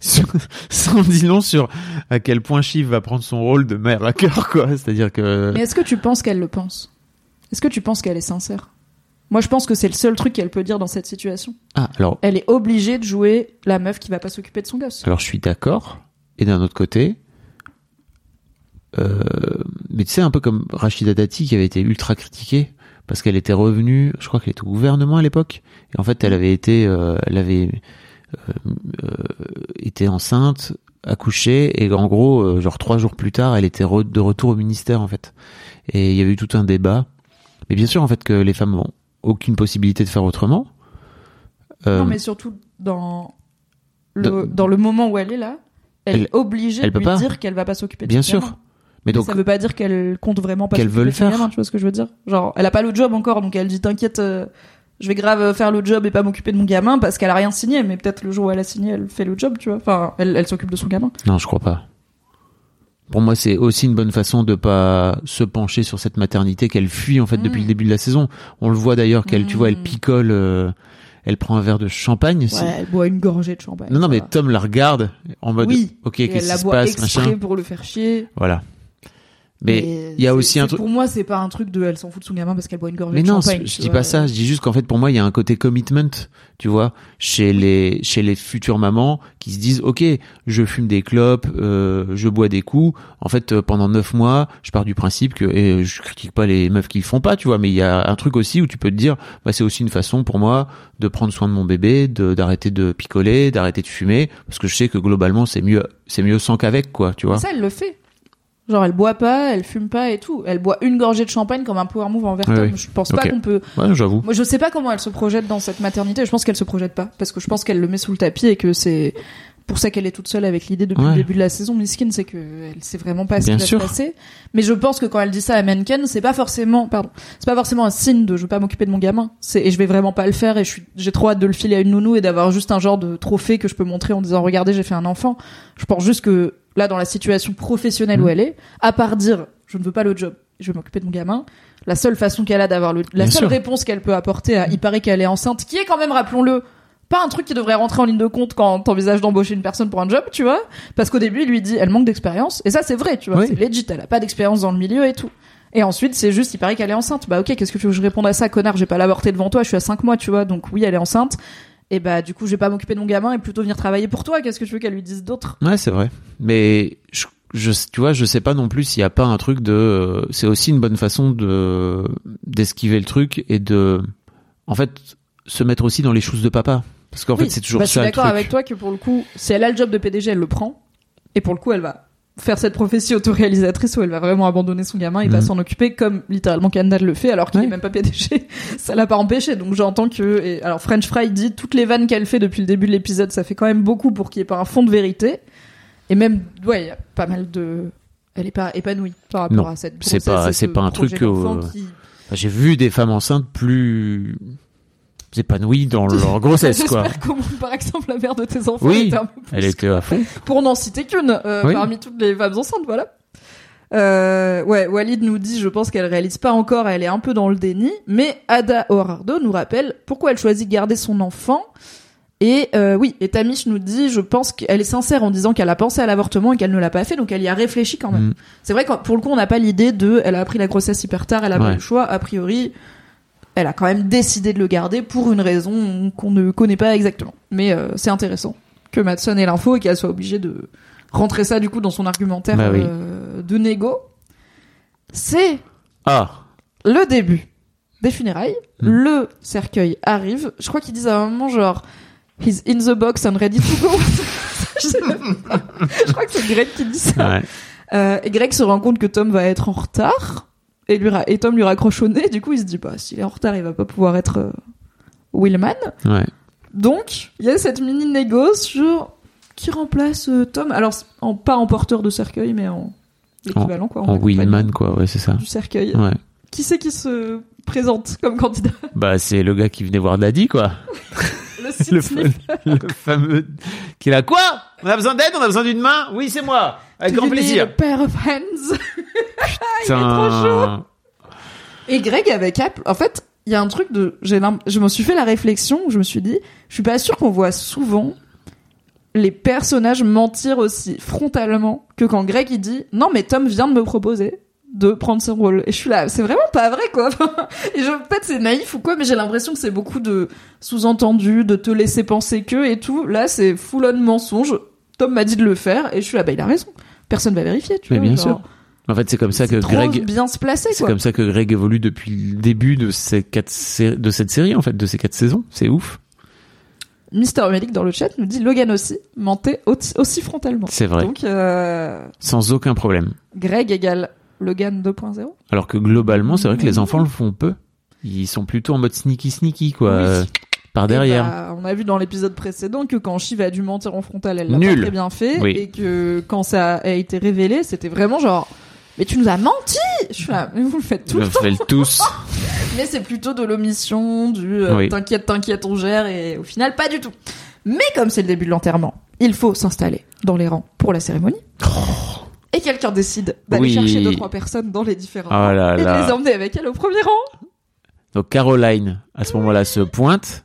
sur... ça en dit long sur à quel point Shiv va prendre son rôle de mère à cœur quoi, c'est-à-dire que... Mais est-ce que tu penses qu'elle le pense ? Est-ce que tu penses qu'elle est sincère ? Moi, je pense que c'est le seul truc qu'elle peut dire dans cette situation. Ah, alors... Elle est obligée de jouer la meuf qui va pas s'occuper de son gosse. Alors, je suis d'accord. Et d'un autre côté... Euh, mais tu sais, un peu comme Rachida Dati qui avait été ultra critiquée parce qu'elle était revenue... Je crois qu'elle était au gouvernement à l'époque. Et en fait, elle avait été, euh, elle avait, euh, euh, été enceinte, accouchée. Et en gros, euh, genre trois jours plus tard, elle était re- de retour au ministère, en fait. Et il y avait eu tout un débat. Mais bien sûr, en fait, que les femmes... Bon, aucune possibilité de faire autrement. Euh, non, mais surtout dans le, de, dans le moment où elle est là, elle, elle est obligée elle de lui pas. dire qu'elle va pas s'occuper de Bien sûr. Gamin. Mais donc, ça veut pas dire qu'elle compte vraiment pas qu'elle s'occuper veut le de faire. Gamin, tu vois ce que je veux dire ? Genre, elle a pas le job encore, donc elle dit t'inquiète, euh, je vais grave faire le job et pas m'occuper de mon gamin parce qu'elle a rien signé, mais peut-être le jour où elle a signé, elle fait le job, tu vois. Enfin, elle, elle s'occupe de son gamin. Non, je crois pas. Pour moi, c'est aussi une bonne façon de pas se pencher sur cette maternité qu'elle fuit en fait mmh. depuis le début de la saison. On le voit d'ailleurs qu'elle, mmh. tu vois, elle picole, euh, elle prend un verre de champagne. Ouais, c'est... elle boit une gorgée de champagne. Non, non, mais Tom la regarde en mode, oui, ok, qu'est-ce qui se passe, machin. Elle la boit exprès pour le faire chier. Voilà. Mais il y a aussi un truc. Pour moi, c'est pas un truc de, elle s'en fout de son gamin parce qu'elle boit une gorgée mais de non, champagne. Mais non, je dis pas ça. Je dis juste qu'en fait, pour moi, il y a un côté commitment, tu vois, chez les chez les futures mamans qui se disent, ok, je fume des clopes, euh, je bois des coups. En fait, euh, pendant neuf mois, je pars du principe que et je critique pas les meufs qui le font pas, tu vois. Mais il y a un truc aussi où tu peux te dire, bah c'est aussi une façon pour moi de prendre soin de mon bébé, de d'arrêter de picoler, d'arrêter de fumer, parce que je sais que globalement, c'est mieux c'est mieux sans qu'avec quoi, tu vois. Mais ça, elle le fait. Genre elle boit pas, elle fume pas et tout. Elle boit une gorgée de champagne comme un power move envers Tom. Oui, oui. Je pense okay. pas qu'on peut. Ouais, j'avoue. Moi je sais pas comment elle se projette dans cette maternité. Je pense qu'elle se projette pas parce que je pense qu'elle le met sous le tapis et que c'est pour ça qu'elle est toute seule avec l'idée depuis ouais. le début de la saison. Miskine, c'est que elle sait vraiment pas ce qui va se passer. Mais je pense que quand elle dit ça à Mencken, c'est pas forcément, pardon, c'est pas forcément un signe de je veux pas m'occuper de mon gamin. C'est et je vais vraiment pas le faire et je suis, j'ai trop hâte de le filer à une nounou et d'avoir juste un genre de trophée que je peux montrer en disant regardez j'ai fait un enfant. Je pense juste que là, dans la situation professionnelle mmh. où elle est, à part dire « je ne veux pas le job, je vais m'occuper de mon gamin », la seule façon qu'elle a d'avoir le... La Bien seule sûr. réponse qu'elle peut apporter à « il paraît qu'elle est enceinte », qui est quand même, rappelons-le, pas un truc qui devrait rentrer en ligne de compte quand t'envisages d'embaucher une personne pour un job, tu vois, parce qu'au début, il lui dit « elle manque d'expérience », et ça, c'est vrai, tu vois, oui. c'est legit, elle a pas d'expérience dans le milieu et tout. Et ensuite, c'est juste, il paraît qu'elle est enceinte. Bah ok, qu'est-ce que tu veux que je réponde à ça, connard, j'ai pas l'avorté devant toi, je suis à cinq mois, tu vois, donc oui, elle est enceinte. Et bah du coup je vais pas m'occuper de mon gamin et plutôt venir travailler pour toi, qu'est-ce que tu veux qu'elle lui dise d'autre ? Ouais c'est vrai, mais je, je, tu vois je sais pas non plus s'il y a pas un truc de... Euh, c'est aussi une bonne façon de d'esquiver le truc et de en fait se mettre aussi dans les choses de papa, parce qu'en oui. fait c'est toujours bah, ça le truc. Je suis d'accord avec toi que pour le coup si elle a le job de P D G elle le prend et pour le coup elle va faire cette prophétie autoréalisatrice où elle va vraiment abandonner son gamin et mmh. pas s'en occuper comme littéralement Kendall le fait alors qu'il ouais. est même pas P D G. Ça l'a pas empêché. Donc j'entends que et alors French Fry dit toutes les vannes qu'elle fait depuis le début de l'épisode, ça fait quand même beaucoup pour qu'il y ait pas un fond de vérité. Et même ouais, y a pas mal de elle est pas épanouie par rapport non, à cette grossesse. C'est pas c'est ce pas un truc que euh... qui... enfin, j'ai vu des femmes enceintes plus épanouie dans leur grossesse. J'espère quoi. Comment, par exemple, la mère de tes enfants oui, était un peu plus. Elle était à fond. Pour n'en citer qu'une, euh, oui. parmi toutes les femmes enceintes, voilà. Euh, ouais, Walid nous dit, je pense qu'elle réalise pas encore, elle est un peu dans le déni, mais Ada Orardo nous rappelle pourquoi elle choisit de garder son enfant. Et euh, oui, et Tamish nous dit, je pense qu'elle est sincère en disant qu'elle a pensé à l'avortement et qu'elle ne l'a pas fait, donc elle y a réfléchi quand même. Mm. C'est vrai que pour le coup, on n'a pas l'idée de, elle a appris la grossesse hyper tard, elle a ouais. pas eu le choix, a priori. elle a quand même décidé de le garder pour une raison qu'on ne connaît pas exactement. Mais euh, c'est intéressant que Mattson ait l'info et qu'elle soit obligée de rentrer ça du coup dans son argumentaire bah oui. euh, de négo. C'est ah. le début des funérailles. Mmh. Le cercueil arrive. Je crois qu'ils disent à un moment genre « He's in the box and ready to go ». Je crois que c'est Greg qui dit ça. Ouais. Euh, et Greg se rend compte que Tom va être en retard et, lui ra- et Tom lui raccroche au nez. Du coup, il se dit bah, s'il est en retard, il va pas pouvoir être euh, Willman. Ouais. Donc, il y a cette mini négo sur qui remplace euh, Tom. Alors, en, pas en porteur de cercueil, mais en l'équivalent. En, quoi, en, en Willman, quoi, ouais, c'est ça. Du cercueil. Ouais. Qui c'est qui se présente comme candidat ? Bah, c'est le gars qui venait voir Daddy, quoi. Le, le, le fameux qui a quoi ? On a besoin d'aide, on a besoin d'une main. Oui, c'est moi. Avec tu grand plaisir. Le pair of hands. Il est trop chaud. Et Greg avec Apple. En fait, il y a un truc de. J'ai je me suis fait la réflexion. Je me suis dit, je suis pas sûre qu'on voit souvent les personnages mentir aussi frontalement que quand Greg il dit non mais Tom vient de me proposer de prendre ce rôle. Et je suis là, c'est vraiment pas vrai, quoi. Et je, peut-être c'est naïf ou quoi, mais j'ai l'impression que c'est beaucoup de sous-entendus, de te laisser penser que et tout. Là, c'est full on mensonge. Tom m'a dit de le faire et je suis là, bah, il a raison. Personne va vérifier, tu mais vois. Mais bien genre. Sûr. En fait, c'est comme ça c'est que trop Greg. Bien se placer, quoi. C'est comme ça que Greg évolue depuis le début de ces quatre, sé... de cette série, en fait, de ces quatre saisons. C'est ouf. Mister Malik dans le chat nous dit Logan aussi mentait aussi frontalement. C'est vrai. Donc, euh... sans aucun problème. Greg égale Logan deux point zéro. Alors que globalement, c'est vrai que les enfants le font peu. Ils sont plutôt en mode sneaky sneaky, quoi. Oui. Par derrière. Bah, on a vu dans l'épisode précédent que quand Shiv a dû mentir en frontal, elle l'a Nul. Pas très bien fait. Oui. Et que quand ça a été révélé, c'était vraiment genre mais tu nous as menti. Je suis là, mais vous le faites tout le, le temps. Vous le faites tous. Mais c'est plutôt de l'omission, du euh, oui. t'inquiète, t'inquiète, on gère, et au final, pas du tout. Mais comme c'est le début de l'enterrement, il faut s'installer dans les rangs pour la cérémonie. Oh. Et quelqu'un décide d'aller oui. chercher deux trois personnes dans les différents rangs oh là et là. De les emmener avec elle au premier rang. Donc Caroline, à ce oui. moment-là, se pointe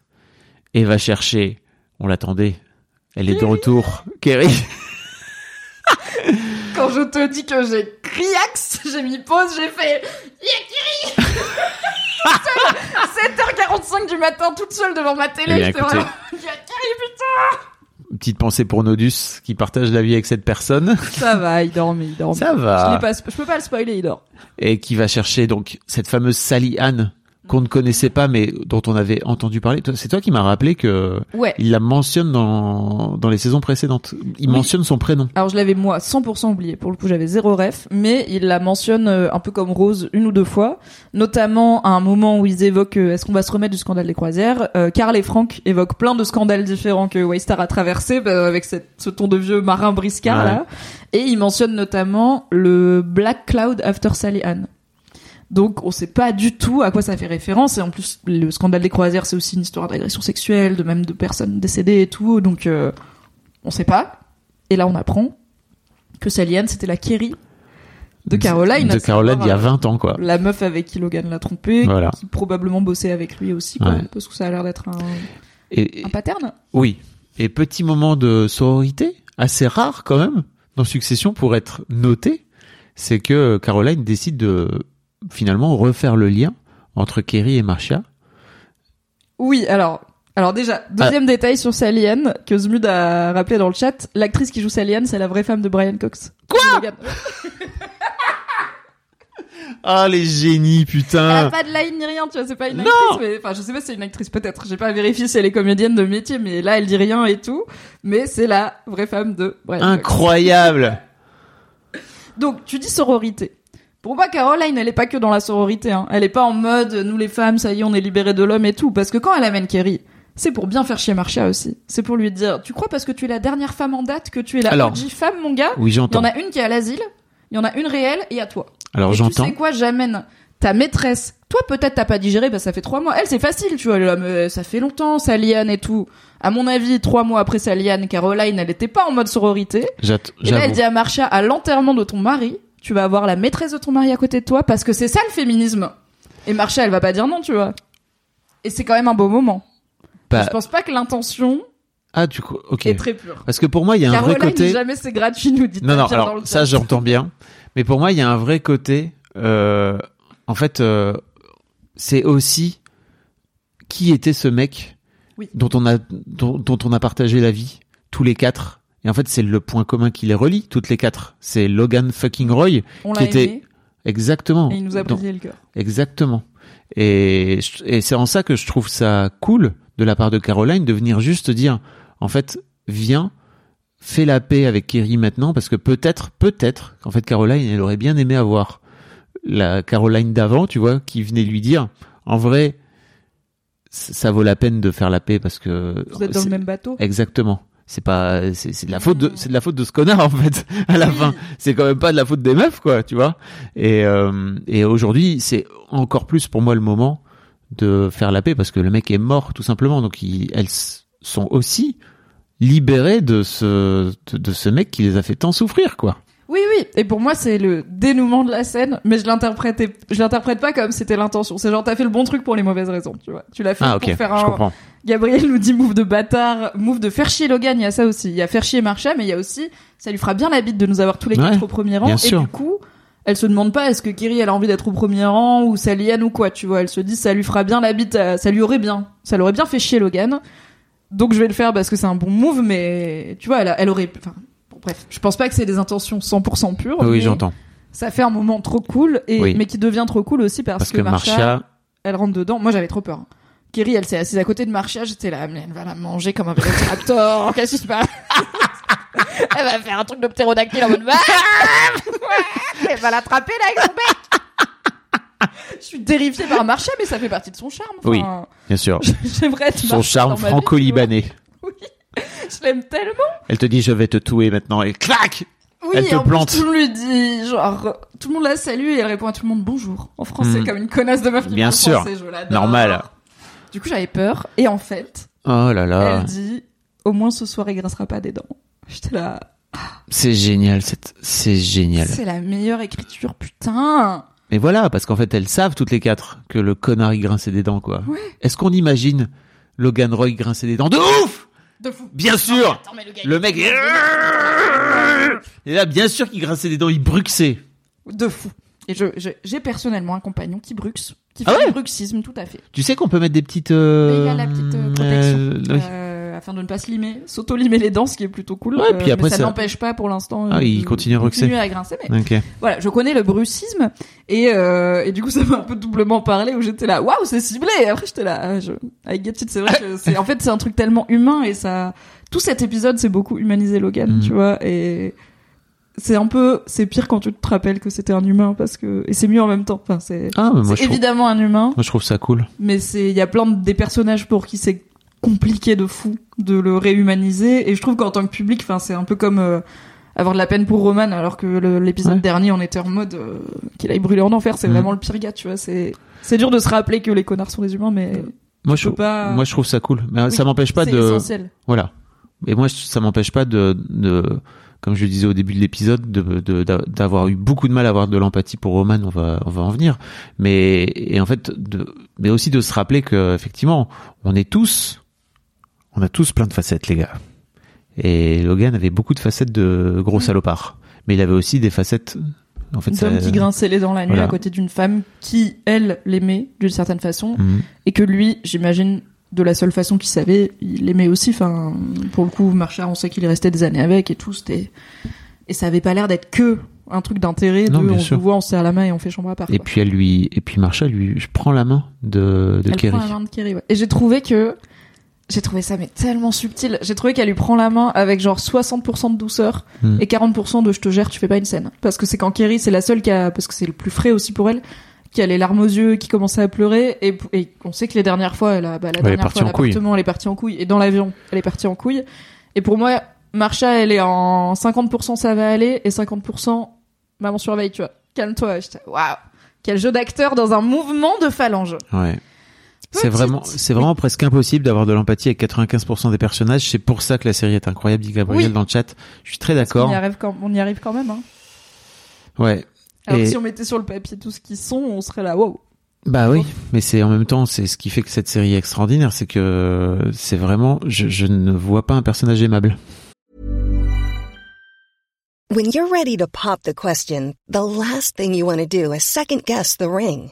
et va chercher. On l'attendait. Elle est oui. de retour. Kerry. Quand je te dis que j'ai criax, j'ai mis pause, j'ai fait yeah, Kerry. sept heures quarante-cinq du matin, toute seule devant ma télé. Bien, j'étais vraiment yeah, Kerry, putain. Petite pensée pour Nodus qui partage la vie avec cette personne. Ça va, il dort, mais il dort. Ça va. Je, pas, je peux pas le spoiler, il dort. Et qui va chercher donc cette fameuse Sally Anne qu'on ne connaissait pas mais dont on avait entendu parler. C'est toi qui m'as rappelé que ouais. il la mentionne dans dans les saisons précédentes. Il oui. mentionne son prénom. Alors je l'avais moi cent pour cent oublié. Pour le coup, j'avais zéro ref, mais il la mentionne un peu comme Rose une ou deux fois, notamment à un moment où ils évoquent euh, est-ce qu'on va se remettre du scandale des croisières. Euh, Karl et Frank évoquent plein de scandales différents que Waystar a traversé bah, avec cette, ce ton de vieux marin briscard ouais. là, et ils mentionnent notamment le Black Cloud After Sally Anne. Donc on sait pas du tout à quoi ça fait référence et en plus le scandale des croisières c'est aussi une histoire d'agression sexuelle, de même de personnes décédées et tout, donc euh, on sait pas. Et là on apprend que Sally Anne c'était la Kerry de Caroline. De Caroline il y a vingt ans quoi. La meuf avec qui Logan l'a trompée, voilà. qui probablement bossait avec lui aussi quoi, ouais. parce que ça a l'air d'être un, et, un pattern. Oui, et petit moment de sororité, assez rare quand même, dans Succession pour être noté, c'est que Caroline décide de finalement refaire le lien entre Kerry et Marcia. Oui, alors alors déjà deuxième ah. détail sur Sally Anne que Zmud a rappelé dans le chat, l'actrice qui joue Sally Anne, c'est la vraie femme de Brian Cox. Quoi ? Ah les génies putain. Elle a pas de line ni rien, tu vois, c'est pas une non actrice mais enfin je sais pas si c'est une actrice peut-être, j'ai pas vérifié si elle est comédienne de métier mais là elle dit rien et tout, mais c'est la vraie femme de Brian Cox. Incroyable. Donc tu dis sororité. Pour moi, Caroline, elle est pas que dans la sororité, hein. Elle est pas en mode, nous les femmes, ça y est, on est libérés de l'homme et tout. Parce que quand elle amène Kerry, c'est pour bien faire chier Marcia aussi. C'est pour lui dire, tu crois parce que tu es la dernière femme en date que tu es la O G femme, mon gars? Oui, j'entends. Il y en a une qui est à l'asile, il y en a une réelle et à toi. Alors, et j'entends. Tu sais quoi, j'amène ta maîtresse. Toi, peut-être t'as pas digéré, bah, ça fait trois mois. Elle, c'est facile, tu vois, là, mais ça fait longtemps, Sally Anne et tout. À mon avis, trois mois après Sally Anne, Caroline, elle était pas en mode sororité. J'att- et là, elle dit à Marcia, à l'enterrement de ton mari, tu vas avoir la maîtresse de ton mari à côté de toi parce que c'est ça le féminisme. Et Marcia, elle va pas dire non, tu vois. Et c'est quand même un beau moment. Bah... Je pense pas que l'intention ah, du coup, okay. est très pure. Parce que pour moi, il y a un Caroline vrai côté. Jamais c'est gratuit, nous dit. Non, non. Alors dans le ça, j'entends bien. Mais pour moi, il y a un vrai côté. Euh, en fait, euh, c'est aussi qui était ce mec oui. dont on a dont, dont on a partagé la vie tous les quatre. Et en fait, c'est le point commun qui les relie toutes les quatre. C'est Logan fucking Roy on qui l'a était aimé. Exactement. Et il nous a brisé le cœur. Exactement. Et, et c'est en ça que je trouve ça cool de la part de Caroline de venir juste dire en fait viens fais la paix avec Kerry maintenant parce que peut-être peut-être en fait Caroline elle aurait bien aimé avoir la Caroline d'avant tu vois qui venait lui dire en vrai ça vaut la peine de faire la paix parce que vous êtes dans le même bateau exactement c'est pas c'est, c'est de la faute de, c'est de la faute de ce connard en fait à la fin c'est quand même pas de la faute des meufs quoi tu vois et euh, et aujourd'hui c'est encore plus pour moi le moment de faire la paix parce que le mec est mort tout simplement donc il, elles sont aussi libérées de ce de, de ce mec qui les a fait tant souffrir quoi. Oui oui et pour moi c'est le dénouement de la scène mais je l'interprète je l'interprète pas comme c'était l'intention c'est genre t'as fait le bon truc pour les mauvaises raisons tu vois tu l'as fait ah, okay. pour faire un je comprends. Gabriel nous dit move de bâtard move de faire chier Logan il y a ça aussi il y a faire chier Marcia mais il y a aussi ça lui fera bien la bite de nous avoir tous les ouais, quatre au premier rang et sûr. Du coup elle se demande pas est-ce que Kerry elle a envie d'être au premier rang ou Sally Anne ou quoi tu vois elle se dit ça lui fera bien la bite à... ça lui aurait bien ça l'aurait bien fait chier Logan donc je vais le faire parce que c'est un bon move mais tu vois elle, elle aurait enfin bon, bref je pense pas que c'est des intentions cent pour cent pures oui mais j'entends ça fait un moment trop cool et oui. mais qui devient trop cool aussi parce, parce que, que Marcia, Marcia elle rentre dedans moi j'avais trop peur Kerry elle s'est assise à côté de Marcia j'étais là mais elle va la manger comme un vélociraptor qu'est-ce qui se passe elle va faire un truc de ptérodactyle en mode elle va l'attraper là avec son bec. Je suis terrifiée par Marcia, mais ça fait partie de son charme. Enfin, oui, bien sûr. J'aimerais être son charme franco-libanais. Oui, je l'aime tellement. Elle te dit je vais te touer maintenant et clac. Oui, elle te en plante. Plus, tout le monde lui dit genre tout le monde la salue et elle répond à tout le monde bonjour en français mmh. comme une connasse de meuf qui bien sûr. Français, je l'adore. Normal. Du coup, j'avais peur et en fait, oh là là. Elle dit au moins ce soir il grincera pas des dents. J'étais là. C'est génial, cette... c'est génial. C'est la meilleure écriture, putain. Mais voilà, parce qu'en fait, elles savent toutes les quatre que le connard il grinçait des dents, quoi. Ouais. Est-ce qu'on imagine Logan Roy grincer des dents de ouf? De fou. Bien sûr. Attends, mais le, gars, le mec, il... et là, bien sûr qu'il grinçait des dents, il bruxait. De fou. Et je, je j'ai personnellement un compagnon qui bruxe, qui fait ah ouais du bruxisme, tout à fait. Tu sais qu'on peut mettre des petites. Euh... Il y a la petite euh, protection. Euh, oui. euh... afin de ne pas se limer, s'auto-limer les dents, ce qui est plutôt cool. Ouais, euh, puis après, mais ça, ça n'empêche pas pour l'instant ah, de, il continue à, continue à grincer. Mais okay. Voilà, je connais le bruxisme et, euh, et du coup, ça m'a un peu doublement parlé où j'étais là, waouh, c'est ciblé. Et après, j'étais là, je... avec Get It, c'est vrai que c'est, en fait, c'est un truc tellement humain et ça, tout cet épisode, c'est beaucoup humanisé Logan, mmh. tu vois, et c'est un peu, c'est pire quand tu te rappelles que c'était un humain parce que, et c'est mieux en même temps. Enfin, c'est, ah, bah, moi, c'est évidemment trouve... un humain. Moi, je trouve ça cool. Mais c'est, il y a plein de, des personnages pour qui c'est compliqué de fou de le réhumaniser et je trouve qu'en tant que public enfin c'est un peu comme euh, avoir de la peine pour Roman alors que le, l'épisode ouais. dernier on était en mode euh, qu'il aille brûler en enfer c'est mmh. vraiment le pire gars tu vois c'est c'est dur de se rappeler que les connards sont des humains mais moi je trouve pas... moi je trouve ça cool mais oui, ça m'empêche pas c'est de essentiel. Voilà et moi ça m'empêche pas de de comme je le disais au début de l'épisode de, de d'avoir eu beaucoup de mal à avoir de l'empathie pour Roman on va on va en venir mais et en fait de mais aussi de se rappeler que effectivement on est tous on a tous plein de facettes, les gars. Et Logan avait beaucoup de facettes de gros salopard. Mais il avait aussi des facettes... En fait, D'homme ça... qui grinçait les dents la nuit voilà. à côté d'une femme qui, elle, l'aimait d'une certaine façon. Mm-hmm. Et que lui, j'imagine, de la seule façon qu'il savait, il l'aimait aussi. Enfin, pour le coup, Marcia, on sait qu'il est resté des années avec et tout. C'était... Et ça avait pas l'air d'être que un truc d'intérêt. De, non, on se voit, on se serre la main et on fait chambre à part. Et quoi. Puis, elle lui... et puis Marcia, lui, je prends la main de, de elle Kerry. Elle prend la main de Kerry, ouais. Et j'ai trouvé que... J'ai trouvé ça mais tellement subtil. J'ai trouvé qu'elle lui prend la main avec genre soixante pour cent de douceur mmh. et quarante pour cent de je te gère, tu fais pas une scène. Parce que c'est quand Kerry, c'est la seule qui a, parce que c'est le plus frais aussi pour elle, qui a les larmes aux yeux, qui commençait à pleurer et, et on sait que les dernières fois, elle a, bah, la ouais, dernière fois à l'appartement, elle est partie en couille et dans l'avion, elle est partie en couille. Et pour moi, Marcia, elle est en cinquante pour cent ça va aller et cinquante pour cent maman surveille, tu vois. Calme-toi. J'étais, waouh. Quel jeu d'acteur dans un mouvement de phalange. Ouais. Petite. C'est vraiment, c'est vraiment oui. presque impossible d'avoir de l'empathie avec quatre-vingt-quinze pour cent des personnages. C'est pour ça que la série est incroyable, dit Gabriel oui. dans le chat. Je suis très d'accord. On y arrive quand, on y arrive quand même, hein. Ouais. Alors et... si on mettait sur le papier tout ce qu'ils sont, on serait là, wow. Bah oui, mais c'est en même temps, c'est ce qui fait que cette série est extraordinaire, c'est que c'est vraiment, je, je ne vois pas un personnage aimable. When you're ready to pop the question, the last thing you want to do is second guess the ring.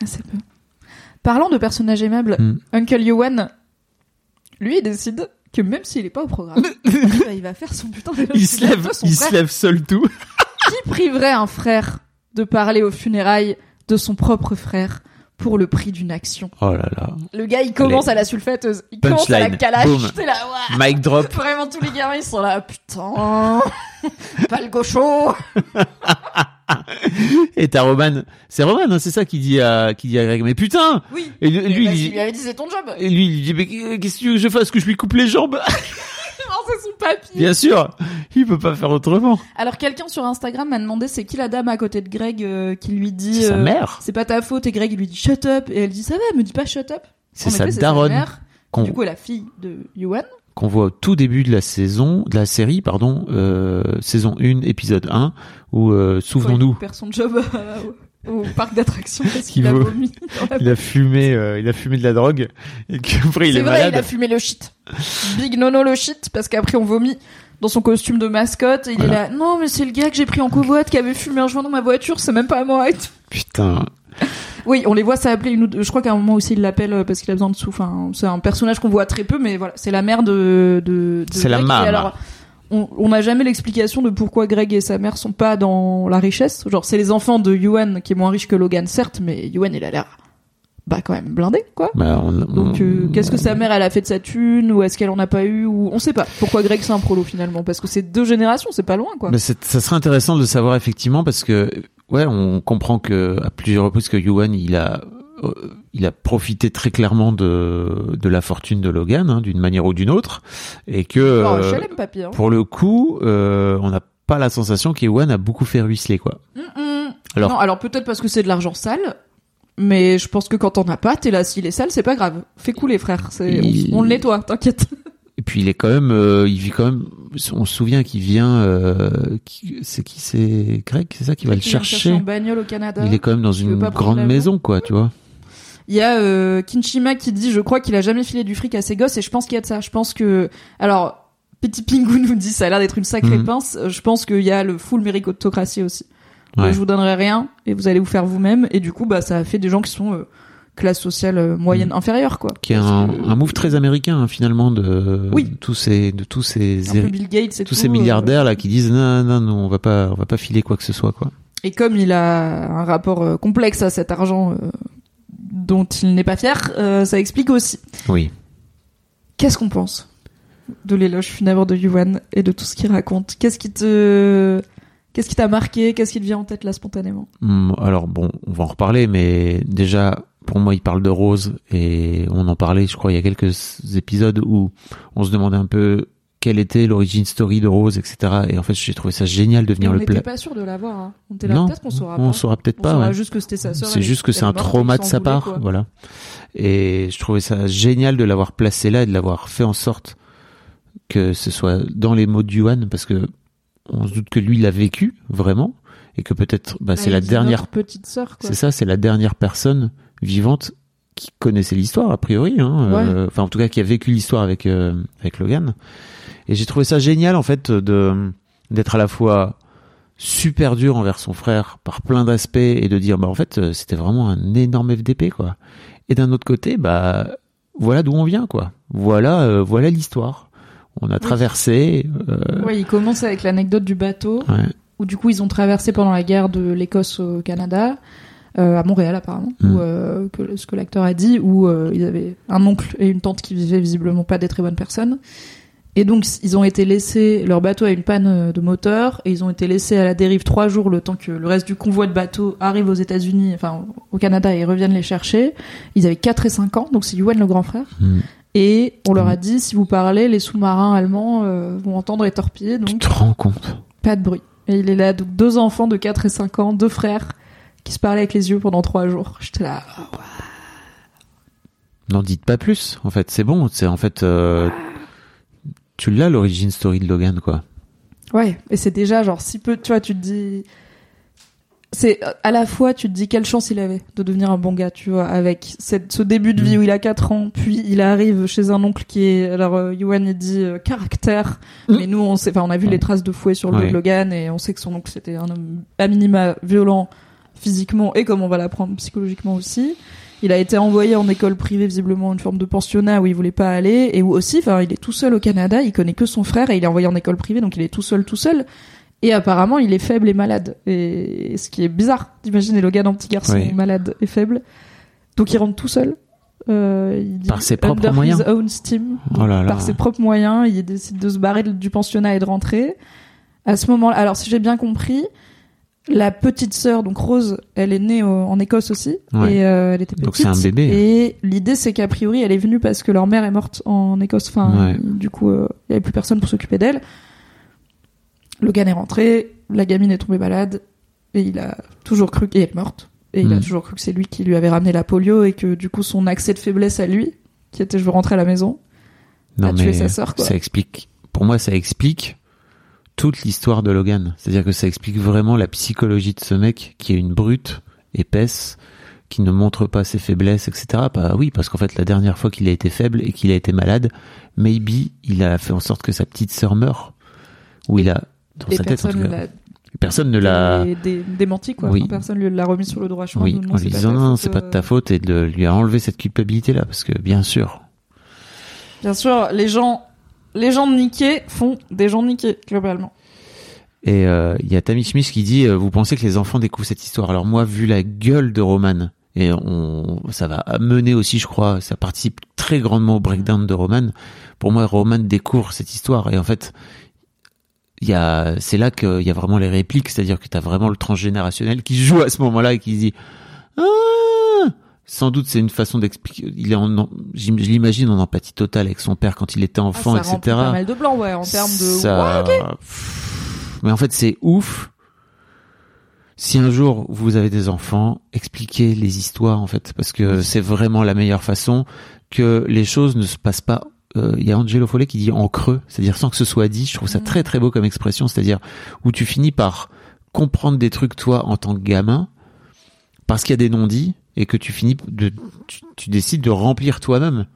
assez peu. Parlant de personnages aimables, mm. Uncle Ewan, lui, il décide que même s'il n'est pas au programme, il va faire son putain de... Il se lève, il se lève seul tout. Qui priverait un frère de parler aux funérailles de son propre frère pour le prix d'une action? Oh là là. Le gars, il commence Allez. à la sulfateuse, il Punch commence line. à la calache, t'es là, ouais. Mic drop. Vraiment, tous les gamins, ils sont là, putain, pas le gaucho. Et t'as Roman, c'est Roman, hein, c'est ça qui dit à qui dit à Greg, mais putain. Oui. Et lui, lui, bah, il lui avait dit c'est ton job. Et lui, il dit mais qu'est-ce que tu veux que je fasse, que je lui coupe les jambes? Non, c'est son papy. Bien sûr, il peut pas faire autrement. Alors quelqu'un sur Instagram m'a demandé c'est qui la dame à côté de Greg euh, qui lui dit c'est euh, sa mère. C'est pas ta faute, et Greg il lui dit shut up, et elle dit ça va, elle me dit pas shut up. C'est sa daronne. Con... Du coup la fille de Ewan. Qu'on voit au tout début de la saison, de la série, pardon, euh, saison un, épisode un, où, euh, souvenons-nous. Il perd son job euh, au parc d'attractions parce qu'il a vomi. Il a fumé, euh, il a fumé de la drogue, et qu'après il est, est vrai, malade. Il a fumé le shit. Big nono le shit, parce qu'après on vomit dans son costume de mascotte, et il voilà. est là, non mais c'est le gars que j'ai pris en covoite, qui avait fumé un joint dans ma voiture, c'est même pas à moi et tout. Putain. Oui, on les voit s'appeler une autre, je crois qu'à un moment aussi il l'appelle parce qu'il a besoin de souffle, enfin, c'est un personnage qu'on voit très peu, mais voilà, c'est la mère de, de, de c'est Greg. La mère. Alors, on n'a jamais l'explication de pourquoi Greg et sa mère sont pas dans la richesse. Genre, c'est les enfants de Ewan qui est moins riche que Logan, certes, mais Ewan, il a l'air, bah, quand même blindé, quoi. Bah, on, Donc, euh, on... qu'est-ce que sa mère, elle a fait de sa thune, ou est-ce qu'elle en a pas eu, ou on sait pas. Pourquoi Greg, c'est un prolo, finalement? Parce que c'est deux générations, c'est pas loin, quoi. Bah, c'est, ça serait intéressant de savoir, effectivement, parce que, ouais, on comprend que à plusieurs reprises que Ewan il a euh, il a profité très clairement de de la fortune de Logan, hein, d'une manière ou d'une autre, et que euh, oh, chalem, papy, hein. Pour le coup, euh, on n'a pas la sensation qu'Ewan a beaucoup fait ruisseler, quoi. Mm-mm. Alors non, alors peut-être parce que c'est de l'argent sale, mais je pense que quand on n'a pas, t'es là, s'il est sale, c'est pas grave, fais couler, frère, c'est il... on, on le nettoie, t'inquiète. Et puis il est quand même, euh, il vit quand même. On se souvient qu'il vient, euh, qui, c'est qui, c'est Greg, c'est ça qui va le chercher. chercher en bagnole au Canada. Il est quand même dans une grande maison, quoi, tu vois. Il y a euh, Kinshima qui dit, je crois qu'il a jamais filé du fric à ses gosses, et je pense qu'il y a de ça. Je pense que, alors, Petit Pingou nous dit, ça a l'air d'être une sacrée mmh. pince. Je pense qu'il y a le full méritocratie aussi. Ouais. Donc, je vous donnerai rien et vous allez vous faire vous-même. Et du coup, bah, ça a fait des gens qui sont euh, classe sociale moyenne mmh. inférieure, quoi. Qui est un, que... un move très américain, hein, finalement, de, oui. de tous ces de tous ces Bill Gates et tous tout, ces milliardaires euh... là qui disent non non non on va pas on va pas filer quoi que ce soit, quoi. Et comme il a un rapport euh, complexe à cet argent euh, dont il n'est pas fier, euh, ça explique aussi. Oui. Qu'est-ce qu'on pense de l'éloge funèbre de Ewan et de tout ce qu'il raconte? Qu'est-ce qui te qu'est-ce qui t'a marqué? Qu'est-ce qui te vient en tête là spontanément? Mmh, alors bon, on va en reparler, mais déjà, pour moi, il parle de Rose, et on en parlait, je crois, il y a quelques épisodes où on se demandait un peu quelle était l'origine story de Rose, et cetera. Et en fait, j'ai trouvé ça génial de venir le plaire. On n'était pas sûr de l'avoir, hein. On était là, non, peut-être qu'on saura pas. On saura peut-être pas. On saura ouais. juste que c'était sa sœur. C'est juste que c'est un trauma de sa part, quoi. Voilà. Et je trouvais ça génial de l'avoir placé là et de l'avoir fait en sorte que ce soit dans les mots d'Ewan, parce que on se doute que lui, il l'a vécu, vraiment, et que peut-être, bah, bah c'est la dernière petite sœur, quoi. C'est ça, c'est la dernière personne vivante qui connaissait l'histoire a priori, hein, ouais. euh, enfin en tout cas qui a vécu l'histoire avec euh, avec Logan, et j'ai trouvé ça génial en fait de d'être à la fois super dur envers son frère par plein d'aspects et de dire bah en fait c'était vraiment un énorme F D P, quoi, et d'un autre côté bah voilà d'où on vient, quoi, voilà euh, voilà l'histoire on a oui. traversé euh... ouais, il commence avec l'anecdote du bateau ouais. où du coup ils ont traversé pendant la guerre de l'Écosse au Canada. euh, à Montréal apparemment, mmh. où, euh, que, ce que l'acteur a dit, où euh, ils avaient un oncle et une tante qui vivaient visiblement pas des très bonnes personnes. Et donc, ils ont été laissés, leur bateau a une panne de moteur, et ils ont été laissés à la dérive trois jours le temps que le reste du convoi de bateaux arrive aux États-Unis, enfin au Canada, et reviennent les chercher. Ils avaient quatre et cinq ans, donc c'est Ewan le grand frère. Mmh. Et on leur a dit, si vous parlez, les sous-marins allemands euh, vont entendre les torpiller. Donc, tu te rends compte ? Pas de bruit. Et il est là, donc deux enfants de quatre et cinq ans, deux frères, qui se parlaient avec les yeux pendant trois jours. J'étais là, oh, wow. N'en dites pas plus, en fait, c'est bon. C'est en fait, euh, wow. Tu l'as l'origin story de Logan, quoi. Ouais, et c'est déjà genre si peu, tu vois, tu te dis... C'est à la fois, tu te dis quelle chance il avait de devenir un bon gars, tu vois, avec cette, ce début de vie où il a quatre ans, puis il arrive chez un oncle qui est, alors Ewan il dit euh, caractère, mmh. mais nous on sait, enfin on a vu les traces de fouet sur le dos de Logan et on sait que son oncle c'était un homme à minima violent physiquement et comme on va l'apprendre psychologiquement aussi. Il a été envoyé en école privée, visiblement une forme de pensionnat où il voulait pas aller et où aussi, enfin il est tout seul au Canada, il connaît que son frère et il est envoyé en école privée donc il est tout seul, tout seul. Et apparemment, il est faible et malade. Et ce qui est bizarre, d'imaginer Logan en petit garçon oui. malade et faible. Donc il rentre tout seul. Euh, il dit par ses propres under moyens. His own steam. Oh là là. Par ses propres moyens, il décide de se barrer du pensionnat et de rentrer. À ce moment-là, alors si j'ai bien compris, la petite sœur, donc Rose, elle est née en Écosse aussi. Ouais. Et euh, elle était petite. Donc c'est un bébé. Et l'idée, c'est qu'a priori, elle est venue parce que leur mère est morte en Écosse. Enfin, ouais. Du coup, euh, il n'y avait plus personne pour s'occuper d'elle. Logan est rentré, la gamine est tombée malade, et il a toujours cru qu'elle est morte. Et mmh. il a toujours cru que c'est lui qui lui avait ramené la polio, et que du coup, son accès de faiblesse à lui, qui était je veux rentrer à la maison, non, a tué sa sœur, quoi. Ça explique, pour moi, ça explique toute l'histoire de Logan. C'est-à-dire que ça explique vraiment la psychologie de ce mec, qui est une brute, épaisse, qui ne montre pas ses faiblesses, et cetera. Bah oui, parce qu'en fait, la dernière fois qu'il a été faible et qu'il a été malade, maybe, il a fait en sorte que sa petite sœur meure, où et il a. Dans et sa tête, personne, en tout cas. Personne ne l'a démenti, quoi. Oui. Personne ne l'a remis sur le droit chemin. Oui, en lui disant non, c'est pas de ta faute et de lui enlever cette culpabilité-là, parce que bien sûr. Bien sûr, les gens, les gens niqués font des gens niqués, globalement. Et il euh, y a Tammy Schmidt qui dit euh, vous pensez que les enfants découvrent cette histoire? Alors, moi, vu la gueule de Roman, et on, ça va amener aussi, je crois, ça participe très grandement au breakdown de Roman. Pour moi, Roman découvre cette histoire, et en fait, il y a, c'est là qu'il y a vraiment les répliques, c'est-à-dire que t'as vraiment le transgénérationnel qui joue à ce moment-là et qui dit, ah, sans doute c'est une façon d'expliquer, il est en, je l'imagine en empathie totale avec son père quand il était enfant, ah, ça et cetera. Pas mal de blanc, ouais, en termes de, ça... ouais, okay. Mais en fait c'est ouf. Si un jour vous avez des enfants, expliquez les histoires en fait, parce que c'est vraiment la meilleure façon que les choses ne se passent pas. Il euh, y a Angelo Follet qui dit en creux, c'est-à-dire sans que ce soit dit. Je trouve ça très très beau comme expression, c'est-à-dire où tu finis par comprendre des trucs toi en tant que gamin parce qu'il y a des non-dits et que tu finis de tu, tu décides de remplir toi-même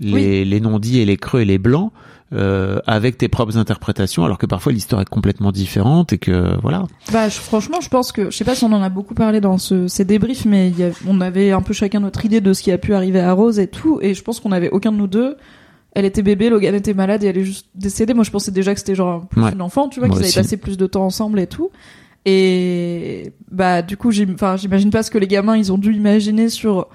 les, oui. les non-dits et les creux et les blancs euh, avec tes propres interprétations, alors que parfois l'histoire est complètement différente et que voilà. Bah je, franchement, je pense que je sais pas si on en a beaucoup parlé dans ce, ces débriefs, mais y a, on avait un peu chacun notre idée de ce qui a pu arriver à Rose et tout, et je pense qu'on avait aucun de nous deux. Elle était bébé, Logan était malade et elle est juste décédée. Moi, je pensais déjà que c'était genre plus ouais. une enfant, tu vois, qu'ils avaient passé plus de temps ensemble et tout. Et bah du coup, j'im... enfin, j'imagine pas ce que les gamins ils ont dû imaginer sur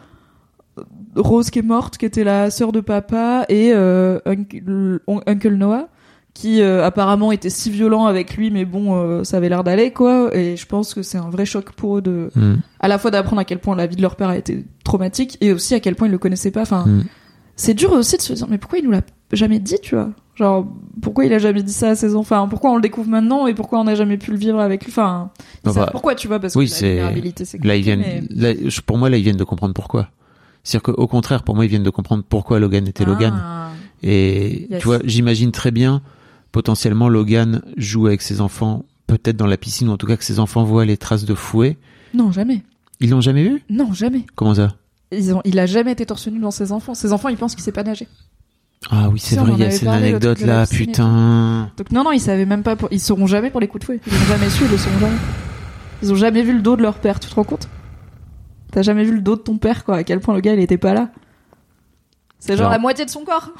Rose qui est morte, qui était la sœur de papa, et euh, Uncle... Uncle Noah qui euh, apparemment était si violent avec lui, mais bon, euh, ça avait l'air d'aller quoi. Et je pense que c'est un vrai choc pour eux de, mm. à la fois d'apprendre à quel point la vie de leur père a été traumatique et aussi à quel point ils le connaissaient pas. Enfin. Mm. C'est dur aussi de se dire, mais pourquoi il nous l'a jamais dit, tu vois? Genre, pourquoi il a jamais dit ça à ses enfants? Enfin, pourquoi on le découvre maintenant et pourquoi on n'a jamais pu le vivre avec lui? Enfin, ils savent bah, pourquoi, tu vois, parce oui, que la c'est... vulnérabilité, c'est compliqué, là, ils viennent... mais... là, pour moi, là, ils viennent de comprendre pourquoi. C'est-à-dire qu'au contraire, pour moi, ils viennent de comprendre pourquoi Logan était ah, Logan. Et yes. tu vois, j'imagine très bien, potentiellement, Logan joue avec ses enfants, peut-être dans la piscine, ou en tout cas que ses enfants voient les traces de fouet. Non, jamais. Ils l'ont jamais vu? Non, jamais. Comment ça? Ils ont, il a jamais été torse nu dans ses enfants. Ses enfants, ils pensent qu'il sait pas nager. Ah oui, c'est si, vrai, il y a cette anecdote là, putain. Donc non, non, ils savaient même pas. Pour, ils sauront jamais pour les coups de fouet. Ils l'ont jamais su, ils le sauront jamais. Ils ont jamais vu le dos de leur père. Tu te rends compte? T'as jamais vu le dos de ton père, quoi. À quel point le gars, il était pas là. C'est genre Alors, la moitié de son corps.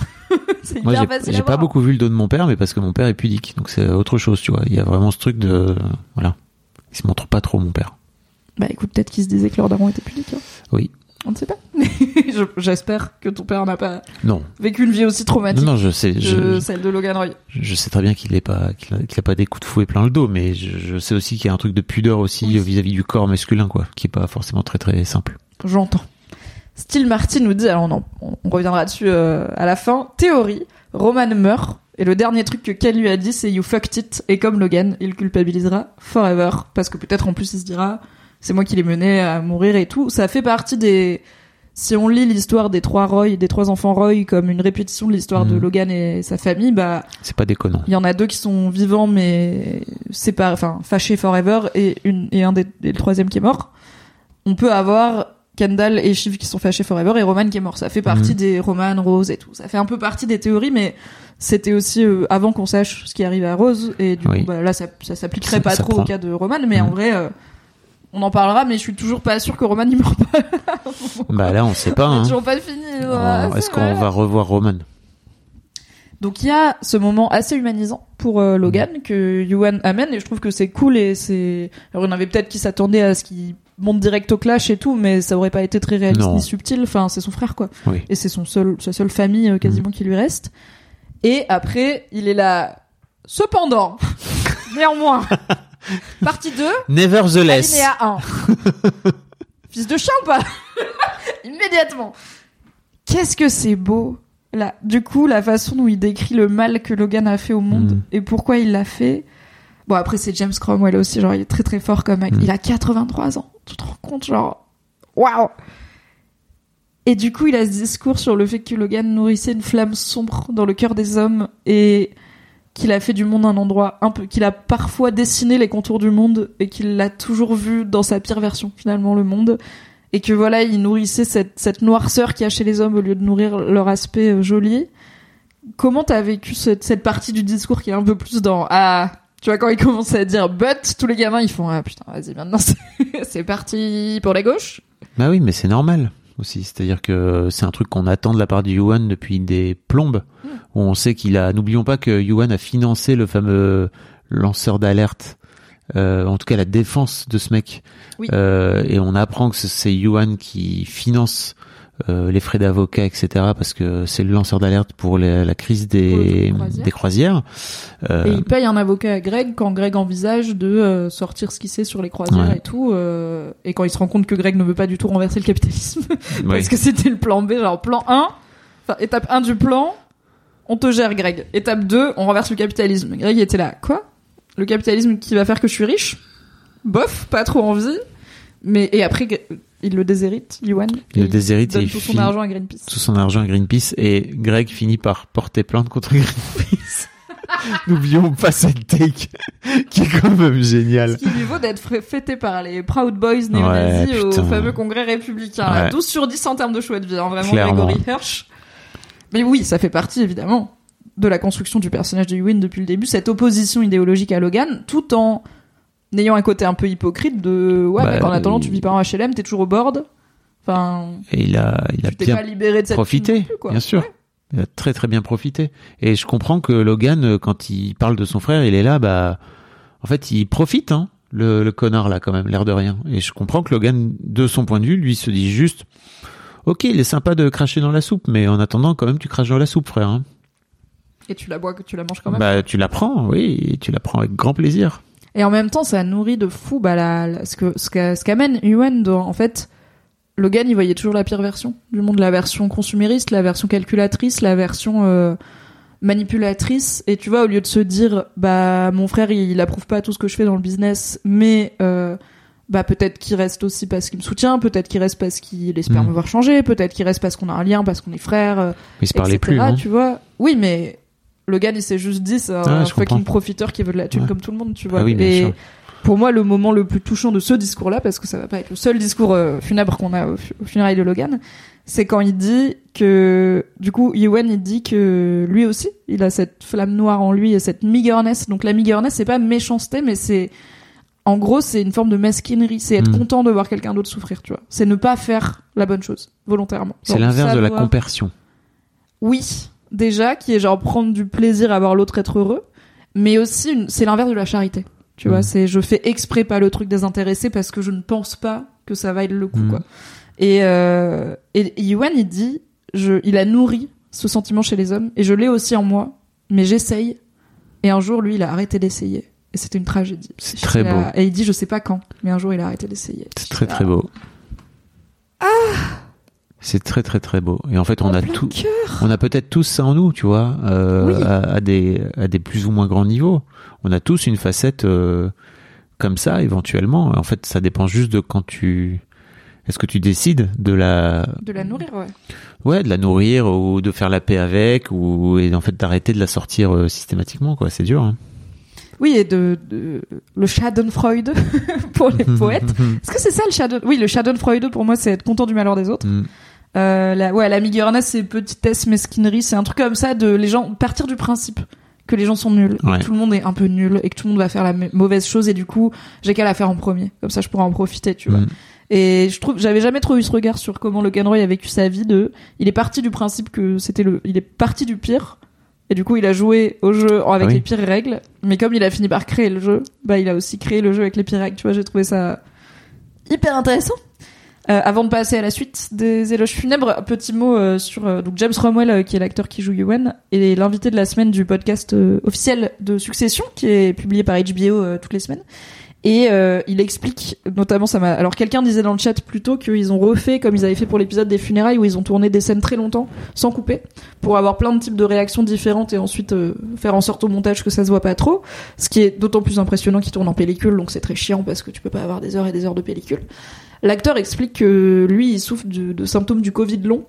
C'est hyper moi, facile. J'ai, j'ai pas beaucoup vu le dos de mon père, mais parce que mon père est pudique, donc c'est autre chose, tu vois. Il y a vraiment ce truc de, voilà, il se montre pas trop mon père. Bah écoute, peut-être qu'ils se disaient que leur daron était pudique. Hein. Oui. On ne sait pas. je, j'espère que ton père n'a pas non. vécu une vie aussi traumatique non, non, je sais, que je, celle de Logan Roy. Je sais très bien qu'il n'a pas, pas des coups de fouet plein le dos, mais je, je sais aussi qu'il y a un truc de pudeur aussi oui. vis-à-vis du corps masculin, quoi, qui n'est pas forcément très très simple. J'entends. Steel Martin nous dit, alors on, en, on reviendra dessus euh, à la fin, théorie, Roman meurt, et le dernier truc que Cal lui a dit, c'est « you fucked it », et comme Logan, il culpabilisera forever, parce que peut-être en plus il se dira... C'est moi qui les menais à mourir et tout. Ça fait partie des... Si on lit l'histoire des trois Roy, des trois enfants Roy comme une répétition de l'histoire mmh. de Logan et sa famille, bah... C'est pas déconnant. Il y en a deux qui sont vivants, mais séparés, enfin, fâchés forever, et, une, et un des, et le troisième qui est mort. On peut avoir Kendall et Shiv qui sont fâchés forever et Roman qui est mort. Ça fait partie mmh. des Roman, Rose et tout. Ça fait un peu partie des théories, mais c'était aussi euh, avant qu'on sache ce qui arrive à Rose, et du oui. coup, bah, là, ça, ça s'appliquerait ça, pas ça trop prend. Au cas de Roman, mais mmh. en vrai... Euh, on en parlera, mais je suis toujours pas sûre que Roman n'y meurt pas. Bah là, on sait pas. On hein. toujours pas fini. Voilà, est-ce qu'on va revoir Roman ? Donc il y a ce moment assez humanisant pour euh, Logan mmh. que Ewan amène, et je trouve que c'est cool et c'est. Alors il y en avait peut-être qui s'attendaient à ce qu'il monte direct au clash et tout, mais ça aurait pas été très réaliste non. ni subtil. Enfin, c'est son frère quoi, oui. et c'est son seul, sa seule famille euh, quasiment mmh. qui lui reste. Et après, il est là. Cependant, néanmoins. Partie deux. Nevertheless. Alinéa un. Fils de chien ou pas? Immédiatement. Qu'est-ce que c'est beau, là. Du coup, la façon où il décrit le mal que Logan a fait au monde mm. et pourquoi il l'a fait. Bon, après, c'est James Cromwell aussi. Genre, il est très très fort comme mec. Mm. Il a quatre-vingt-trois ans. Tu te rends compte, genre. Waouh! Et du coup, il a ce discours sur le fait que Logan nourrissait une flamme sombre dans le cœur des hommes et. Qu'il a fait du monde un endroit un peu, qu'il a parfois dessiné les contours du monde et qu'il l'a toujours vu dans sa pire version finalement le monde et que voilà il nourrissait cette cette noirceur qu'il y a chez les hommes au lieu de nourrir leur aspect joli. Comment t'as vécu cette cette partie du discours qui est un peu plus dans ah tu vois quand il commence à dire but tous les gamins ils font ah putain vas-y maintenant c'est, c'est parti pour la gauche. Bah oui mais c'est normal. Aussi, c'est-à-dire que c'est un truc qu'on attend de la part de Ewan depuis des plombes. Mmh. Où on sait qu'il a. N'oublions pas que Ewan a financé le fameux lanceur d'alerte, euh, en tout cas la défense de ce mec. Oui. Euh, et on apprend que c'est Ewan qui finance euh, les frais d'avocat, et cetera. Parce que c'est le lanceur d'alerte pour la, la crise des, croisières. des croisières. Euh, et il paye un avocat à Greg quand Greg envisage de euh, sortir ce qu'il sait sur les croisières ouais. et tout. Euh, et quand il se rend compte que Greg ne veut pas du tout renverser le capitalisme. Parce oui. que c'était le plan B, genre plan un, enfin étape un du plan, on te gère Greg. Étape deux, on renverse le capitalisme. Greg était là, quoi ? Le capitalisme qui va faire que je suis riche ? Bof, pas trop envie. Mais, et après... Il le déshérite, Ewan. Il le déshérite et il donne tout son argent à Greenpeace. Tout son argent à Greenpeace et Greg finit par porter plainte contre Greenpeace. N'oublions pas cette take qui est quand même géniale. Ce qui lui vaut d'être fêté par les Proud Boys néo-nazis ouais, au fameux congrès républicain. Ouais. douze sur dix en termes de choix de vie, hein, vraiment Gregory Hirsch. Mais oui, ça fait partie évidemment de la construction du personnage de Ewan depuis le début, cette opposition idéologique à Logan, tout en... N'ayant un côté un peu hypocrite de ouais bah, mec, en attendant il... tu vis pas en H L M t'es toujours au board enfin et il a il a bien profité plus, bien sûr ouais. il a très très bien profité et je comprends que Logan quand il parle de son frère il est là bah en fait il profite hein le, le connard là quand même l'air de rien et je comprends que Logan de son point de vue lui se dit juste ok il est sympa de cracher dans la soupe mais en attendant quand même tu craches dans la soupe frère hein. Et tu la bois que tu la manges quand même bah tu la prends oui et tu la prends avec grand plaisir. Et en même temps, ça nourrit de fou bah, la, la, ce, que, ce, que, ce qu'amène Ewan dans... En fait, Logan, il voyait toujours la pire version du monde. La version consumériste, la version calculatrice, la version euh, manipulatrice. Et tu vois, au lieu de se dire « bah mon frère, il, il approuve pas tout ce que je fais dans le business, mais euh, bah, peut-être qu'il reste aussi parce qu'il me soutient, peut-être qu'il reste parce qu'il espère mmh. me voir changer, peut-être qu'il reste parce qu'on a un lien, parce qu'on est frères, euh, il se et cetera » parlait plus, hein. Tu vois. Oui, mais... Logan, il s'est juste dit, c'est un ah, fucking profiteur qui veut de la thune ouais. comme tout le monde, tu vois. Ah oui, et sûr. Pour moi, le moment le plus touchant de ce discours-là, parce que ça va pas être le seul discours euh, funèbre qu'on a au, au funérail de Logan, c'est quand il dit que, du coup, Ewan, il dit que lui aussi, il a cette flamme noire en lui et cette meagerness. Donc la meagerness, c'est pas méchanceté, mais c'est, en gros, c'est une forme de mesquinerie. C'est être mmh. content de voir quelqu'un d'autre souffrir, tu vois. C'est ne pas faire la bonne chose, volontairement. C'est donc, l'inverse de la doit... compersion. Oui. Déjà, qui est genre prendre du plaisir à voir l'autre être heureux, mais aussi une... c'est l'inverse de la charité. Tu mmh. vois, c'est je fais exprès pas le truc désintéressé parce que je ne pense pas que ça vaille le coup, mmh. quoi. Et, euh, et Ewan, il dit, je, il a nourri ce sentiment chez les hommes, et je l'ai aussi en moi, mais j'essaye. Et un jour, lui, il a arrêté d'essayer. Et c'était une tragédie. C'est très beau. Et il dit, je sais pas quand, mais un jour, il a arrêté d'essayer. C'est très, très beau. Ah! C'est très, très, très beau. Et en fait, on a tout, on a peut-être tous ça en nous, tu vois, euh, oui. à, à des, à des plus ou moins grands niveaux. On a tous une facette, euh, comme ça, éventuellement. En fait, ça dépend juste de quand tu, est-ce que tu décides de la... De la nourrir, ouais. Ouais, de la nourrir ou de faire la paix avec, ou et en fait d'arrêter de la sortir euh, systématiquement, quoi. C'est dur, hein. Oui, et de, de le Schadenfreude pour les poètes. Est-ce que c'est ça le Schaden... Oui, le Schadenfreude, pour moi, c'est être content du malheur des autres. Mm. Euh, la, ouais, la migraine, c'est petitesse, mesquinerie, c'est un truc comme ça, de les gens partir du principe que les gens sont nuls, ouais. que tout le monde est un peu nul, et que tout le monde va faire la m- mauvaise chose, et du coup, j'ai qu'à la faire en premier. Comme ça, je pourrais en profiter, tu mm. vois. Et je trouve, j'avais jamais trop eu ce regard sur comment Logan Roy a vécu sa vie de, il est parti du principe que c'était le, il est parti du pire. Et du coup, il a joué au jeu avec oui. les pires règles. Mais comme il a fini par créer le jeu, bah, il a aussi créé le jeu avec les pires règles. Tu vois, j'ai trouvé ça hyper intéressant. Euh, avant de passer à la suite des éloges funèbres, petit mot euh, sur euh, donc James Cromwell, euh, qui est l'acteur qui joue Ewan, et l'invité de la semaine du podcast euh, officiel de Succession, qui est publié par H B O euh, toutes les semaines. Et euh, il explique, notamment, ça m'a... alors quelqu'un disait dans le chat plutôt qu'ils ont refait comme ils avaient fait pour l'épisode des funérailles, où ils ont tourné des scènes très longtemps sans couper pour avoir plein de types de réactions différentes et ensuite euh, faire en sorte au montage que ça se voit pas trop, ce qui est d'autant plus impressionnant qu'ils tournent en pellicule, donc c'est très chiant parce que tu peux pas avoir des heures et des heures de pellicule. L'acteur explique que lui il souffre de, de symptômes du Covid long,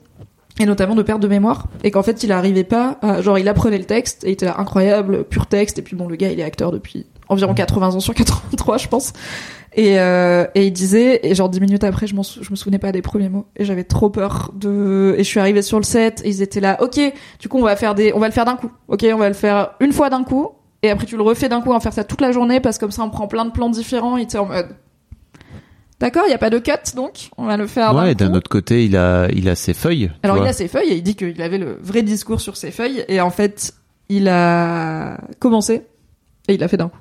et notamment de perte de mémoire, et qu'en fait il arrivait pas à... genre il apprenait le texte et il était là incroyable, pur texte, et puis bon, le gars il est acteur depuis environ quatre-vingts ans sur quatre-vingt-trois, je pense. Et, euh, et il disait, et genre dix minutes après, je, m'en sou- je me souvenais pas des premiers mots. Et j'avais trop peur de, et je suis arrivée sur le set, et ils étaient là, ok, du coup, on va faire des, on va le faire d'un coup. Ok, on va le faire une fois d'un coup, et après tu le refais d'un coup, on va faire ça toute la journée, parce que comme ça, on prend plein de plans différents, et t'es en mode. D'accord, il n'y a pas de cut, donc on va le faire. Ouais, d'un, d'un autre côté, il a, il a ses feuilles. Alors il a ses feuilles, et il dit qu'il avait le vrai discours sur ses feuilles, et en fait, il a commencé, et il l'a fait d'un coup.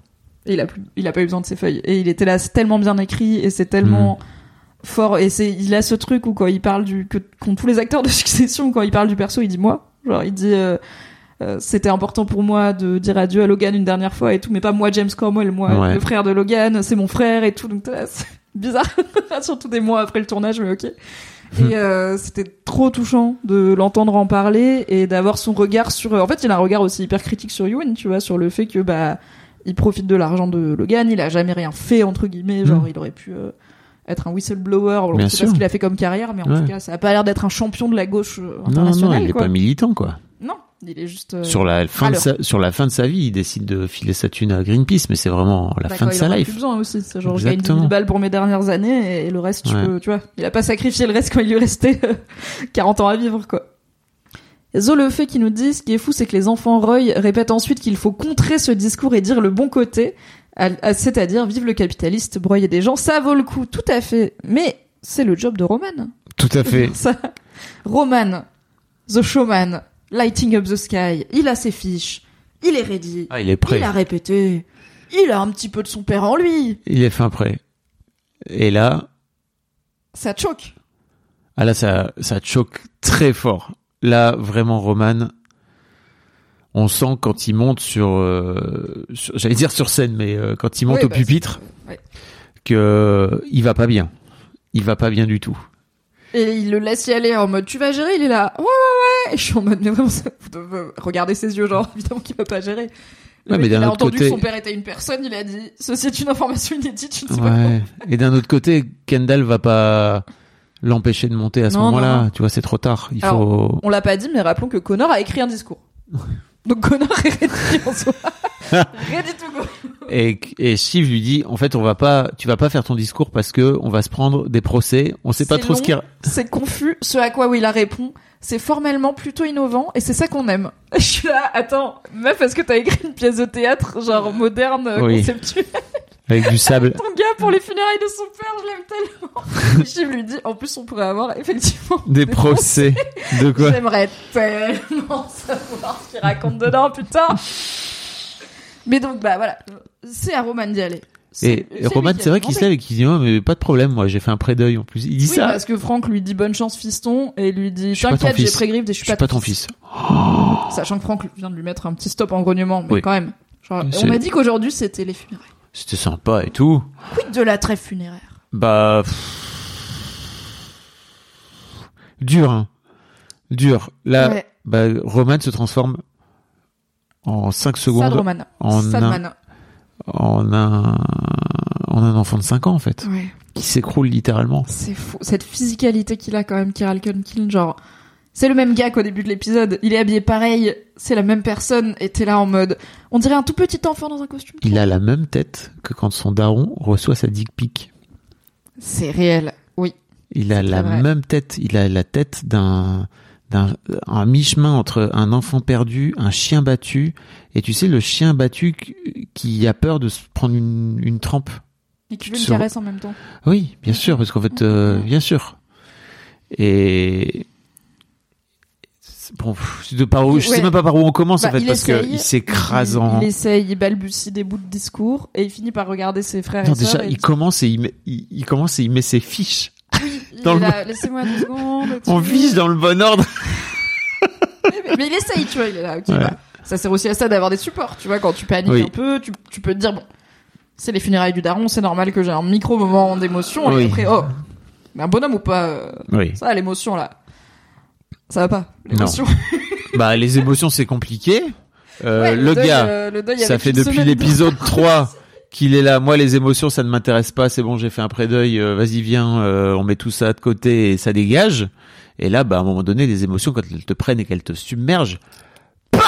Et il a plus, il a pas eu besoin de ses feuilles. Et il était là, c'est tellement bien écrit, et c'est tellement mmh. fort, et c'est, il a ce truc où quand il parle du, que, qu'ont tous les acteurs de Succession, quand il parle du perso, il dit moi. Genre, il dit, euh, euh, c'était important pour moi de dire adieu à Logan une dernière fois et tout, mais pas moi, James Cromwell, moi, ouais. le frère de Logan, c'est mon frère et tout, donc là, c'est bizarre. Surtout des mois après le tournage, mais ok. Mmh. Et, euh, c'était trop touchant de l'entendre en parler et d'avoir son regard sur, en fait, il a un regard aussi hyper critique sur Ewan, tu vois, sur le fait que, bah, il profite de l'argent de Logan, il a jamais rien fait, entre guillemets, genre mmh. il aurait pu euh, être un whistleblower, alors, je sais pas ce qu'il a fait comme carrière, mais en ouais. tout cas, ça a pas l'air d'être un champion de la gauche internationale. Non, non, il quoi. Est pas militant, quoi. Non, il est juste... Euh, sur, la fin de sa, sur la fin de sa vie, il décide de filer sa thune à Greenpeace, mais c'est vraiment la bah, fin quoi, de sa life. Il a plus besoin aussi, c'est genre, Exactement. je gagne dix mille balles pour mes dernières années, et, et le reste, ouais. tu peux, tu vois, il a pas sacrifié le reste quand il lui restait quarante ans à vivre, quoi. Zolefé qui nous dit, ce qui est fou, c'est que les enfants Roy répètent ensuite qu'il faut contrer ce discours et dire le bon côté, à, à, c'est-à-dire vive le capitaliste, broyer des gens, ça vaut le coup, tout à fait. Mais c'est le job de Roman. Tout à fait. Ça. Roman, the showman, lighting up the sky, il a ses fiches, il est ready, ah, il est prêt. Il a répété, il a un petit peu de son père en lui. Il est fin prêt. Et là... Ça choque. Ah là, ça, ça choque très fort. Là, vraiment, Roman, on sent quand il monte sur, euh, sur j'allais dire sur scène, mais euh, quand il monte oui, au bah, pupitre, ouais. qu'il euh, va pas bien. Il va pas bien du tout. Et il le laisse y aller en mode, tu vas gérer, il est là, ouais, ouais, ouais. Et je suis en mode, mais vraiment, ça, regardez ses yeux, genre, évidemment qu'il va pas gérer. Ouais, mais d'un il a autre entendu côté... que son père était une personne, il a dit, ceci est une information inédite, je ne sais ouais. pas comment. Et d'un autre côté, Kendall va pas... l'empêcher de monter à ce non, moment-là, non. tu vois, c'est trop tard. Il Alors, faut... On l'a pas dit, mais rappelons que Connor a écrit un discours. Donc Connor est ready en soi. Ready to go. Et, et Shiv lui dit, en fait, on va pas, tu vas pas faire ton discours parce que on va se prendre des procès. On sait c'est pas trop long, ce qui. C'est confus. Ce à quoi Willa répond, c'est formellement plutôt innovant et c'est ça qu'on aime. Je suis là, attends, meuf, est-ce que t'as écrit une pièce de théâtre genre moderne, oui. conceptuelle? Avec du sable. Ton gars, pour les funérailles de son père, je l'aime tellement. Shiv lui dit, en plus, on pourrait avoir effectivement des, des procès. procès. De quoi? J'aimerais tellement savoir ce qu'il raconte dedans, putain. Mais donc, bah voilà. c'est à Roman d'y aller. C'est, et c'est Roman, c'est vrai qu'il sait et qu'il dit oh, mais pas de problème, moi j'ai fait un pré-deuil en plus. Il dit oui, ça parce que Franck lui dit bonne chance fiston et lui dit t'inquiète, j'ai pré-griffes et je suis pas ton fils. Oh. Sachant que Franck vient de lui mettre un petit stop en grognement, mais oui. quand même. Genre, on m'a dit qu'aujourd'hui c'était les funérailles. C'était sympa et tout. Quid de la trêve funéraire ? Bah pff... dur, hein. dur. Là, ouais. bah, Roman se transforme en cinq secondes Roman. en Sadman. En un, en un enfant de cinq ans, en fait. Ouais. Qui s'écroule littéralement. C'est fou. Cette physicalité qu'il a, quand même, Keral Culkin, genre, c'est le même gars qu'au début de l'épisode. Il est habillé pareil, c'est la même personne, et t'es là en mode, on dirait un tout petit enfant dans un costume. Il a la même tête que quand son daron reçoit sa dick pic. C'est réel, oui. Il a c'est la même tête. Il a la tête d'un, d'un, un mi-chemin entre un enfant perdu, un chien battu, et tu sais, le chien battu qui a peur de se prendre une, une trempe. Et qui veut une se... caresse en même temps. Oui, bien sûr, parce qu'en fait, euh, bien sûr. Et, bon, de par où, ouais. je sais même pas par où on commence, bah, en fait, parce qu'il s'écrase en... Il, il essaye, il balbutie des bouts de discours, et il finit par regarder ses frères non, et déjà, sœurs. Il, et... Commence et il, met, il, il commence et il met ses fiches. Dans là, le... Laissez-moi deux secondes. On vise dans le bon ordre. mais, mais il essaye, tu vois, il est là. Okay, ouais. bah, ça sert aussi à ça d'avoir des supports, tu vois, quand tu paniques oui. un peu, tu, tu peux te dire, bon, c'est les funérailles du daron, c'est normal que j'ai un micro-moment d'émotion, oui. et après, oh, mais un bonhomme ou pas, oui. ça, l'émotion, là, ça va pas, l'émotion. bah, les émotions, c'est compliqué. Euh, ouais, le, le deuil, gars, euh, le deuil ça fait depuis l'épisode de... trois... qu'il est là, moi les émotions ça ne m'intéresse pas, c'est bon j'ai fait un pré-deuil, euh, vas-y viens, euh, on met tout ça de côté et ça dégage. Et là bah à un moment donné les émotions quand elles te prennent et qu'elles te submergent, bah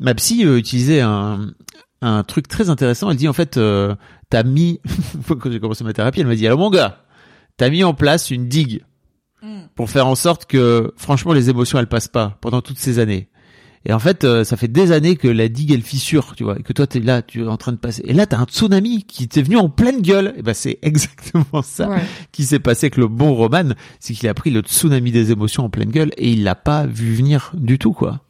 ma psy euh, utilisait un un truc très intéressant. Elle dit en fait euh, t'as mis quand j'ai commencé ma thérapie elle m'a dit alors mon gars t'as mis en place une digue pour faire en sorte que franchement les émotions elles passent pas pendant toutes ces années. Et en fait, euh, ça fait des années que la digue elle fissure, tu vois, et que toi t'es là, tu es en train de passer. Et là, t'as un tsunami qui t'est venu en pleine gueule. Et ben, c'est exactement ça ouais. qui s'est passé avec le bon Roman, c'est qu'il a pris le tsunami des émotions en pleine gueule et il l'a pas vu venir du tout, quoi.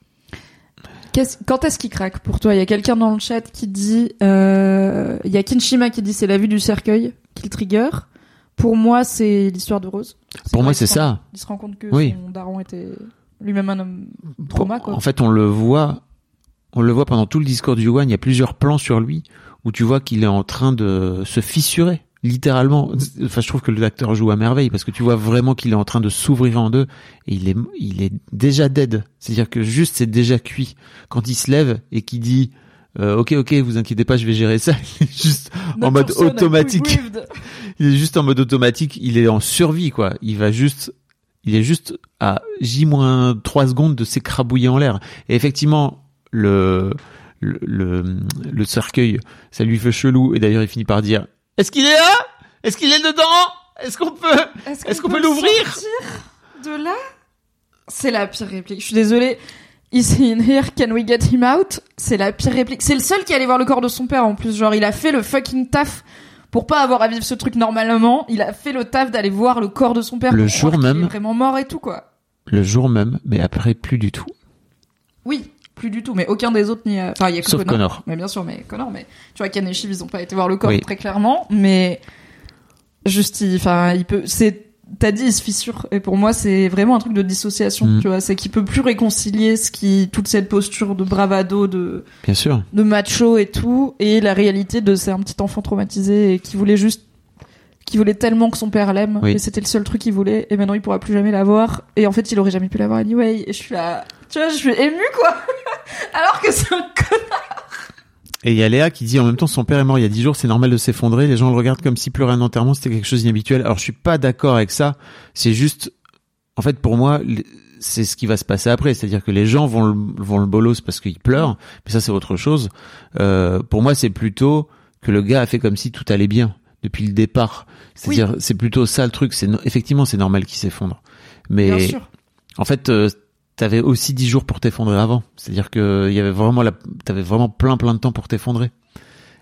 Qu'est-ce, quand est-ce qu'il craque pour toi ? Il y a quelqu'un dans le chat qui dit, euh, il y a Kinshima qui dit c'est la vue du cercueil qui le trigger. Pour moi, c'est l'histoire de Rose. C'est pour moi, c'est ça. Rend, il se rend compte que oui. son daron était. Lui-même un homme trauma, quoi. En fait, on le voit, on le voit pendant tout le discours du Ewan. Il y a plusieurs plans sur lui où tu vois qu'il est en train de se fissurer, littéralement. Enfin, je trouve que l'acteur joue à merveille parce que tu vois vraiment qu'il est en train de s'ouvrir en deux et il est, il est déjà dead. C'est-à-dire que juste, c'est déjà cuit. Quand il se lève et qu'il dit, euh, ok, ok, vous inquiétez pas, je vais gérer ça. Il est juste Notre en mode automatique. Il est juste en mode automatique. Il est en survie, quoi. Il va juste, il est juste à J moins trois secondes de s'écrabouiller en l'air. Et effectivement, le, le, le, le cercueil, ça lui fait chelou. Et d'ailleurs, il finit par dire, est-ce qu'il est là? Est-ce qu'il est dedans? Est-ce qu'on peut, est-ce qu'on, est-ce qu'on peut, peut l'ouvrir? De là? C'est la pire réplique. Je suis désolée. Is he in here? Can we get him out? C'est la pire réplique. C'est le seul qui est allé voir le corps de son père, en plus. Genre, il a fait le fucking taf. Pour pas avoir à vivre ce truc normalement, il a fait le taf d'aller voir le corps de son père. Le jour même. Il est vraiment mort et tout, quoi. Le jour même, mais après, plus du tout. Oui, plus du tout, mais aucun des autres n'y a. Enfin, il y a que Sauf Connor. Connor. Mais bien sûr, mais Connor, mais. Tu vois, Ken et Shiv, ils ont pas été voir le corps, oui. très clairement, mais. Juste, il. Enfin, il peut. C'est. T'as dit, il se fissure. Et pour moi, c'est vraiment un truc de dissociation, mmh. tu vois. C'est qu'il peut plus réconcilier ce qui, toute cette posture de bravado, de, bien sûr. de macho et tout, et la réalité de c'est un petit enfant traumatisé et qui voulait juste, qui voulait tellement que son père l'aime, oui. et c'était le seul truc qu'il voulait, et maintenant il pourra plus jamais l'avoir, et en fait il aurait jamais pu l'avoir anyway, et je suis là, tu vois, je suis émue, quoi. Alors que c'est un connard. Et il y a Léa qui dit en même temps son père est mort il y a dix jours, c'est normal de s'effondrer, les gens le regardent comme si pleurer un enterrement c'était quelque chose d'inhabituel. Alors je suis pas d'accord avec ça, c'est juste en fait pour moi c'est ce qui va se passer après, c'est-à-dire que les gens vont le, vont le bolos parce qu'ils pleurent, mais ça c'est autre chose. Euh, pour moi c'est plutôt que le gars a fait comme si tout allait bien depuis le départ. C'est-à-dire oui. c'est plutôt ça le truc, c'est effectivement c'est normal qu'il s'effondre. Mais bien sûr. En fait euh, t'avais aussi dix jours pour t'effondrer avant. C'est-à-dire que il y avait vraiment la, t'avais vraiment plein plein de temps pour t'effondrer.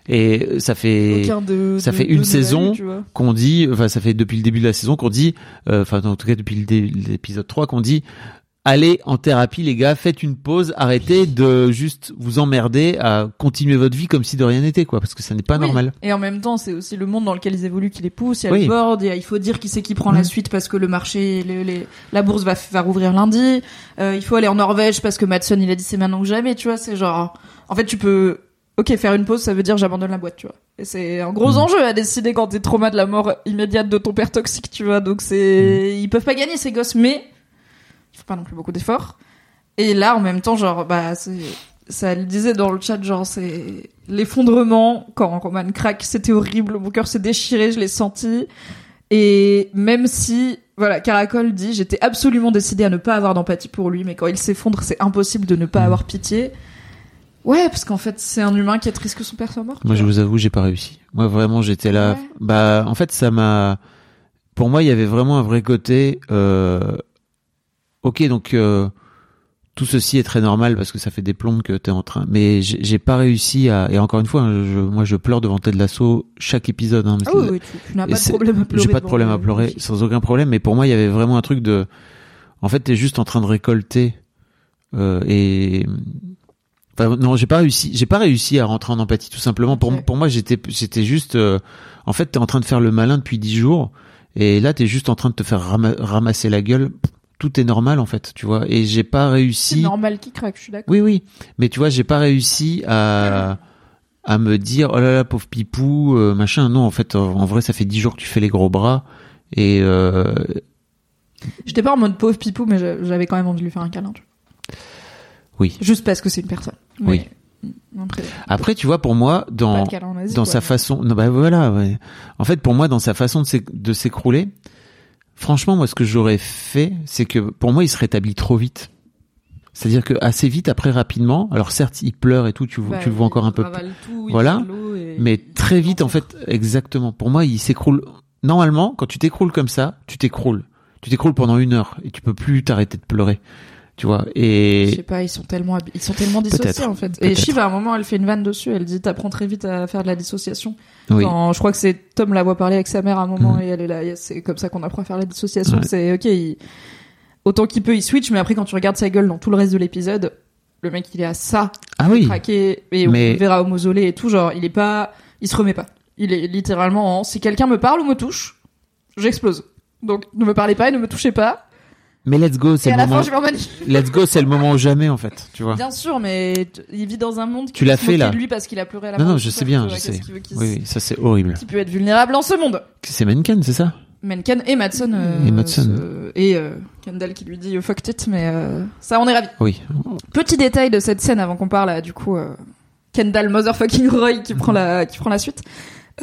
Et ça fait, de, ça de, fait de, une de saison vie, qu'on dit, enfin, ça fait depuis le début de la saison qu'on dit, euh, enfin, en tout cas, depuis le dé, l'épisode trois qu'on dit, allez en thérapie, les gars, faites une pause, arrêtez de juste vous emmerder à continuer votre vie comme si de rien n'était, quoi, parce que ça n'est pas oui. normal. Et en même temps, c'est aussi le monde dans lequel ils évoluent qui les pousse, il y a oui. le board, il, y a, il faut dire qui c'est qui prend mmh. la suite parce que le marché, les, les, la bourse va, va rouvrir lundi, euh, il faut aller en Norvège parce que Mattson, il a dit c'est maintenant que jamais, tu vois, c'est genre, en fait, tu peux, ok, faire une pause, ça veut dire j'abandonne la boîte, tu vois. Et c'est un gros mmh. enjeu à décider quand t'es traumatisé de la mort immédiate de ton père toxique, tu vois, donc c'est, mmh. ils peuvent pas gagner ces gosses, mais il faut pas non plus beaucoup d'efforts. Et là, en même temps, genre, bah, c'est, ça le disait dans le chat, genre, c'est l'effondrement. Quand Roman craque, c'était horrible. Mon cœur s'est déchiré, je l'ai senti. Et même si, voilà, Caracol dit, j'étais absolument décidée à ne pas avoir d'empathie pour lui, mais quand il s'effondre, c'est impossible de ne pas avoir pitié. Ouais, parce qu'en fait, c'est un humain qui est triste que son père soit mort. Moi, je vous avoue, j'ai pas réussi. Moi, vraiment, j'étais là. Ouais. Bah, en fait, ça m'a, pour moi, il y avait vraiment un vrai côté, euh, ok, donc euh, tout ceci est très normal parce que ça fait des plombes que t'es en train. Mais j'ai, j'ai pas réussi à. Et encore une fois, je, moi je pleure devant Ted Lasso chaque épisode. Hein, ah oui, oui, tu, tu n'as pas de problème à pleurer. J'ai pas de problème à pleurer, sans aucun problème. Mais pour moi, il y avait vraiment un truc de. En fait, t'es juste en train de récolter. Euh, et enfin, non, j'ai pas réussi. J'ai pas réussi à rentrer en empathie, tout simplement. Pour ouais. pour moi, j'étais j'étais juste. Euh, en fait, t'es en train de faire le malin depuis dix jours, et là, t'es juste en train de te faire ram- ramasser la gueule. Tout est normal, en fait, tu vois, et j'ai pas réussi. C'est normal qu'il craque, je suis d'accord. Oui, oui, mais tu vois, j'ai pas réussi à, à me dire, oh là là, pauvre pipou, euh, machin. Non, en fait, en vrai, ça fait dix jours que tu fais les gros bras, et euh... J'étais pas en mode pauvre pipou, mais j'avais quand même envie de lui faire un câlin. Tu vois. Oui. Juste parce que c'est une personne. Mais... Oui. Après, Après, tu vois, pour moi, dans, câlin, vas-y, dans quoi, sa ouais. façon, non, bah voilà, ouais. En fait, pour moi, dans sa façon de, s'é... de s'écrouler, franchement, moi, ce que j'aurais fait, c'est que pour moi, il se rétablit trop vite. C'est-à-dire que assez vite, après rapidement. Alors certes, il pleure et tout, tu, bah, tu le vois encore un peu. Tout, voilà. Et... Mais très vite, en fait, exactement. Pour moi, il s'écroule. Normalement, quand tu t'écroules comme ça, tu t'écroules. Tu t'écroules pendant une heure et tu peux plus t'arrêter de pleurer. Tu vois. Et je sais pas, ils sont tellement, hab... ils sont tellement dissociés peut-être, en fait. Peut-être. Et Shiv, à un moment, elle fait une vanne dessus. Elle dit, t'apprends très vite à faire de la dissociation. Oui. Quand, je crois que c'est Tom la voit parler avec sa mère à un moment mmh. et elle est là. C'est comme ça qu'on apprend à faire la dissociation. Ouais. C'est ok, il... autant qu'il peut, il switch. Mais après, quand tu regardes sa gueule dans tout le reste de l'épisode, le mec, il est à ça. Ah oui. Craqué. Et on mais... le verra au mausolée et tout. Genre, il est pas, il se remet pas. Il est littéralement en, si quelqu'un me parle ou me touche, j'explose. Donc, ne me parlez pas et ne me touchez pas. Mais let's go, c'est et le à moment. La fin, je let's go, c'est le moment ou jamais en fait, tu vois. Bien sûr, mais t- il vit dans un monde qui est lui parce qu'il a pleuré à la. Non, non, je sais bien, je sais. Veut, oui, s- ça c'est horrible. Qui peut être vulnérable en ce monde. C'est Mencken, c'est ça. Mencken et Mattson. Euh, et Mattson. Euh, et euh, Kendall qui lui dit oh, fuck it, mais euh, ça on est ravis. Oui. Petit détail de cette scène avant qu'on parle à, du coup euh, Kendall motherfucking Roy qui prend la qui prend la suite.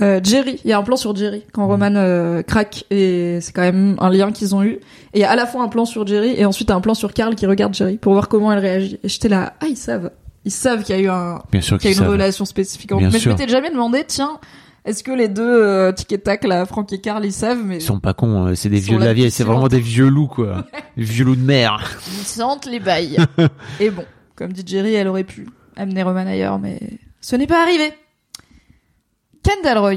Euh, Jerry, il y a un plan sur Jerry quand Roman euh, craque et c'est quand même un lien qu'ils ont eu. Et il y a à la fois un plan sur Jerry et ensuite un plan sur Karl qui regarde Jerry pour voir comment elle réagit. Et j'étais là, ah ils savent, ils savent qu'il y a eu un, bien sûr qu'il y a une savent. Relation spécifique. Bien mais sûr. Je m'étais jamais demandé, tiens, est-ce que les deux euh, tic et tac là, Franck et Karl, ils savent mais ils sont pas cons, euh, c'est des vieux de la vieille, c'est vraiment des vieux loups quoi, des vieux loups de mer. Ils sentent les bails. Et bon, comme dit Jerry, elle aurait pu amener Roman ailleurs, mais ce n'est pas arrivé. Kendall Roy.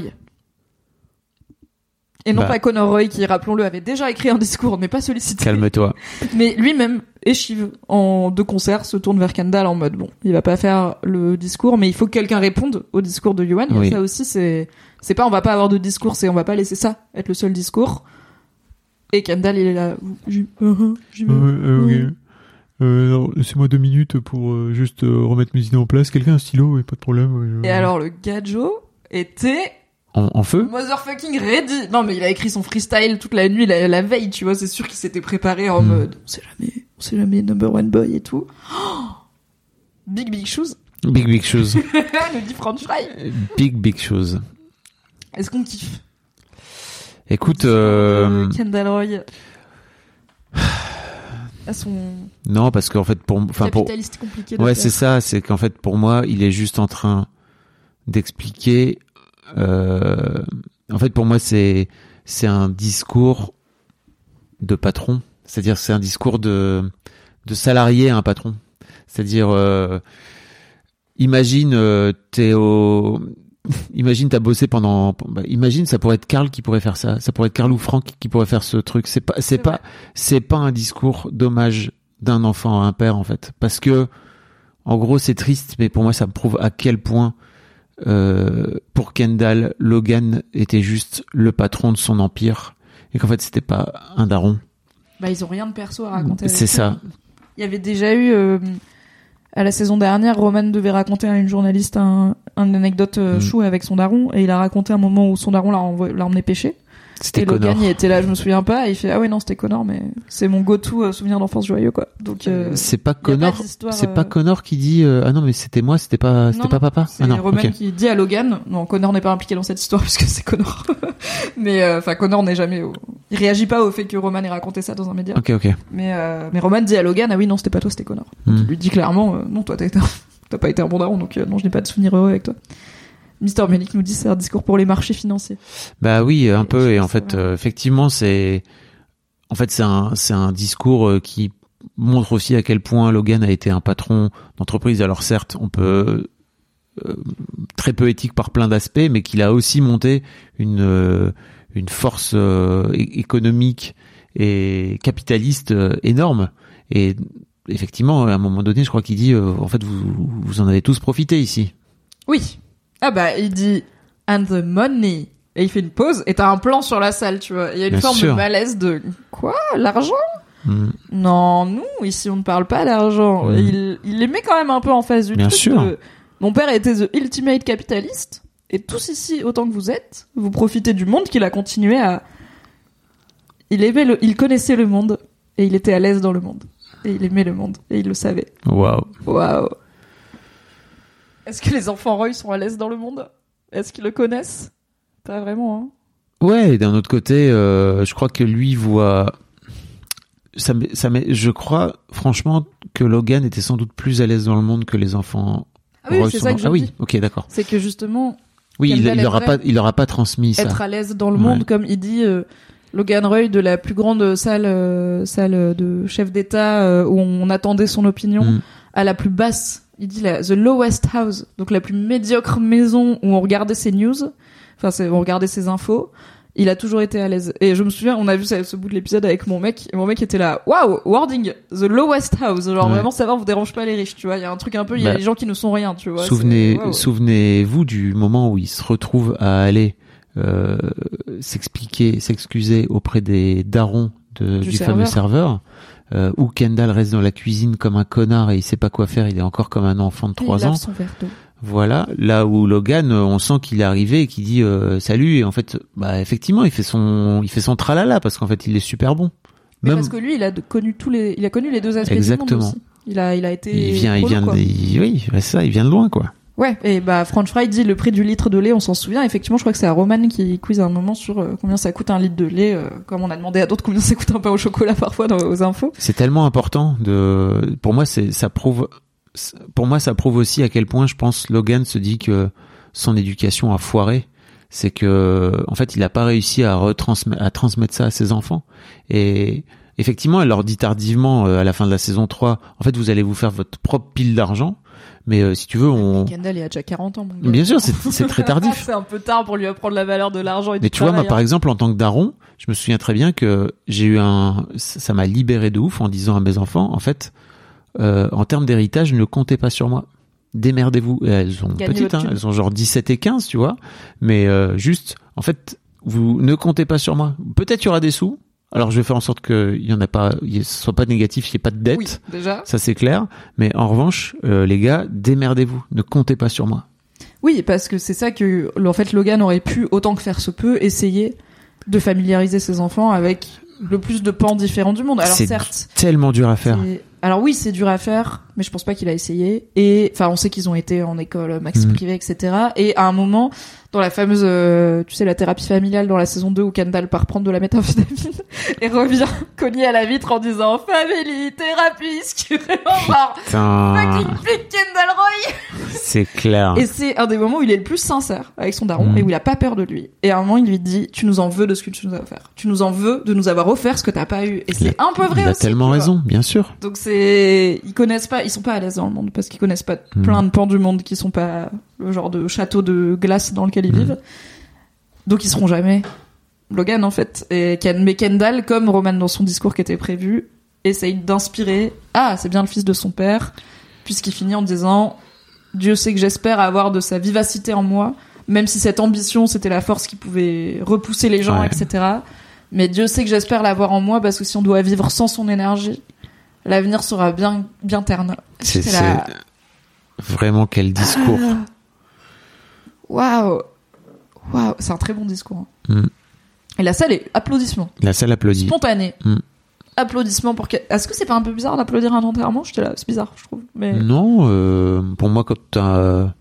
Et non bah. Pas Connor Roy qui, rappelons-le, avait déjà écrit un discours, mais pas sollicité. Calme-toi. Mais lui-même, et Shiv, en deux concerts, se tourne vers Kendall en mode, bon, il va pas faire le discours, mais il faut que quelqu'un réponde au discours de Ewan. Oui. Ça aussi, c'est, c'est pas, on va pas avoir de discours, c'est on va pas laisser ça être le seul discours. Et Kendall, il est là, j'y vais, j'y vais, euh, okay. oui. Euh, alors, laissez-moi deux minutes pour euh, juste euh, remettre mes idées en place. Quelqu'un a un stylo, oui, pas de problème. Ouais, je... Et alors, le Gojo était en, en feu motherfucking ready. Non mais il a écrit son freestyle toute la nuit la, la veille, tu vois, c'est sûr qu'il s'était préparé en mmh. mode on sait jamais on sait jamais number one boy et tout. Oh big big shoes big big shoes le dit French Fry big big shoes. Est-ce qu'on kiffe? Écoute euh... Kendall Roy à son non parce qu'en fait pour enfin pour capitaliste compliqué de ouais faire. C'est ça, c'est qu'en fait pour moi il est juste en train d'expliquer euh, en fait pour moi c'est c'est un discours de patron, c'est-à-dire c'est un discours de de salarié à un patron, c'est-à-dire euh, imagine euh, t'es au imagine t'as bossé pendant bah, imagine ça pourrait être Karl qui pourrait faire ça ça pourrait être Karl ou Franck qui pourrait faire ce truc, c'est pas c'est, c'est pas vrai. C'est pas un discours d'hommage d'un enfant à un père, en fait. Parce que, en gros, c'est triste, mais pour moi, ça me prouve à quel point, euh, pour Kendall, Logan était juste le patron de son empire. Et qu'en fait, c'était pas un daron. Bah, ils ont rien de perso à raconter. C'est ça. Eux. Il y avait déjà eu, euh, à la saison dernière, Roman devait raconter à une journaliste un, une anecdote euh, mmh. chou avec son daron. Et il a raconté un moment où son daron l'a, envo- l'a emmené pêcher. C'était et Connor. Logan, il était là, je me souviens pas. Et il fait, ah ouais, non, c'était Connor, mais c'est mon go-to euh, souvenir d'enfance joyeux, quoi. Donc, euh, c'est pas Connor, pas c'est euh... pas Connor qui dit, euh, ah non, mais c'était moi, c'était pas, c'était non, pas papa. C'est ah non, Roman okay. qui dit à Logan, non, Connor n'est pas impliqué dans cette histoire parce que c'est Connor. mais, enfin, euh, Connor n'est jamais au... il réagit pas au fait que Roman ait raconté ça dans un média. Ok, ok. Mais, euh, mais Roman dit à Logan, ah oui, non, c'était pas toi, c'était Connor. Mm. Il lui dit clairement, euh, non, toi, t'as, été un... t'as pas été un bon daron, donc, euh, non, je n'ai pas de souvenir heureux avec toi. Mister Malik nous dit c'est un discours pour les marchés financiers. Bah oui, un et peu. Et en fait, euh, effectivement, c'est en fait c'est un c'est un discours qui montre aussi à quel point Logan a été un patron d'entreprise. Alors certes, on peut euh, très peu éthique par plein d'aspects, mais qu'il a aussi monté une euh, une force euh, économique et capitaliste euh, énorme. Et effectivement, à un moment donné, je crois qu'il dit euh, en fait vous vous en avez tous profité ici. Oui. Ah bah, il dit « and the money ». Et il fait une pause, et t'as un plan sur la salle, tu vois. Il y a une Bien forme sûr. de malaise de « quoi ? L'argent ? mm. » Non, nous, ici, on ne parle pas d'argent. Mm. Il, il les met quand même un peu en face du Bien truc. Sûr. De, mon père était the ultimate capitaliste, et tous ici, autant que vous êtes, vous profitez du monde qu'il a continué à... Il aimait le, il connaissait le monde, et il était à l'aise dans le monde. Et il aimait le monde, et il le savait. Waouh. Waouh. Est-ce que les enfants Roy sont à l'aise dans le monde ? Est-ce qu'ils le connaissent ? Pas vraiment, hein ? Ouais, et d'un autre côté, euh, je crois que lui voit... Ça, ça, je crois, franchement, que Logan était sans doute plus à l'aise dans le monde que les enfants ah oui, Roy. C'est sont ça dans... que je ah oui, dis. Ok, d'accord. C'est que justement... Oui, il n'aura pas, pas transmis ça. Être à l'aise dans le monde, ouais. Comme il dit... Euh... Logan Roy de la plus grande salle, euh, salle de chef d'État euh, où on attendait son opinion mm. à la plus basse, il dit la, the lowest house, donc la plus médiocre maison où on regardait ses news, enfin c'est, on regardait ses infos. Il a toujours été à l'aise. Et je me souviens, on a vu ce, ce bout de l'épisode avec mon mec. Et mon mec était là, waouh, wording, the lowest house. Genre ouais. Vraiment, ça va, on vous dérange pas les riches, tu vois. Il y a un truc un peu, il bah, y a les gens qui ne sont rien, tu vois. Souvenez, wow. Souvenez-vous du moment où il se retrouve à aller. Euh, s'expliquer, s'excuser auprès des darons de, du, du serveur. fameux serveur, euh, où Kendall reste dans la cuisine comme un connard et il sait pas quoi faire, il est encore comme un enfant de trois ans. Il lave son verre d'eau. Voilà, là où Logan, on sent qu'il est arrivé et qu'il dit euh, salut, et en fait, bah effectivement, il fait son, il fait son tralala parce qu'en fait, il est super bon. Mais Même... parce que lui, il a connu tous les, il a connu les deux aspects Exactement. du monde aussi. Il a, il a été. Il vient, il vient, de... il... oui, c'est ça, il vient de loin quoi. Ouais, et bah, French Fry dit le prix du litre de lait, on s'en souvient. Effectivement, je crois que c'est à Roman qui quiz à un moment sur euh, combien ça coûte un litre de lait, euh, comme on a demandé à d'autres combien ça coûte un pain au chocolat parfois dans, aux infos. C'est tellement important de, pour moi, c'est, ça prouve, pour moi, ça prouve aussi à quel point je pense Logan se dit que son éducation a foiré. C'est que, en fait, il a pas réussi à retransmettre, à transmettre ça à ses enfants. Et, effectivement, elle leur dit tardivement, euh, à la fin de la saison trois, en fait, vous allez vous faire votre propre pile d'argent. Mais euh, si tu veux, on... Kendall est déjà quarante ans. Mon gars. Bien sûr, c'est, c'est très tardif. C'est un peu tard pour lui apprendre la valeur de l'argent. Et mais tu vois, moi, par exemple, en tant que daron, je me souviens très bien que j'ai eu un... Ça m'a libéré de ouf en disant à mes enfants, en fait, euh, en termes d'héritage, ne comptez pas sur moi. Démerdez-vous. Et elles sont Gagnez petites, hein, elles ont genre dix-sept et quinze, tu vois. Mais euh, juste, en fait, vous ne comptez pas sur moi. Peut-être il y aura des sous. Alors je vais faire en sorte que il y en a pas, ce soit pas négatif, qu'il n'y ait pas de dette. Oui, déjà. Ça c'est clair. Mais en revanche, euh, les gars, démerdez-vous, ne comptez pas sur moi. Oui, parce que c'est ça que, en fait, Logan aurait pu, autant que faire se peut, essayer de familiariser ses enfants avec le plus de pans différents du monde. Alors c'est certes, tellement dur à faire. C'est... Alors oui, c'est dur à faire, mais je pense pas qu'il a essayé. Et enfin, on sait qu'ils ont été en école maxi mmh. privée, et cetera. Et à un moment. Dans la fameuse, euh, tu sais, la thérapie familiale dans la saison deux où Kendall part prendre de la méthamphétamine et revient cogner à la vitre en disant family, thérapie, ce qui est vraiment marre. Fucking flic Kendall Roy. C'est clair. Et c'est un des moments où il est le plus sincère avec son daron mmh. et où il a pas peur de lui. Et à un moment, il lui dit, tu nous en veux de ce que tu nous as offert. Tu nous en veux de nous avoir offert ce que t'as pas eu. Et c'est a, un peu vrai il aussi. Il a tellement raison, bien sûr. Donc c'est, ils connaissent pas, ils sont pas à l'aise dans le monde parce qu'ils connaissent pas mmh. plein de pans du monde qui sont pas le genre de château de glace dans lequel ils vivent. Mmh. Donc ils seront jamais Logan en fait. Et Ken, mais Kendall, comme Roman dans son discours qui était prévu, essaye d'inspirer. Ah, c'est bien le fils de son père, puisqu'il finit en disant « Dieu sait que j'espère avoir de sa vivacité en moi, même si cette ambition, c'était la force qui pouvait repousser les gens, ouais. et cetera. Mais Dieu sait que j'espère l'avoir en moi, parce que si on doit vivre sans son énergie, l'avenir sera bien, bien terne. » C'est, c'est la... vraiment quel discours. Waouh, wow. wow. C'est un très bon discours. Hein. Mm. Et la salle est applaudissement. La salle applaudit. Spontané. Mm. Applaudissements pour que... Est-ce que c'est pas un peu bizarre d'applaudir involontairement? J'étais là, c'est bizarre, je trouve. Mais... Non, euh, pour moi, quand t'as...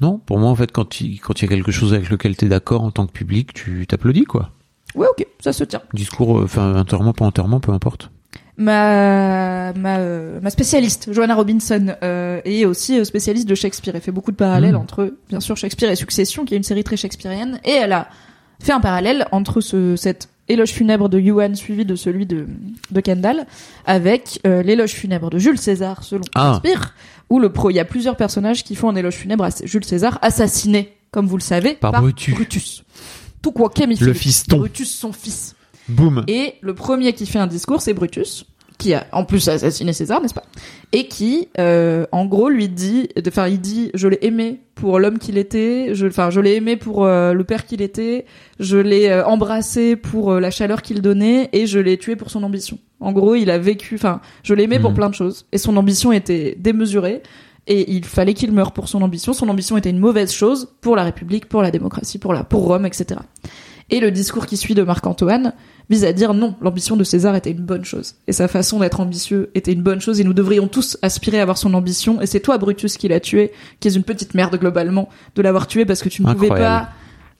Non, pour moi, en fait, quand il quand y a quelque chose avec lequel t'es d'accord en tant que public, tu t'applaudis, quoi. Ouais, ok, ça se tient. Discours, enfin, euh, enterrement, pas enterrement, peu importe. Ma, ma, euh, ma spécialiste, Joanna Robinson, euh, est aussi spécialiste de Shakespeare. Elle fait beaucoup de parallèles mmh. entre, bien sûr, Shakespeare et Succession, qui est une série très shakespearienne, et elle a fait un parallèle entre ce, cette... éloge funèbre de Ewan suivi de celui de, de Kendall avec euh, l'éloge funèbre de Jules César selon ah. Shakespeare, où le pro il y a plusieurs personnages qui font un éloge funèbre à Jules César assassiné, comme vous le savez, par, par Brutus. Brutus. Tout quoi Camille le fiston. Brutus son fils. Boum. Et le premier qui fait un discours c'est Brutus, qui a en plus assassiné César, n'est-ce pas? Et qui euh, en gros lui dit enfin il dit je l'ai aimé pour l'homme qu'il était, je enfin je l'ai aimé pour euh, le père qu'il était, je l'ai euh, embrassé pour euh, la chaleur qu'il donnait et je l'ai tué pour son ambition. En gros, il a vécu enfin je l'ai aimé mmh. pour plein de choses et son ambition était démesurée et il fallait qu'il meure pour son ambition. Son ambition était une mauvaise chose pour la République, pour la démocratie, pour la pour Rome, et cetera. Et le discours qui suit de Marc-Antoine vise à dire non, l'ambition de César était une bonne chose. Et sa façon d'être ambitieux était une bonne chose et nous devrions tous aspirer à avoir son ambition. Et c'est toi, Brutus, qui l'a tué, qui est une petite merde globalement, de l'avoir tué parce que tu ne Incroyable. Pouvais pas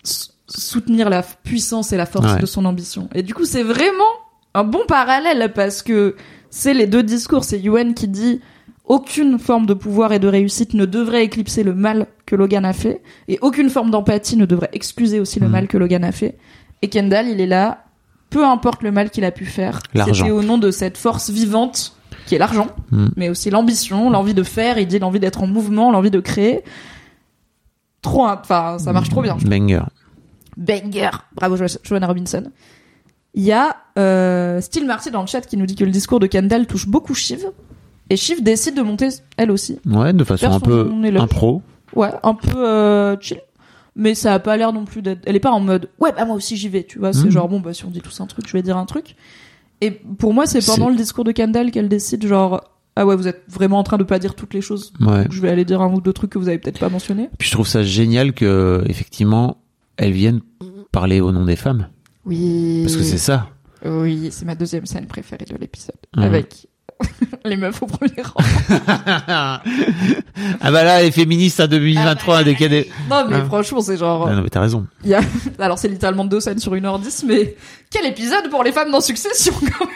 s- soutenir la puissance et la force ouais. de son ambition. Et du coup, c'est vraiment un bon parallèle parce que c'est les deux discours. C'est Ewan qui dit aucune forme de pouvoir et de réussite ne devrait éclipser le mal que Logan a fait et aucune forme d'empathie ne devrait excuser aussi le mmh. mal que Logan a fait. Et Kendall, il est là, peu importe le mal qu'il a pu faire, l'argent. C'était au nom de cette force vivante qui est l'argent, mmh. mais aussi l'ambition, l'envie de faire, il dit l'envie d'être en mouvement, l'envie de créer. Trop, enfin, ça marche trop bien. Banger. Banger. Bravo, Joanna Robinson. Il y a euh, Steel Marty dans le chat qui nous dit que le discours de Kendall touche beaucoup Shiv. Et Shiv décide de monter elle aussi. Ouais, de façon un peu impro. Ouais, un peu euh, chill. Mais ça a pas l'air non plus d'être. Elle est pas en mode ouais bah moi aussi j'y vais, tu vois. Mmh. C'est genre bon bah si on dit tous un truc, je vais dire un truc. Et pour moi c'est pendant c'est... le discours de Kendall qu'elle décide genre ah ouais vous êtes vraiment en train de pas dire toutes les choses. Ouais. Donc je vais aller dire un ou deux trucs que vous avez peut-être pas mentionné. Puis je trouve ça génial que effectivement elle vienne parler au nom des femmes. Oui. Parce que c'est ça. Oui, c'est ma deuxième scène préférée de l'épisode mmh. avec. Les meufs au premier rang. Ah bah là, les féministes à deux mille vingt-trois, ah bah... des des... Non mais ah. franchement, c'est genre... Ah non mais t'as raison. Il y a... Alors c'est littéralement deux scènes sur une heure dix, mais quel épisode pour les femmes dans Succession quand même.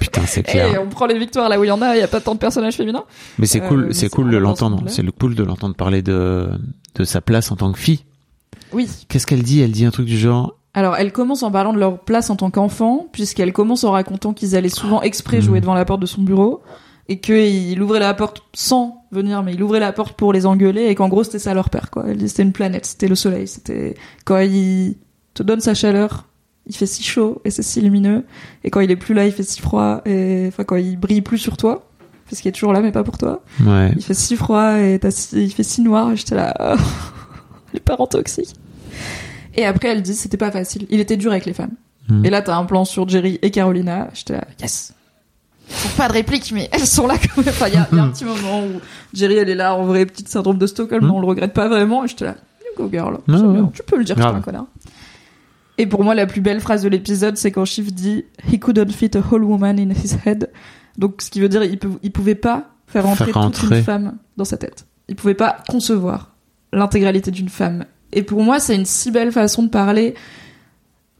Putain, c'est clair. Et on prend les victoires là où il y en a, il n'y a pas tant de personnages féminins. Mais c'est cool, euh, mais c'est, c'est cool de l'entendre, c'est le cool de l'entendre parler de, de sa place en tant que fille. Oui. Qu'est-ce qu'elle dit? Elle dit un truc du genre... Alors, elle commence en parlant de leur place en tant qu'enfant, puisqu'elle commence en racontant qu'ils allaient souvent exprès jouer devant la porte de son bureau, et qu'il ouvrait la porte sans venir, mais il ouvrait la porte pour les engueuler, et qu'en gros, c'était ça leur père, quoi. Elle dit, c'était une planète, c'était le soleil, c'était... Quand il te donne sa chaleur, il fait si chaud, et c'est si lumineux, et quand il est plus là, il fait si froid, et... Enfin, quand il brille plus sur toi, parce qu'il est toujours là, mais pas pour toi. Ouais. Il fait si froid, et t'as si... il fait si noir, et j'étais là... Les parents toxiques. Et après, elle dit, c'était pas facile. Il était dur avec les femmes. Mmh. Et là, t'as un plan sur Jerry et Carolina. J'étais là, yes. Pas de réplique, mais elles sont là quand même. Enfin, il y, y a un petit moment où Jerry, elle est là, en vrai, petite syndrome de Stockholm, mmh. mais on le regrette pas vraiment. Et j'étais là, you go girl. Mmh. Mmh. Tu peux le dire, tu es un connard. Et pour moi, la plus belle phrase de l'épisode, c'est quand Shiv dit, he couldn't fit a whole woman in his head. Donc, ce qui veut dire, il, peut, il pouvait pas faire entrer faire toute entrer. Une femme dans sa tête. Il pouvait pas concevoir l'intégralité d'une femme. Et pour moi, c'est une si belle façon de parler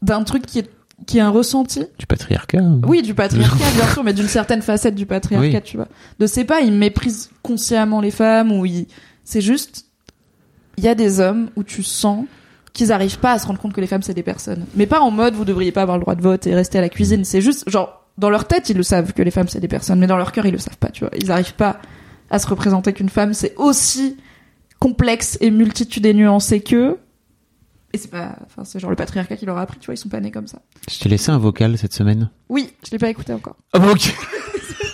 d'un truc qui est, qui est un ressenti. Du patriarcat. Hein. Oui, du patriarcat, bien sûr, mais d'une certaine facette du patriarcat, oui. Tu vois. De c'est pas, ils méprisent consciemment les femmes ou ils, c'est juste, il y a des hommes où tu sens qu'ils arrivent pas à se rendre compte que les femmes c'est des personnes. Mais pas en mode, vous devriez pas avoir le droit de vote et rester à la cuisine. C'est juste, genre, dans leur tête, ils le savent que les femmes c'est des personnes, mais dans leur cœur, ils le savent pas, tu vois. Ils arrivent pas à se représenter qu'une femme, c'est aussi complexe et multitude et nuancée que Et c'est pas, enfin, c'est genre le patriarcat qui leur a appris, tu vois, ils sont pas nés comme ça. Je t'ai laissé un vocal cette semaine. Oui, je l'ai pas écouté encore. Oh, ok.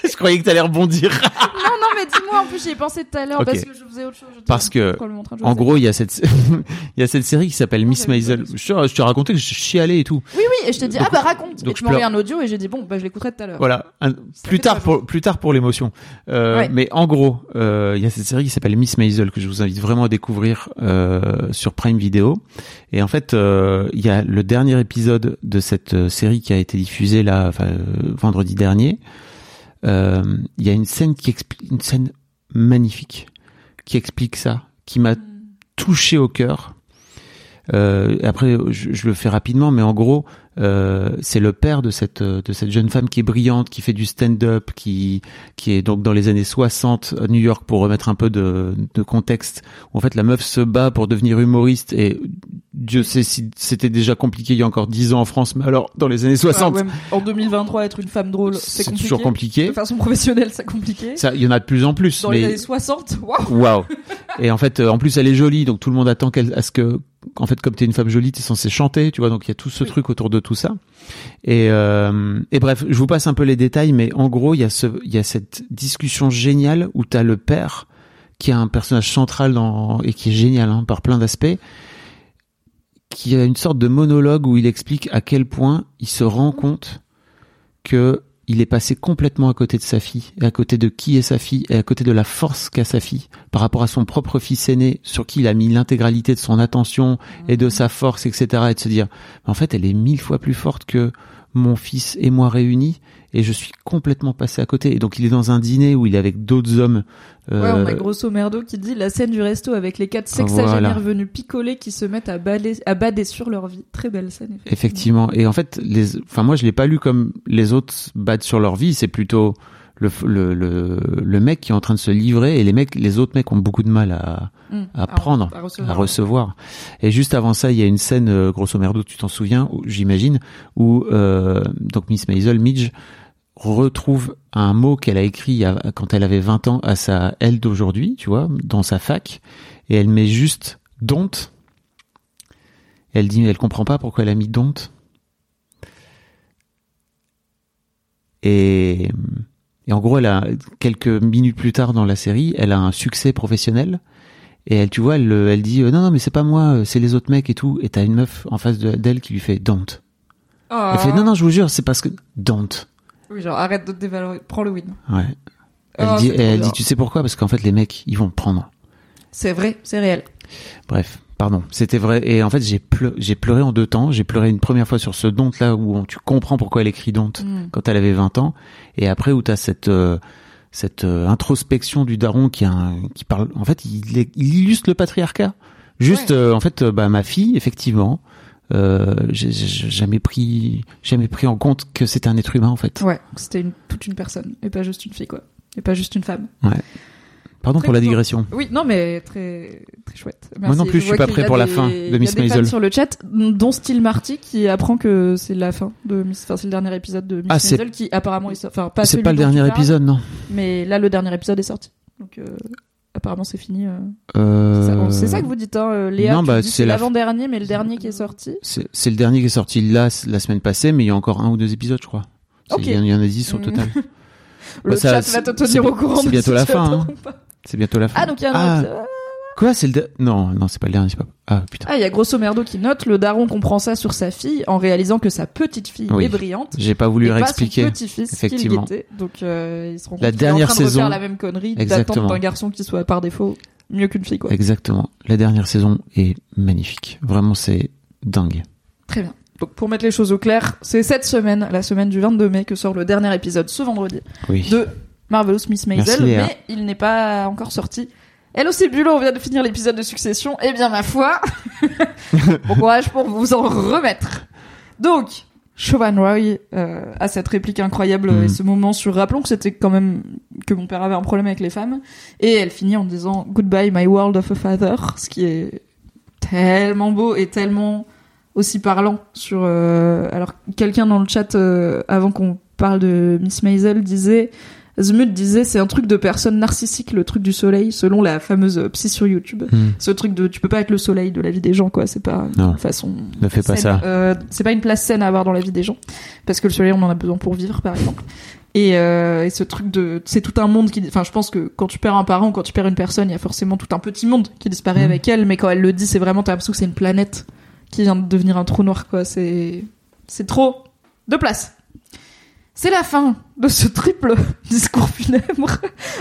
Je croyais que t'allais rebondir. Non, non, mais dis-moi, en plus, j'y ai pensé tout à l'heure, okay. Parce que je faisais autre chose. Je parce que, en gros, il y a cette, il y a cette série qui s'appelle non, Miss Maisel. Je t'ai raconté que je chialais et tout. Oui, oui, et je t'ai dit, donc, ah bah raconte. Donc et tu m'as envoyé un audio et j'ai dit, bon, bah je l'écouterai tout à l'heure. Voilà. Un, plus tard pour, plus tard pour l'émotion. Euh, ouais. Mais en gros, euh, il y a cette série qui s'appelle Miss Maisel que je vous invite vraiment à découvrir, euh, sur Prime Video. Et en fait, euh, il y a le dernier épisode de cette série qui a été diffusée là, enfin, euh, vendredi dernier. Il euh, y a une scène qui explique, une scène magnifique qui explique ça, qui m'a touché au cœur. Euh, après, je, je le fais rapidement, mais en gros, euh, c'est le père de cette de cette jeune femme qui est brillante, qui fait du stand-up, qui qui est donc dans les années soixante à New York, pour remettre un peu de, de contexte. En fait, la meuf se bat pour devenir humoriste et Dieu sait si c'était déjà compliqué il y a encore dix ans en France, mais alors dans les années soixante, ouais, ouais, en deux mille vingt-trois, être une femme drôle, c'est, c'est compliqué. Toujours compliqué. De façon professionnelle, c'est compliqué. Ça, il y en a de plus en plus. Dans mais... les années soixante, waouh. Waouh. Et en fait, en plus, elle est jolie, donc tout le monde attend qu'elle, à ce que, en fait, comme t'es une femme jolie, t'es censée chanter, tu vois. Donc il y a tout ce oui. truc autour de tout ça. Et, euh, et bref, je vous passe un peu les détails, mais en gros, il y a ce, il y a cette discussion géniale où t'as le père qui a un personnage central dans et qui est génial hein, par plein d'aspects. Qui a une sorte de monologue où il explique à quel point il se rend compte que il est passé complètement à côté de sa fille, et à côté de qui est sa fille, et à côté de la force qu'a sa fille, par rapport à son propre fils aîné, sur qui il a mis l'intégralité de son attention et de sa force, et cetera, et de se dire, en fait, elle est mille fois plus forte que mon fils et moi réunis, et je suis complètement passé à côté. Et donc il est dans un dîner où il est avec d'autres hommes. Euh... Ouais, on a grosso merdo qui dit la scène du resto avec les quatre sexagénaires voilà. venus picoler qui se mettent à bader, à bader sur leur vie. Très belle scène. Effectivement. effectivement. Et en fait, les... enfin moi je l'ai pas lu comme les autres battent sur leur vie. C'est plutôt le le le, le mec qui est en train de se livrer et les mecs, les autres mecs ont beaucoup de mal à mmh, à, à prendre, à recevoir. à recevoir. Et juste avant ça, il y a une scène grosso merdo, tu t'en souviens, où, j'imagine, où euh, donc Miss Maisel, Midge retrouve un mot qu'elle a écrit quand elle avait vingt ans à sa elle d'aujourd'hui, tu vois, dans sa fac, et elle met juste don't. Elle dit, elle comprend pas pourquoi elle a mis don't. Et, et en gros, elle a, quelques minutes plus tard dans la série, elle a un succès professionnel, et elle, tu vois, elle, elle dit, non, non, mais c'est pas moi, c'est les autres mecs et tout, et t'as une meuf en face de, d'elle qui lui fait don't. Oh. Elle fait, non, non, je vous jure, c'est parce que don't. Oui, genre, arrête de te dévaloriser, prends le win. Ouais. Elle, oh, dit, elle dit, tu sais pourquoi? Parce qu'en fait, les mecs, ils vont prendre. C'est vrai, c'est réel. Bref, pardon, c'était vrai. Et en fait, j'ai, pleu- j'ai pleuré en deux temps. J'ai pleuré une première fois sur ce don't là, où on, tu comprends pourquoi elle écrit don't mm. quand elle avait vingt ans. Et après, où t'as cette, euh, cette euh, introspection du daron qui, a un, qui parle. En fait, il, est, il illustre le patriarcat. Juste, ouais. euh, en fait, bah, ma fille, effectivement. Euh, j'ai, j'ai jamais pris, jamais pris en compte que c'était un être humain en fait. Ouais, c'était une, toute une personne et pas juste une fille quoi, et pas juste une femme. Ouais. Pardon très pour la digression. Bon. Oui, non mais très très chouette. Merci. Moi non plus, je, je suis pas prêt pour des, la fin de Miss Maisel. Il y a des fans sur le chat, dont Steel Marty qui apprend que c'est la fin de Miss, enfin c'est le dernier épisode de Miss ah, Maisel qui apparemment, est, enfin pas. C'est pas le dernier épisode parle, non. Mais là le dernier épisode est sorti. Donc. Euh... Apparemment, c'est fini. Euh... C'est, ça, c'est ça que vous dites, hein, Léa. Non, bah, dis, c'est, c'est l'avant-dernier, la... mais le dernier qui est sorti. C'est, c'est le dernier qui est sorti là, la semaine passée, mais il y a encore un ou deux épisodes, je crois. Okay. Il y en a dix au total. le bah, chat ça, va te tenir au courant. C'est bientôt si la fin. Hein. C'est bientôt la fin. Ah, donc il y a un ah. autre... Quoi, c'est le de... Non, non, c'est pas le dernier, c'est pas. Ah putain. Ah, il y a grosso merdo qui note le daron comprend ça sur sa fille en réalisant que sa petite fille oui. est brillante. J'ai pas voulu réexpliquer. Petit-fils effectivement. Qu'il était. Donc euh, ils se rendent compte qu'il est en train saison... de refaire la même connerie exactement. D'attendre d'un garçon qui soit par défaut mieux qu'une fille quoi. Exactement. La dernière saison est magnifique. Vraiment, c'est dingue. Très bien. Donc pour mettre les choses au clair, c'est cette semaine, la semaine du vingt-deux mai que sort le dernier épisode ce vendredi oui. de Marvelous Miss Maisel, mais il n'est pas encore sorti. Hello, c'est Bulo, on vient de finir l'épisode de Succession. Eh bien, ma foi, bon courage pour vous en remettre. Donc, Shiv Roy euh, a cette réplique incroyable mmh. et ce moment sur rappelons que c'était quand même que mon père avait un problème avec les femmes. Et elle finit en disant Goodbye, my world of a father, ce qui est tellement beau et tellement aussi parlant sur. Euh... Alors, quelqu'un dans le chat, euh, avant qu'on parle de Miss Maisel, disait Zmut disait c'est un truc de personne narcissique, le truc du soleil, selon la fameuse psy sur YouTube. Mmh. Ce truc de tu peux pas être le soleil de la vie des gens, quoi. C'est pas non. une façon. Ne fais pas ça. Euh, c'est pas une place saine à avoir dans la vie des gens. Parce que le soleil, on en a besoin pour vivre, par exemple. Et, euh, et ce truc de, c'est tout un monde qui, enfin, je pense que quand tu perds un parent, quand tu perds une personne, il y a forcément tout un petit monde qui disparaît mmh. avec elle, mais quand elle le dit, c'est vraiment, t'as l'impression que c'est une planète qui vient de devenir un trou noir, quoi. C'est, c'est trop de place. C'est la fin de ce triple discours funèbre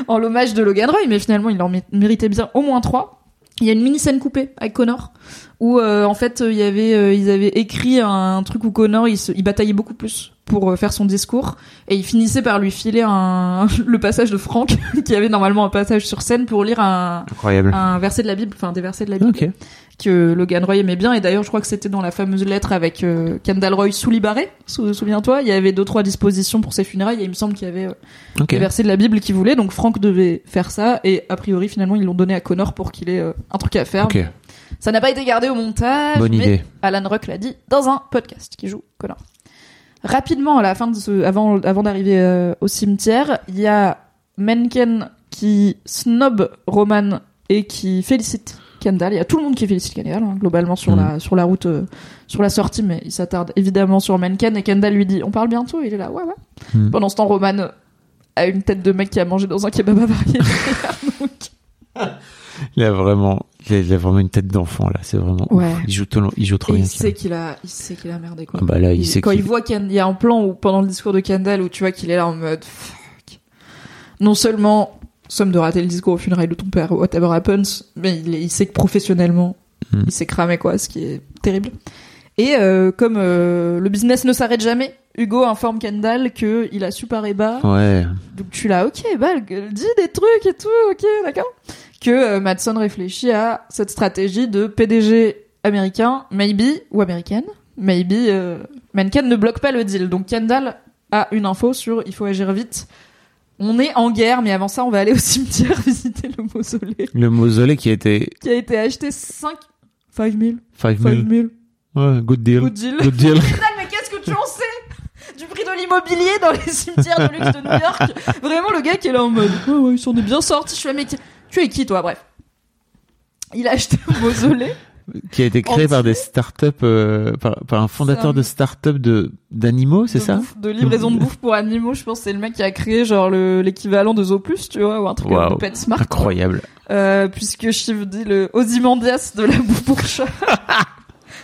en l'hommage de Logan Roy, mais finalement, il en méritait bien au moins trois. Il y a une mini-scène coupée avec Connor, où, euh, en fait, il y avait, euh, ils avaient écrit un truc où Connor, il se, il bataillait beaucoup plus pour faire son discours, et il finissait par lui filer un, le passage de Franck, qui avait normalement un passage sur scène pour lire un, Incroyable. un verset de la Bible, enfin des versets de la Bible, okay. que Logan Roy aimait bien, et d'ailleurs je crois que c'était dans la fameuse lettre avec euh, Kendall Roy sous Libaré, sou, souviens-toi, il y avait deux trois dispositions pour ses funérailles, et il me semble qu'il y avait euh, okay. des versets de la Bible qu'il voulait, donc Franck devait faire ça, et a priori finalement ils l'ont donné à Connor pour qu'il ait euh, un truc à faire. Okay. Ça n'a pas été gardé au montage, Bonne mais idée. Alan Ruck l'a dit dans un podcast qui joue Connor. Rapidement, à la fin de ce, avant, avant d'arriver euh, au cimetière, il y a Mencken qui snob Roman et qui félicite Kendall. Il y a tout le monde qui félicite Kendall, hein, globalement, sur, mmh. la, sur la route, euh, sur la sortie, mais il s'attarde évidemment sur Mencken. Et Kendall lui dit « On parle bientôt ?» Il est là « Ouais, ouais. Mmh. » Pendant ce temps, Roman a une tête de mec qui a mangé dans un kebab avarié. Donc... Il a vraiment... Il a vraiment une tête d'enfant, là. C'est vraiment. Ouais. Il joue trop, il joue trop bien. Il sait qu'il a, il sait qu'il a merdé, quoi. Ah bah là, il, il sait quand qu'il... il voit qu'il y a un plan où, pendant le discours de Kendall, où tu vois qu'il est là en mode, fuck. Non seulement, somme de rater le discours au funérail de ton père, whatever happens, mais il, il sait que professionnellement, mm. il s'est cramé, quoi, ce qui est terrible. Et, euh, comme, euh, le business ne s'arrête jamais, Hugo informe Kendall que il a su par et bas. Ouais. Donc tu l'as, ok, bah, dis des trucs et tout, ok, d'accord. Que Mattson réfléchit à cette stratégie de P D G américain, maybe, ou américaine, maybe, euh, Mencken ne bloque pas le deal. Donc Kendall a une info sur il faut agir vite. On est en guerre, mais avant ça, on va aller au cimetière visiter le mausolée. Le mausolée qui a été... Qui a été acheté cinq... cinq mille. cinq mille. Ouais, good deal. Good deal. Good deal. Mais qu'est-ce que tu en sais du prix de l'immobilier dans les cimetières de luxe de New York? Vraiment, le gars qui est là en mode, oh, ouais, ils sont bien sortis. Je suis américain. Tu es qui, toi? Bref. Il a acheté un mausolée. Qui a été créé entier. Par des startups, euh, par, par un fondateur un... de startup de, d'animaux, c'est de ça? Bouffe, de livraison de bouffe pour animaux, je pense que c'est le mec qui a créé genre le, l'équivalent de Zooplus, tu vois, ou un truc wow. de PetSmart. Incroyable. Euh, puisque Shiv dit le Ozymandias de la bouffe pour chat.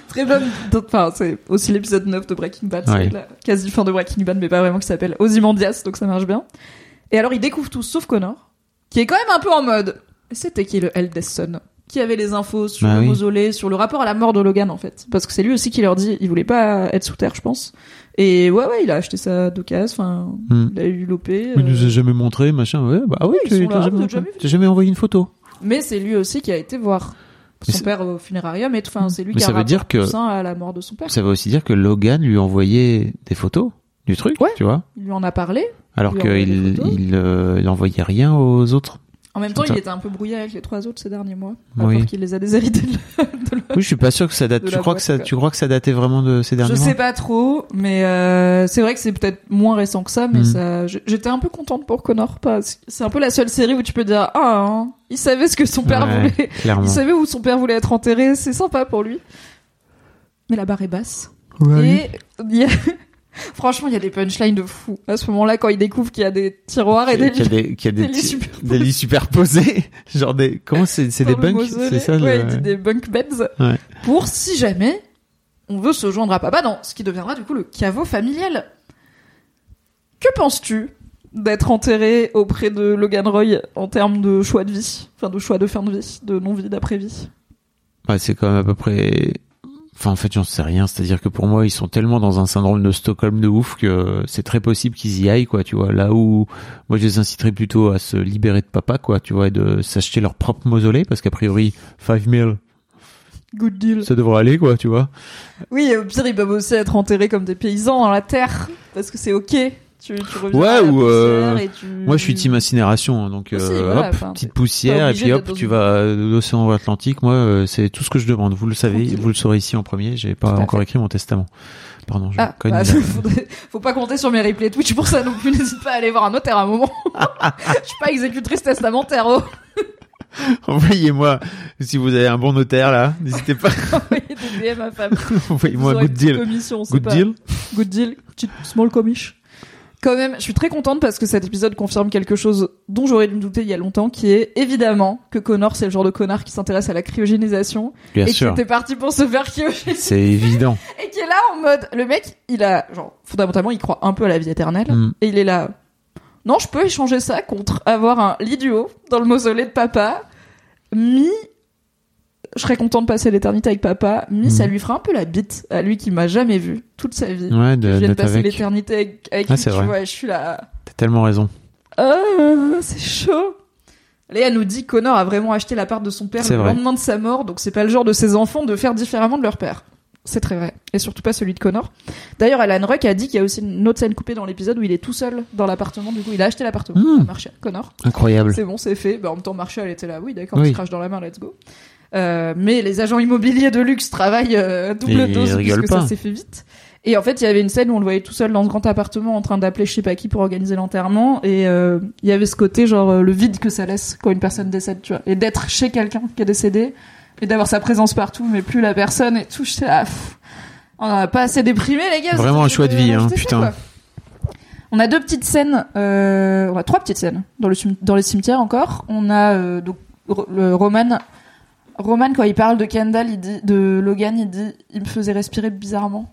Très bonne. Enfin, c'est aussi l'épisode neuf de Breaking Bad, ouais. c'est la quasi fin de Breaking Bad, mais pas vraiment, qui s'appelle Ozymandias, donc ça marche bien. Et alors, ils découvrent tout, sauf Connor. Qui est quand même un peu en mode, c'était qui le eldest son? Qui avait les infos sur bah le oui. mausolée, sur le rapport à la mort de Logan, en fait. Parce que c'est lui aussi qui leur dit, il voulait pas être sous terre, je pense. Et ouais, ouais, il a acheté ça d'occasion, enfin, mm. il a eu l'opé. Euh... Il nous a jamais montré, machin, ouais, bah ah oui, oui tu, t'as, là, jamais, jamais, t'as jamais envoyé une photo. Mais c'est lui aussi qui a été voir son père au funérarium, et enfin, c'est lui Mais qui a rapport que... tout à la mort de son père. Ça veut aussi dire que Logan lui envoyait des photos du truc, ouais, tu vois. Il lui en a parlé. Alors qu'il il, euh, il envoyait rien aux autres. En même temps, il était un peu brouillé avec les trois autres ces derniers mois. Oui. Alors qu'il les a déshérités de la, de la, oui, je suis pas sûr que ça date. Tu crois, boîte, que ça, tu crois que ça datait vraiment de ces derniers je mois? Je sais pas trop, mais euh, c'est vrai que c'est peut-être moins récent que ça, mais mmh. ça, j'étais un peu contente pour Connor. Pas. C'est un peu la seule série où tu peux dire, ah, hein, il savait ce que son père ouais, voulait. Clairement. Il savait où son père voulait être enterré. C'est sympa pour lui. Mais la barre est basse. Ouais. Et... Franchement, il y a des punchlines de fou. À ce moment-là, quand ils découvrent qu'il y a des tiroirs et des lits, des, des, des, lits, superposés. des lits superposés, genre des comment c'est, c'est des bunks, mausolée. C'est ça ouais, le... il dit des bunk beds ouais. pour si jamais on veut se joindre à papa dans ce qui deviendra du coup le caveau familial. Que penses-tu d'être enterré auprès de Logan Roy en termes de choix de vie, enfin de choix de fin de vie, de non-vie d'après-vie? Ouais, c'est quand même à peu près. Enfin, en fait, j'en sais rien. C'est-à-dire que pour moi, ils sont tellement dans un syndrome de Stockholm de ouf que c'est très possible qu'ils y aillent, quoi, tu vois. Là où, moi, je les inciterais plutôt à se libérer de papa, quoi, tu vois, et de s'acheter leur propre mausolée, parce qu'a priori, cinq mille. Good deal. Ça devrait aller, quoi, tu vois. Oui, au pire, ils peuvent aussi être enterrés comme des paysans dans la terre, parce que c'est ok. Tu, tu reviens ouais, à la ou euh... et tu... moi je suis team incinération, donc aussi, euh, voilà, hop, enfin, petite poussière et puis hop, tu une... vas de l'océan Atlantique. Moi, euh, c'est tout ce que je demande. Vous le savez, vous le saurez ici en premier. J'ai pas encore fait. Écrit mon testament. Pardon, je ah, connais. Bah, faudrait... Faut pas compter sur mes replays Twitch pour ça non plus. N'hésite pas à aller voir un notaire à un moment. Je suis pas exécutrice testamentaire. Oh. Envoyez-moi, si vous avez un bon notaire là, n'hésitez pas. Envoyez des D M à femme. Envoyez-moi good deal. Commission, good pas... deal. Good deal. Petite small commish. Quand même, je suis très contente parce que cet épisode confirme quelque chose dont j'aurais dû me douter il y a longtemps, qui est évidemment que Connor, c'est le genre de connard qui s'intéresse à la cryogénisation. Bien et sûr. Et qui était parti pour se faire cryogéniser. C'est évident. Et qui est là en mode, le mec, il a, genre, fondamentalement, il croit un peu à la vie éternelle. Mm. Et il est là, non, je peux échanger ça contre avoir un lit du haut dans le mausolée de papa. Mi, je serais content de passer l'éternité avec papa. Mi, mm. ça lui fera un peu la bite à lui qui m'a jamais vu toute sa vie. Ouais, de, je viens de passer avec... l'éternité avec, avec ah, lui, tu vrai. Vois, je suis là. T'as tellement raison. Euh, c'est chaud. Léa nous dit que Connor a vraiment acheté la part de son père c'est le vrai. Lendemain de sa mort, donc c'est pas le genre de ses enfants de faire différemment de leur père. C'est très vrai. Et surtout pas celui de Connor. D'ailleurs, Alan Ruck a dit qu'il y a aussi une autre scène coupée dans l'épisode où il est tout seul dans l'appartement. Du coup, il a acheté l'appartement mmh. à Marcia, Connor. Incroyable. C'est bon, c'est fait. Bah, en même temps, Marcia, elle était là. Oui, d'accord, oui. On se crache dans la main, let's go. Euh, mais les agents immobiliers de luxe travaillent euh, double et dose puisque pas. Ça s'est fait vite. Et en fait, il y avait une scène où on le voyait tout seul dans ce grand appartement en train d'appeler je sais pas qui pour organiser l'enterrement. Et euh, il y avait ce côté, genre, le vide que ça laisse quand une personne décède, tu vois. Et d'être chez quelqu'un qui est décédé. Et d'avoir sa présence partout, mais plus la personne et tout. J'étais là, pff, on en a pas assez déprimé, les gars. Vraiment un choix de vie, hein, putain. On a deux petites scènes, euh, on a trois petites scènes dans le dans les cimetières encore. On a euh, donc le Roman, Roman quand il parle de Kendall, il dit de Logan, il dit, il me faisait respirer bizarrement.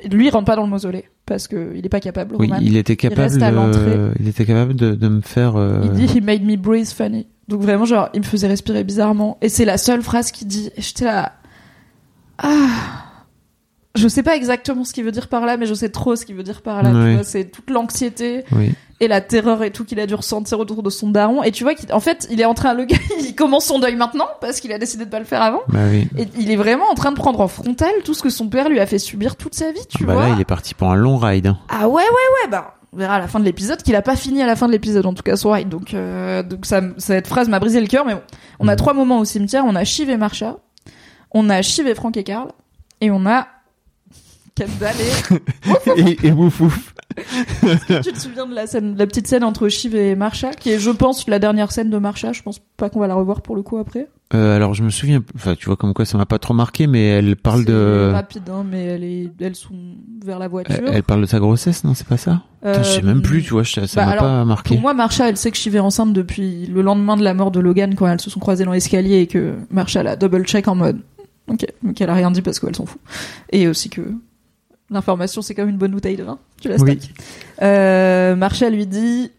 Et lui, il rentre pas dans le mausolée parce que il est pas capable. Roman. Oui, il était capable. Il reste à l'entrée. Il était capable de, de me faire. Euh... Il dit, he made me breathe funny. Donc vraiment, genre, il me faisait respirer bizarrement. Et c'est la seule phrase qu'il dit. Et j'étais là... Ah... Je sais pas exactement ce qu'il veut dire par là, mais je sais trop ce qu'il veut dire par là. Oui. Tu vois, c'est toute l'anxiété oui. et la terreur et tout qu'il a dû ressentir autour de son daron. Et tu vois qu'en fait, il est en train... Le gars, il commence son deuil maintenant parce qu'il a décidé de pas le faire avant. Bah oui. Et il est vraiment en train de prendre en frontal tout ce que son père lui a fait subir toute sa vie, tu bah vois. Bah là, il est parti pour un long ride. Hein. Ah ouais, ouais, ouais, bah... On verra à la fin de l'épisode qu'il a pas fini à la fin de l'épisode en tout cas son ride donc euh, donc ça cette phrase m'a brisé le cœur mais bon on a mmh. trois moments au cimetière on a Shiv et Marcia on a Shiv et Frank et Karl et on a Kendall et et, et Woufouf. Est-ce que tu te souviens de la scène de la petite scène entre Shiv et Marcia qui est je pense la dernière scène de Marcia je pense pas qu'on va la revoir pour le coup après. Euh, alors je me souviens enfin tu vois comme quoi ça m'a pas trop marqué mais elle parle c'est de rapide hein mais elle est elles sont vers la voiture. Elle, elle parle de sa grossesse non c'est pas ça. Euh... Putain, je sais même plus tu vois ça bah, m'a alors, pas marqué. Pour moi Marcia elle sait que Shiv est enceinte depuis le lendemain de la mort de Logan quand elles se sont croisées dans l'escalier et que Marcia la double check en mode OK donc elle a rien dit parce qu'elle s'en fout et aussi que l'information c'est comme une bonne bouteille de vin tu la stack. Oui. Euh, Marcia lui dit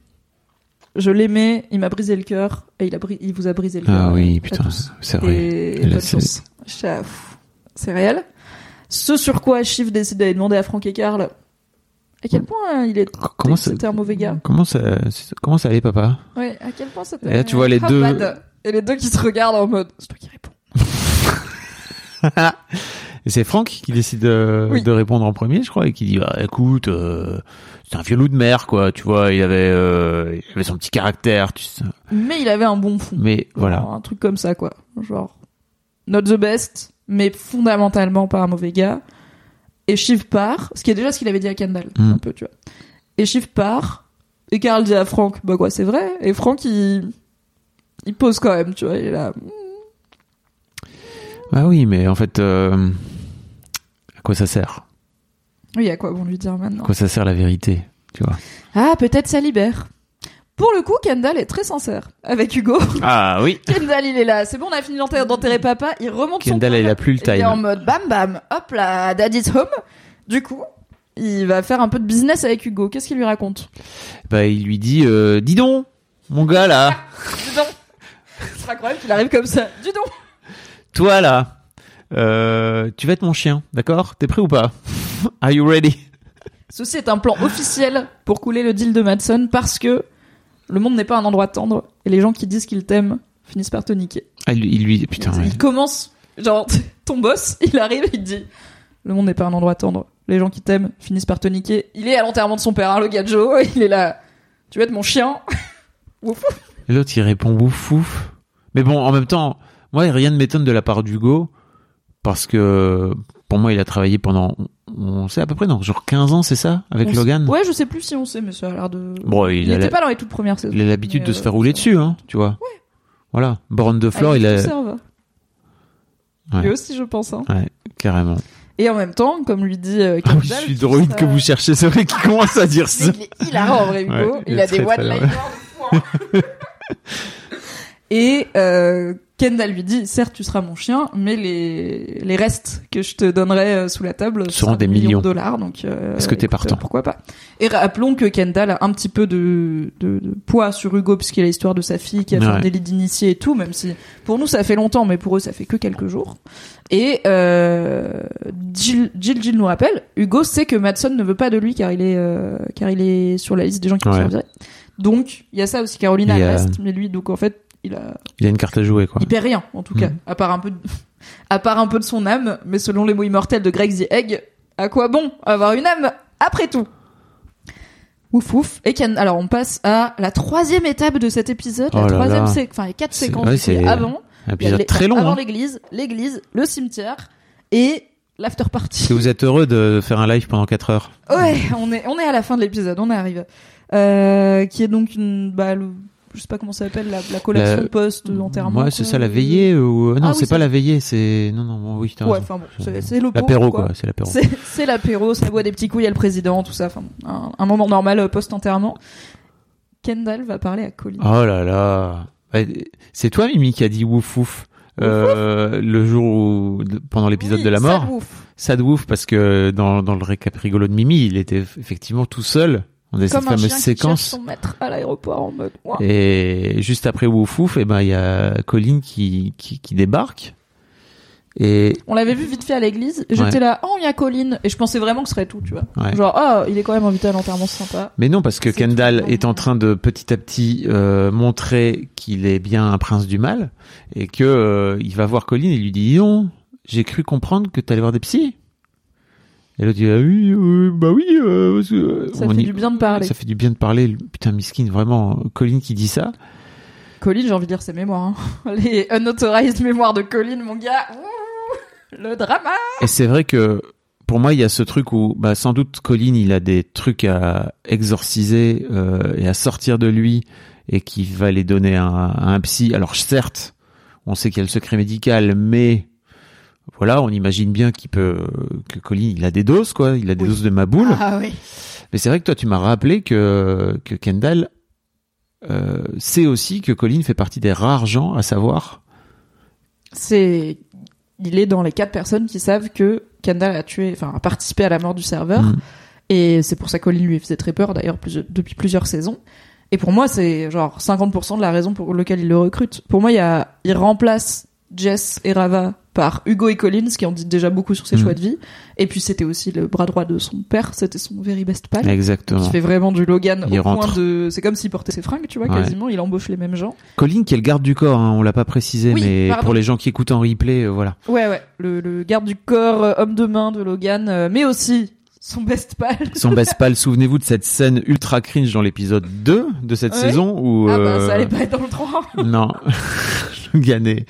je l'aimais, il m'a brisé le cœur et il, a bri- il vous a brisé le cœur. Ah oui, putain, c'est vrai. Et, et là, bonne c'est... chance. C'est réel. Ce sur quoi Shiv décide d'aller demander à Frank et Karl à quel point il est... comment ça... c'était un mauvais gars. Comment ça, comment ça allait, papa ? Oui, à quel point c'était... Et là, tu vois les deux... Bad. Et les deux qui se regardent en mode... C'est toi qui réponds. Et c'est Franck qui décide de, oui. de répondre en premier, je crois, et qui dit bah, écoute, euh, c'est un vieux loup de mer, quoi, tu vois, il avait, euh, il avait son petit caractère, tu sais. Mais il avait un bon fond. Mais voilà. Un truc comme ça, quoi. Genre, not the best, mais fondamentalement pas un mauvais gars. Et Shiv part, ce qui est déjà ce qu'il avait dit à Kendall, mm. un peu, tu vois. Et Shiv part, et Karl dit à Franck, bah quoi, c'est vrai. Et Franck, il, il pose quand même, tu vois, il est là. Bah oui, mais en fait. Euh... Quoi ça sert ? Oui, à quoi bon lui dire maintenant ? Quoi ça sert la vérité, tu vois ? Ah, peut-être ça libère. Pour le coup, Kendall est très sincère avec Hugo. Ah oui. Kendall, il est là. C'est bon, on a fini d'enterrer papa. Il remonte Kendall, son Kendall, il a plus le time. Il est en mode bam bam. Hop là, daddy's home. Du coup, il va faire un peu de business avec Hugo. Qu'est-ce qu'il lui raconte ? Bah, il lui dit euh, dis donc, mon gars là. Ah, dis donc. C'est incroyable qu'il arrive comme ça. Dis donc. Toi là. Euh, tu vas être mon chien, d'accord ? T'es prêt ou pas ? Are you ready ? Ceci est un plan officiel pour couler le deal de Mattson parce que le monde n'est pas un endroit tendre et les gens qui disent qu'ils t'aiment finissent par te niquer. Ah, il, il lui, putain. Il, ouais. il commence, genre ton boss, il arrive, il dit le monde n'est pas un endroit tendre, les gens qui t'aiment finissent par te niquer. Il est à l'enterrement de son père, hein, le Gojo, il est là. Tu vas être mon chien. Ouf. Et l'autre il répond ouf ouf. Mais bon, en même temps, moi rien ne m'étonne de la part d'Hugo. Parce que, pour moi, il a travaillé pendant on sait à peu près, non, genre quinze ans, c'est ça, avec on Logan sait... Ouais, je sais plus si on sait, mais ça a l'air de... Bon, il n'était la... pas dans les toutes premières saisons. Il a l'habitude de euh, se faire rouler dessus, hein, tu vois. Ouais. Voilà, Born de Flore, il a... Ouais. Lui aussi, je pense. Hein. Ouais, carrément. Et en même temps, comme lui dit euh, Kendall... Ah, je suis droïde que vous cherchez, c'est vrai qu'il commence à dire ça. Il a en vrai, Hugo. Ouais, il, il a très, des one-liners de fou. Et euh, Kendall lui dit, certes, tu seras mon chien, mais les, les restes que je te donnerai sous la table seront des millions de dollars. Donc, euh, est-ce que t'es écoute, partant euh, pourquoi pas. Et rappelons que Kendall a un petit peu de, de, de poids sur Hugo, puisqu'il a l'histoire de sa fille qui a fait ouais. un délit d'initié et tout, même si pour nous ça fait longtemps, mais pour eux ça fait que quelques jours. Et euh, Jill, Jill, Jill nous rappelle, Hugo sait que Mattson ne veut pas de lui car il est, euh, car il est sur la liste des gens qui vont ouais. se servir. Donc, il y a ça aussi, Caroline a le reste, mais lui, donc en fait, il a... il a une carte à jouer, quoi. Il perd rien, en tout mmh. cas. À part un peu de... à part un peu de son âme, mais selon les mots immortels de Greg The Egg, à quoi bon avoir une âme, après tout? Ouf, ouf. Et Ken... alors, on passe à la troisième étape de cet épisode, oh la troisième là. Sé... enfin, les quatre c'est... séquences. Ouais, c'est avant. Un épisode les... très long. Avant hein. l'église, l'église, le cimetière et l'after party. Est-ce que vous êtes heureux de faire un live pendant quatre heures? Ouais, on est, on est à la fin de l'épisode, on est arrivé. Euh, qui est donc une, bah, le... je sais pas comment ça s'appelle, la, la collation la... post enterrement. Ouais, c'est ça, la veillée ou non, ah, oui, c'est, c'est pas la veillée, c'est non non, bon, oui, t'as ouais, enfin bon, c'est, c'est l'opéro, l'apéro quoi. quoi, c'est l'apéro. C'est, c'est l'apéro, ça boit des petits coups, il y a le président, tout ça, enfin un, un moment normal post enterrement. Kendall va parler à Colin. Oh là là. C'est toi Mimi qui a dit ouf ouf. Euh, le jour où, pendant l'épisode oui, de la mort. Ça de ouf parce que dans dans le récap rigolo de Mimi, il était effectivement tout seul. On a comme cette fameuse séquence qui cherche son maître à l'aéroport en mode ouah. Et juste après ouf ouf, et ben il y a Colin qui qui, qui débarque. Et on l'avait vu vite fait à l'église. Et j'étais ouais. là, oh il y a Colin, et je pensais vraiment que ce serait tout, tu vois. Ouais. Genre ah oh, il est quand même invité à l'enterrement, c'est sympa. Mais non parce que c'est Kendall est en train de petit à petit euh, montrer qu'il est bien un prince du mal et que euh, il va voir Colin et lui dit non, j'ai cru comprendre que t'allais voir des psys. Et l'autre dit, ah oui, euh, bah oui, euh, euh, ça fait y... du bien de parler. Ça fait du bien de parler. Putain, miskine, vraiment, Colin qui dit ça. Colin, j'ai envie de lire ses mémoires. Hein. Les unauthorized mémoires de Colin, mon gars. Ouh, le drama. Et c'est vrai que, pour moi, il y a ce truc où, bah, sans doute, Colin, il a des trucs à exorciser, euh, et à sortir de lui, et qui va les donner à un, à un psy. Alors, certes, on sait qu'il y a le secret médical, mais, voilà, on imagine bien qu'il peut, que Colin, il a des doses, quoi. Il a des oui. doses de Maboule. Ah oui. Mais c'est vrai que toi, tu m'as rappelé que, que Kendall, euh, sait aussi que Colin fait partie des rares gens à savoir. C'est, il est dans les quatre personnes qui savent que Kendall a tué, enfin, a participé à la mort du serveur. Mmh. Et c'est pour ça que Colin lui faisait très peur, d'ailleurs, plus, depuis plusieurs saisons. Et pour moi, c'est genre cinquante pour cent de la raison pour laquelle il le recrute. Pour moi, il y a, il remplace Jess et Rava par Hugo et Collins, qui en dit déjà beaucoup sur ses mmh. choix de vie. Et puis, c'était aussi le bras droit de son père. C'était son very best pal. Exactement. Qui fait vraiment du Logan il au rentre. Point de... C'est comme s'il portait ses fringues, tu vois, ouais. quasiment. Il embauche les mêmes gens. Colin, qui est le garde du corps, hein, on l'a pas précisé, oui, mais pardon. Pour les gens qui écoutent en replay, euh, voilà. Ouais, ouais. Le, le garde du corps, euh, homme de main de Logan, euh, mais aussi son best pal. Son best pal. Souvenez-vous de cette scène ultra cringe dans l'épisode deux de cette ouais. saison où... Ah euh... bah, ça allait pas être dans le trois. Non. Logan, et...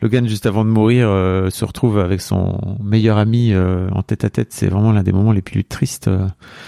Logan, juste avant de mourir, euh, se retrouve avec son meilleur ami euh, en tête à tête. C'est vraiment l'un des moments les plus tristes. Euh,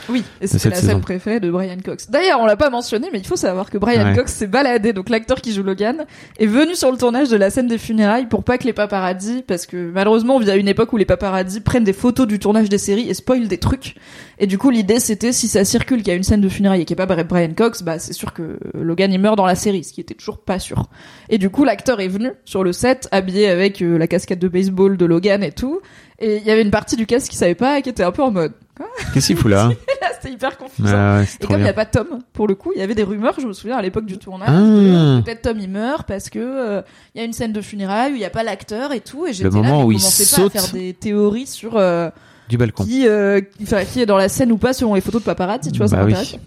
oui, et c'était la saison. Scène préférée de Brian Cox. D'ailleurs, on l'a pas mentionné, mais il faut savoir que Brian ouais. Cox s'est baladé. Donc l'acteur qui joue Logan est venu sur le tournage de la scène des funérailles pour pas que les paparazzis, parce que malheureusement, on vit à une époque où les paparazzis prennent des photos du tournage des séries et spoilent des trucs. Et du coup, l'idée, c'était si ça circule qu'il y a une scène de funérailles et qu'il n'y a pas Brian Cox, bah c'est sûr que Logan il meurt dans la série, ce qui était toujours pas sûr. Et du coup, l'acteur est venu sur le set habillé avec euh, la casquette de baseball de Logan et tout, et il y avait une partie du cast qui savait pas et qui était un peu en mode quoi, qu'est-ce qu'il fout là, là c'était hyper confusant. Ah ouais, c'est et comme il y a pas Tom pour le coup, il y avait des rumeurs, je me souviens à l'époque du tournage, ah. peut-être Tom il meurt parce que il euh, y a une scène de funérailles où il y a pas l'acteur et tout, et j'étais le moment là où il saute... pas à faire des théories sur euh, du balcon qui euh, qui est dans la scène ou pas selon les photos de paparazzi, tu vois, bah ça m'intéresse. Oui.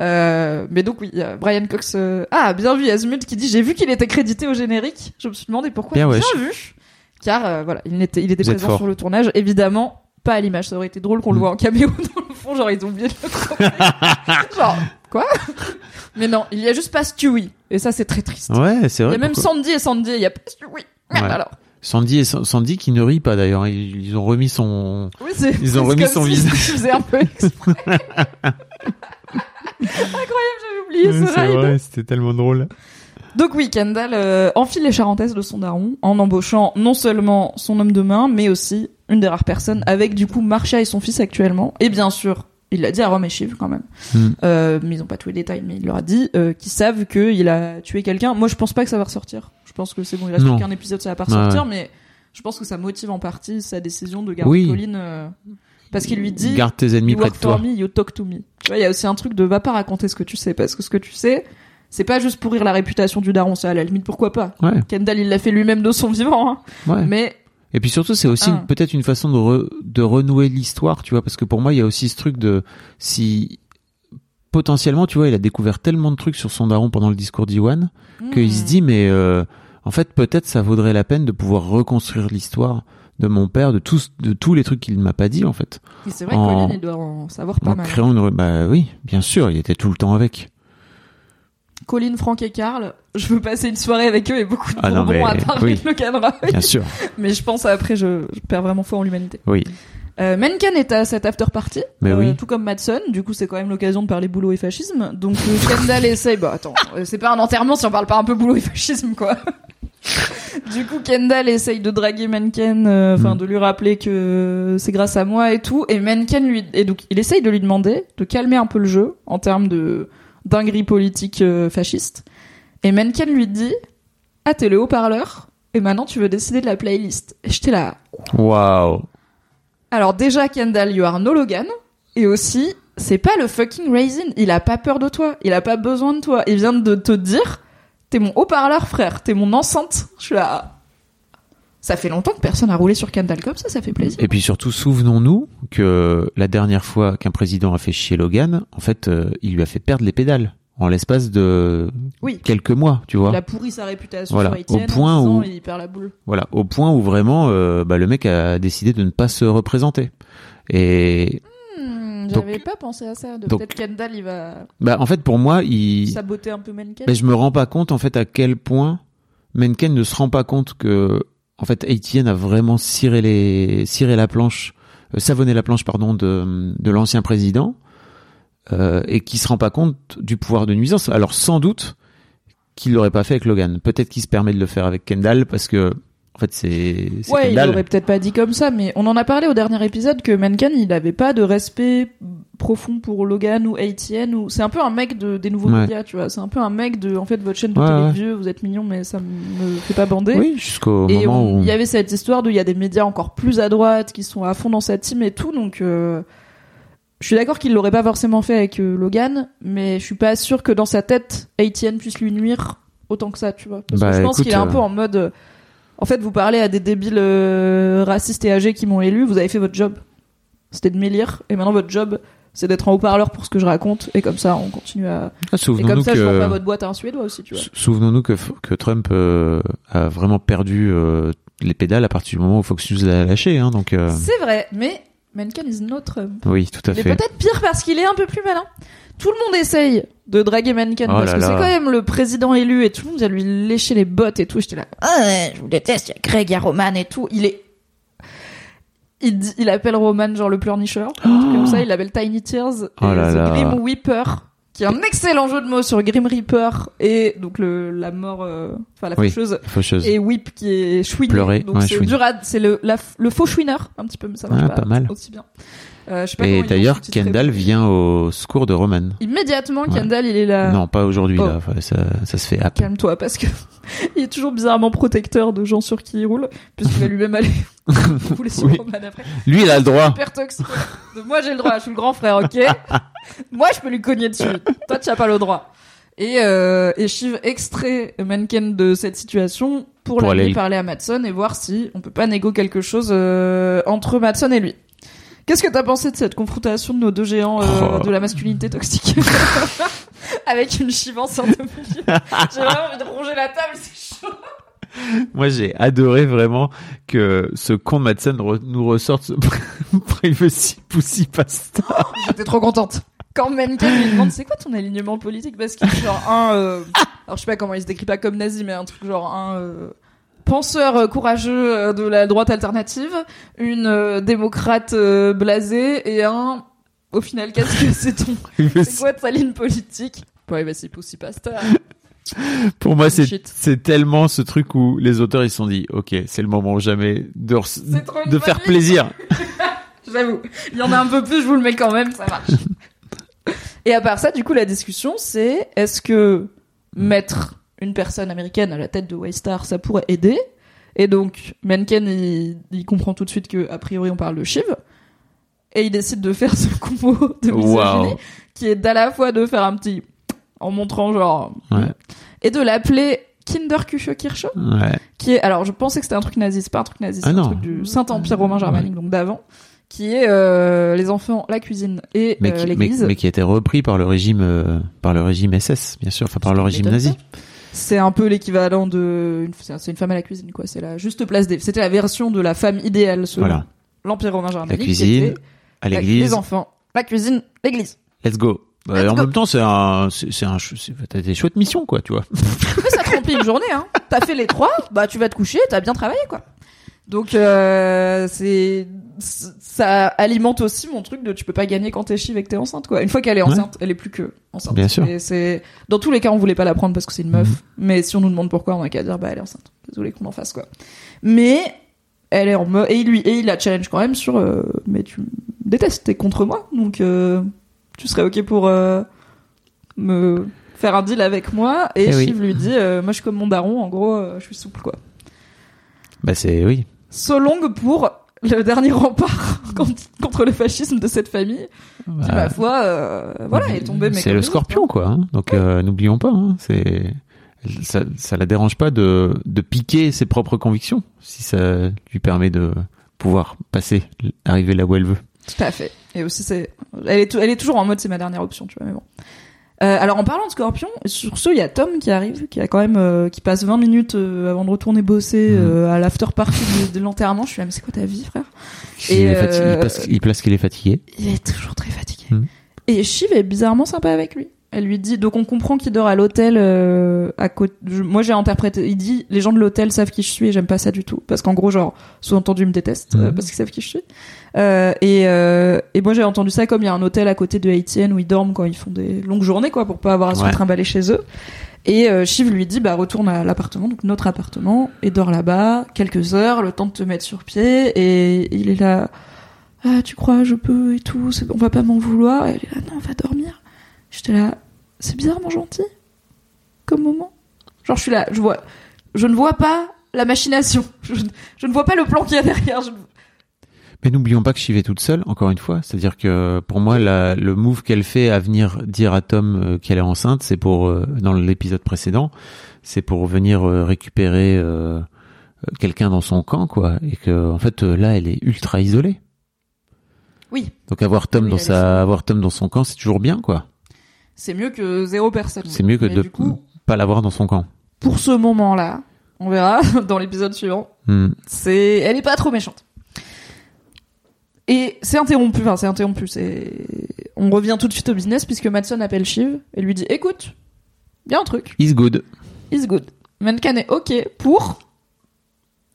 Euh, mais donc oui, Brian Cox, euh... ah bien vu Azmut qui dit j'ai vu qu'il était crédité au générique, je me suis demandé pourquoi bien, ouais, bien je... vu, car euh, voilà il était il était vous présent sur le tournage, évidemment pas à l'image, ça aurait été drôle qu'on mmh. le voit en caméo dans le fond, genre ils ont oublié de le genre quoi, mais non il y a juste pas Stewie et ça c'est très triste, ouais c'est vrai, il y a pourquoi... même Sandy et Sandy il y a pas Stewie merde ouais. alors Sandy et Sandy qui ne rit pas d'ailleurs, ils, ils ont remis son oui, c'est, ils ont c'est remis son si visage. Je faisais un peu exprès. Incroyable, j'avais oublié oui, ce c'est ride. Vrai, c'était tellement drôle. Donc oui, Kendall euh, enfile les charentaises de son daron en embauchant non seulement son homme de main, mais aussi une des rares personnes avec du coup Marcia et son fils actuellement, et bien sûr il l'a dit à Rome et Shiv quand même, mm. euh, mais ils n'ont pas tous les détails, mais il leur a dit euh, qu'ils savent qu'il a tué quelqu'un. Moi je pense pas que ça va ressortir, je pense que c'est bon, il reste qu'un épisode, ça va pas ressortir, ah, ouais. mais je pense que ça motive en partie sa décision de garder oui. Colin euh, parce qu'il lui dit garde tes ennemis près de toi, you work for me, you talk to me, tu vois. Il y a aussi un truc de va pas raconter ce que tu sais, parce que ce que tu sais c'est pas juste pourrir la réputation du daron, ça à la limite pourquoi pas. Ouais. Kendall il l'a fait lui-même de son vivant, hein. Ouais. Mais et puis surtout c'est aussi ah. une, peut-être une façon de re, de renouer l'histoire, tu vois, parce que pour moi il y a aussi ce truc de si potentiellement tu vois il a découvert tellement de trucs sur son daron pendant le discours d'Iwan mmh. qu'il se dit mais euh, en fait peut-être ça vaudrait la peine de pouvoir reconstruire l'histoire de mon père, de tous de tous les trucs qu'il ne m'a pas dit en fait. Et c'est vrai que Colin il doit en savoir pas en mal. Créant une, bah oui, bien sûr, il était tout le temps avec. Colin, Franck et Karl, je veux passer une soirée avec eux et beaucoup de ah bonbons non, mais... à parler oui. de Logan Roy. Bien sûr. Mais je pense après, je, je perds vraiment foi en l'humanité. Oui. Euh, Mencken est à cette after party, euh, oui. tout comme Mattson. Du coup, c'est quand même l'occasion de parler boulot et fascisme. Donc euh, Kendall essaye. Bah attends, euh, c'est pas un enterrement si on parle pas un peu boulot et fascisme, quoi. Du coup, Kendall essaye de draguer Mencken, enfin euh, mm. de lui rappeler que c'est grâce à moi et tout. Et Mencken lui, et donc il essaye de lui demander de calmer un peu le jeu en termes de dinguerie politique euh, fasciste. Et Mencken lui dit « Ah, t'es le haut-parleur, et maintenant tu veux décider de la playlist. » Et j'étais là... Waouh. Alors déjà, Kendall, you are no Logan, et aussi, c'est pas le fucking raisin. Il a pas peur de toi, il a pas besoin de toi. Il vient de te dire « T'es mon haut-parleur, frère, t'es mon enceinte. » Je suis là... Ça fait longtemps que personne n'a roulé sur Kendall comme ça, ça fait plaisir. Et puis surtout, souvenons-nous que la dernière fois qu'un président a fait chier Logan, en fait, euh, il lui a fait perdre les pédales en l'espace de oui. quelques mois, tu vois. Il a pourri sa réputation voilà. sur A T N, au point en disant, où il perd la boule. Voilà, au point où vraiment, euh, bah, le mec a décidé de ne pas se représenter. Et hmm, j'avais donc, pas pensé à ça. De donc, peut-être Kendall, il va. Bah, en fait, pour moi, il saboter un peu Mencken. Mais je me rends pas compte, en fait, à quel point Mencken ne se rend pas compte que. En fait, A T N a vraiment ciré les, ciré la planche, euh, savonné la planche, pardon, de, de l'ancien président, euh, et qui se rend pas compte du pouvoir de nuisance. Alors, sans doute qu'il l'aurait pas fait avec Logan. Peut-être qu'il se permet de le faire avec Kendall parce que, en fait, c'est, c'est ouais, Kendall. Il l'aurait peut-être pas dit comme ça, mais on en a parlé au dernier épisode que Mencken, il avait pas de respect profond pour Logan ou A T N ou, c'est un peu un mec de, des nouveaux ouais. médias, tu vois. C'est un peu un mec de, en fait, votre chaîne de ouais, télé ouais. vieux, vous êtes mignon, mais ça me fait pas bander. Oui, jusqu'au et moment on, où. Il y avait cette histoire de, il y a des médias encore plus à droite qui sont à fond dans sa team et tout, donc, euh, je suis d'accord qu'il l'aurait pas forcément fait avec euh, Logan, mais je suis pas sûre que dans sa tête, A T N puisse lui nuire autant que ça, tu vois. Parce bah, que je pense écoute, qu'il est un euh... peu en mode, en fait, vous parlez à des débiles euh, racistes et âgés qui m'ont élu, vous avez fait votre job. C'était de m'élire, et maintenant votre job, c'est d'être en haut-parleur pour ce que je raconte, et comme ça on continue à ah, et comme ça que... je vends pas votre boîte à un Suédois aussi, tu vois. Souvenons-nous que que Trump euh, a vraiment perdu euh, les pédales à partir du moment où Fox News l'a lâché, hein, donc euh... c'est vrai, mais Mencken is not Trump. Oui, tout à fait. Mais peut-être pire parce qu'il est un peu plus malin. Tout le monde essaye de draguer Mencken oh parce que là. C'est quand même le président élu et tout le monde va lui lécher les bottes et tout. J'étais là, ah ouais, je vous déteste, il y a Greg, il y a Roman et tout. Il est Il, dit, il appelle Roman genre le pleurnicheur, oh comme ça, il l'appelle Tiny Tears, oh et là The là. Grim Weeper, qui est un excellent jeu de mots sur Grim Reaper, et donc le, la mort, enfin euh, la oui, faucheuse, faucheuse, et Weep qui est chouiner, pleurer, donc ouais, c'est chouine. Dur à, c'est le, la, le faux chouineur, un petit peu, mais ça marche ah, pas, pas mal. Aussi bien. Euh, je sais pas et d'ailleurs, Kendall vient au secours de Roman. Immédiatement, Kendall, ouais. il est là. Non, pas aujourd'hui, oh. là. Enfin, ça, ça se fait à peine. Calme-toi, parce que il est toujours bizarrement protecteur de gens sur qui il roule, puisqu'il va lui-même aller rouler sur oui. Roman après. Lui, il a le droit. C'est hyper toxique. De moi, j'ai le droit. Je suis le grand frère, ok? Moi, je peux lui cogner dessus. Toi, tu n'as pas le droit. Et, euh, et Shiv extrait Mencken de cette situation pour, pour aller parler à Mattson et voir si on peut pas négo quelque chose, euh, entre Mattson et lui. Qu'est-ce que t'as pensé de cette confrontation de nos deux géants euh, oh. de la masculinité toxique avec une chivance en deux milieu. J'ai vraiment envie de ronger la table, c'est chaud. Moi, j'ai adoré vraiment que ce con de Mattson re- nous ressorte ce privacy pussy pasta. Oh, j'étais trop contente. Quand Mencken lui demande c'est quoi ton alignement politique parce qu'il est genre un... Euh... Alors je sais pas comment il se décrit pas comme nazi mais un truc genre un... Euh... penseur courageux de la droite alternative, une euh, démocrate euh, blasée et un... Au final, qu'est-ce que c'est ton... c'est quoi ta ligne politique ? Ouais, bah c'est Pussy Pasta. Pour moi, c'est, c'est tellement ce truc où les auteurs, ils se sont dit « Ok, c'est le moment ou jamais de, re- de faire plaisir. » J'avoue. Il y en a un peu plus, je vous le mets quand même, ça marche. Et à part ça, du coup, la discussion, c'est est-ce que mettre une personne américaine à la tête de Waystar, ça pourrait aider ? Et donc, Mencken, il, il comprend tout de suite qu'a priori, on parle de Shiv. Et il décide de faire ce combo de misogynie wow. qui est à la fois de faire un petit... en montrant genre... Ouais. Et de l'appeler Kinderküche-Kirche, ouais. qui est... Alors, je pensais que c'était un truc nazi, c'est pas un truc nazi, c'est ah un non. truc du Saint-Empire romain germanique, ouais. donc d'avant, qui est euh, les enfants, la cuisine et mais qui, euh, l'église. Mais, mais qui a été repris par le régime, euh, par le régime S S, bien sûr, enfin par c'est le régime nazi. C'est un peu l'équivalent de... Une, c'est une femme à la cuisine, quoi. C'est la juste place des... C'était la version de la femme idéale selon voilà. l'Empire romain germanique. La cuisine, à l'église. La, les enfants, la cuisine, l'église. Let's go. Bah, en go. Même temps, c'est un, c'est, c'est un, c'est, t'as des chouettes missions, quoi, tu vois. Mais ça te remplit une journée, hein. T'as fait les trois, bah, tu vas te coucher, t'as bien travaillé, quoi. Donc, euh, c'est, c'est, ça alimente aussi mon truc de tu peux pas gagner quand t'es chive et que t'es enceinte, quoi. Une fois qu'elle est enceinte, ouais. elle est plus que enceinte. Bien sûr. Et c'est, dans tous les cas, on voulait pas la prendre parce que c'est une meuf. Mmh. Mais si on nous demande pourquoi, on a qu'à dire, bah, elle est enceinte. Désolé qu'on en fasse, quoi. Mais, elle est en meuf, et lui, et il la challenge quand même sur, euh, mais tu me détestes, t'es contre moi, donc, euh, tu serais ok pour euh, me faire un deal avec moi et eh Shiv oui. lui dit euh, moi je suis comme mon daron en gros euh, je suis souple quoi. Bah c'est oui. So long pour le dernier rempart contre, contre le fascisme de cette famille bah, qui ma foi euh, voilà est tombé. C'est le scorpion quoi hein. Donc oui. euh, n'oublions pas hein, c'est ça ça la dérange pas de de piquer ses propres convictions si ça lui permet de pouvoir passer arriver là où elle veut. Tout à fait. Et aussi, c'est, elle est, t- elle est toujours en mode, c'est ma dernière option, tu vois, mais bon. Euh, alors, en parlant de Scorpion, sur ce, il y a Tom qui arrive, qui a quand même, euh, qui passe vingt minutes euh, avant de retourner bosser euh, à l'after party de, de l'enterrement. Je suis là, mais c'est quoi ta vie, frère ? Et, euh, fatigué, il, place, il place qu'il est fatigué. Il est toujours très fatigué. Mmh. Et Shiv est bizarrement sympa avec lui. Elle lui dit, donc on comprend qu'il dort à l'hôtel euh, à côté. Je, moi j'ai interprété, il dit les gens de l'hôtel savent qui je suis et j'aime pas ça du tout parce qu'en gros genre sous-entendu ils me détestent mmh. euh, parce qu'ils savent qui je suis. Euh, et euh, et moi j'ai entendu ça comme il y a un hôtel à côté de A T N où ils dorment quand ils font des longues journées quoi pour pas avoir à se ouais. trimballer chez eux. Et euh, Shiv lui dit bah retourne à l'appartement donc notre appartement et dors là-bas quelques heures le temps de te mettre sur pied et il est là ah tu crois je peux et tout c'est, on va pas m'en vouloir et elle est là non va dormir. J'étais là, c'est bizarrement gentil, comme moment. Genre, je suis là, je vois, je ne vois pas la machination. Je, je ne vois pas le plan qu'il y a derrière. Je... Mais n'oublions pas que Shiv est toute seule, encore une fois. C'est-à-dire que, pour moi, la, le move qu'elle fait à venir dire à Tom qu'elle est enceinte, c'est pour, dans l'épisode précédent, c'est pour venir récupérer euh, quelqu'un dans son camp, quoi. Et que, en fait, là, elle est ultra isolée. Oui. Donc, avoir Tom, oui, dans sa, avoir Tom dans son camp, c'est toujours bien, quoi. C'est mieux que zéro personne. C'est mieux que mais de coup, pas l'avoir dans son camp. Pour ce moment-là, on verra dans l'épisode suivant. Mm. C'est, elle est pas trop méchante. Et c'est interrompu. Enfin, c'est interrompu. C'est, on revient tout de suite au business puisque Mattson appelle Shiv et lui dit "Écoute, il y a un truc." Is good. Is good. Mencken est ok pour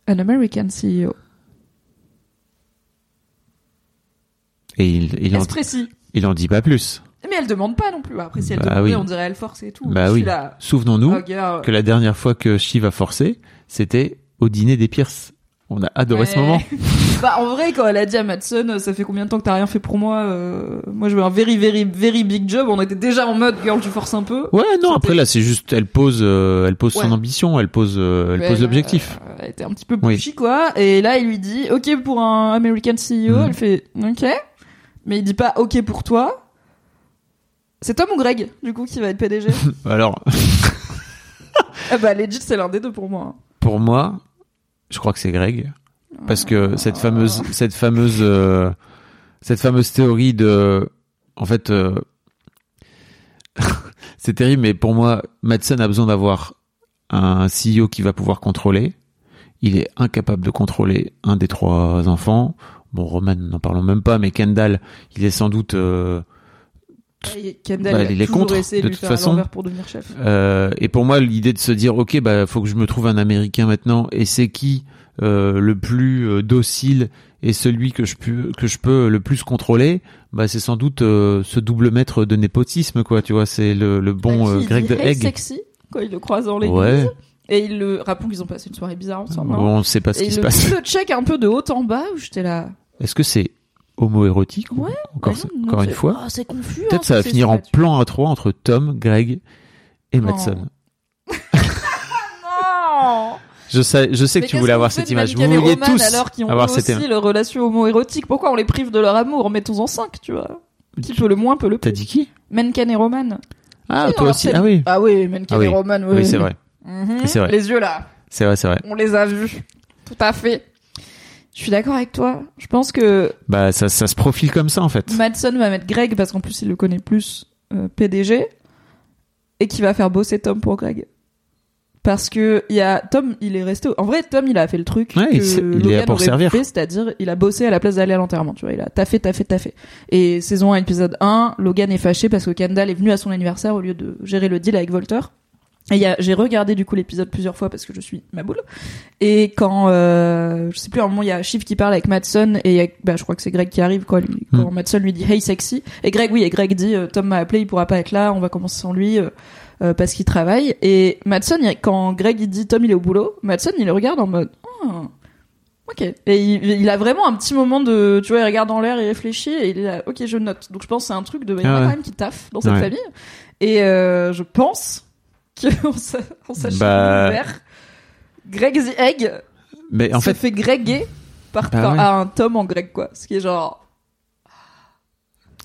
an American C E O. Et il, il en, il en dit pas plus. Mais elle demande pas non plus. Après, si elle bah demandait, oui. on dirait elle force et tout. Bah oui. Là... Souvenons-nous oh, yeah. que la dernière fois que Shiv a forcé, c'était au dîner des Pierce. On a adoré ouais. ce moment. Bah, en vrai, quand elle a dit à Mattson, ça fait combien de temps que t'as rien fait pour moi, euh, moi, je veux un very, very, very big job. On était déjà en mode, girl, tu forces un peu. Ouais, non, c'était... après, là, c'est juste, elle pose, euh, elle pose ouais. son ambition, elle pose, euh, elle ouais, pose l'objectif. Euh, elle était un petit peu pushy, oui. quoi. Et là, il lui dit, ok pour un American C E O. Mm. Elle fait, ok. Mais il dit pas, ok pour toi. C'est Tom ou Greg, du coup, qui va être P D G ? Alors... ah bah, legit, c'est l'un des deux pour moi. Pour moi, je crois que c'est Greg. Parce que ah... cette fameuse... Cette fameuse, euh, cette fameuse théorie de... En fait, euh, c'est terrible, mais pour moi, Mattson a besoin d'avoir un C E O qui va pouvoir contrôler. Il est incapable de contrôler un des trois enfants. Bon, Roman, n'en parlons même pas, mais Kendall, il est sans doute... Euh, Kendall bah, il est contre de toute façon pour devenir chef. Euh, et pour moi l'idée de se dire ok bah faut que je me trouve un Américain maintenant et c'est qui euh, le plus euh, docile et celui que je peux que je peux le plus contrôler bah c'est sans doute euh, ce double maître de népotisme quoi tu vois c'est le, le bon euh, Greg de Egg sexy quand il le croise dans l'église ouais. Et il le rappelons qu'ils ont passé une soirée bizarre ensemble hein. On ne sait pas ce et qui se passe et le check un peu de haut en bas où j'étais là est-ce que c'est homo-érotique, ouais, encore, bah non, non, encore une fois. Oh, c'est confus. Peut-être hein, ça va finir en plan à trois entre Tom, Greg et Mattson. Oh. Non. Je sais, je sais que tu voulais avoir cette image. Vous vouliez tous alors qu'ils ont avoir aussi cette... leur relation homo-érotique. Pourquoi on les prive de leur amour? Mettons-en cinq, tu vois. Qui peut le moins peut le plus. T'as dit qui? Mencken et Roman. Ah, oui, toi aussi. Ah oui. Ah oui, Mencken ah oui. et Roman. Oui, oui c'est, vrai. Mm-hmm. c'est vrai. Les yeux là. C'est vrai, c'est vrai. On les a vus. Tout à fait. Je suis d'accord avec toi. Je pense que bah ça ça se profile comme ça en fait. Mattson va mettre Greg parce qu'en plus il le connaît plus euh, P D G et qui va faire bosser Tom pour Greg parce que il y a Tom il est resté en vrai Tom il a fait le truc ouais, que il, il est là pour servir fait, c'est-à-dire il a bossé à la place d'aller à l'enterrement tu vois il a taffé taffé taffé et saison un épisode un Logan est fâché parce que Kendall est venu à son anniversaire au lieu de gérer le deal avec Volter. Et il y a, j'ai regardé du coup l'épisode plusieurs fois parce que je suis ma boule. Et quand, euh, je sais plus, à un moment il y a Shiv qui parle avec Mattson et il y a, bah je crois que c'est Greg qui arrive quoi. Lui, quand mm. Mattson lui dit hey sexy et Greg oui et Greg dit Tom m'a appelé il pourra pas être là on va commencer sans lui euh, parce qu'il travaille et Mattson quand Greg il dit Tom il est au boulot Mattson il le regarde en mode oh, ok et il, il a vraiment un petit moment de tu vois il regarde en l'air il réfléchit et il est là ok je note donc je pense que c'est un truc de bah, il y a quand même qui taffe dans cette ouais. famille et euh, je pense qu'on s'achète bah... vers Greg the Egg mais en se fait, fait Greg-er par, bah par ouais. à un Tom en grec quoi ce qui est genre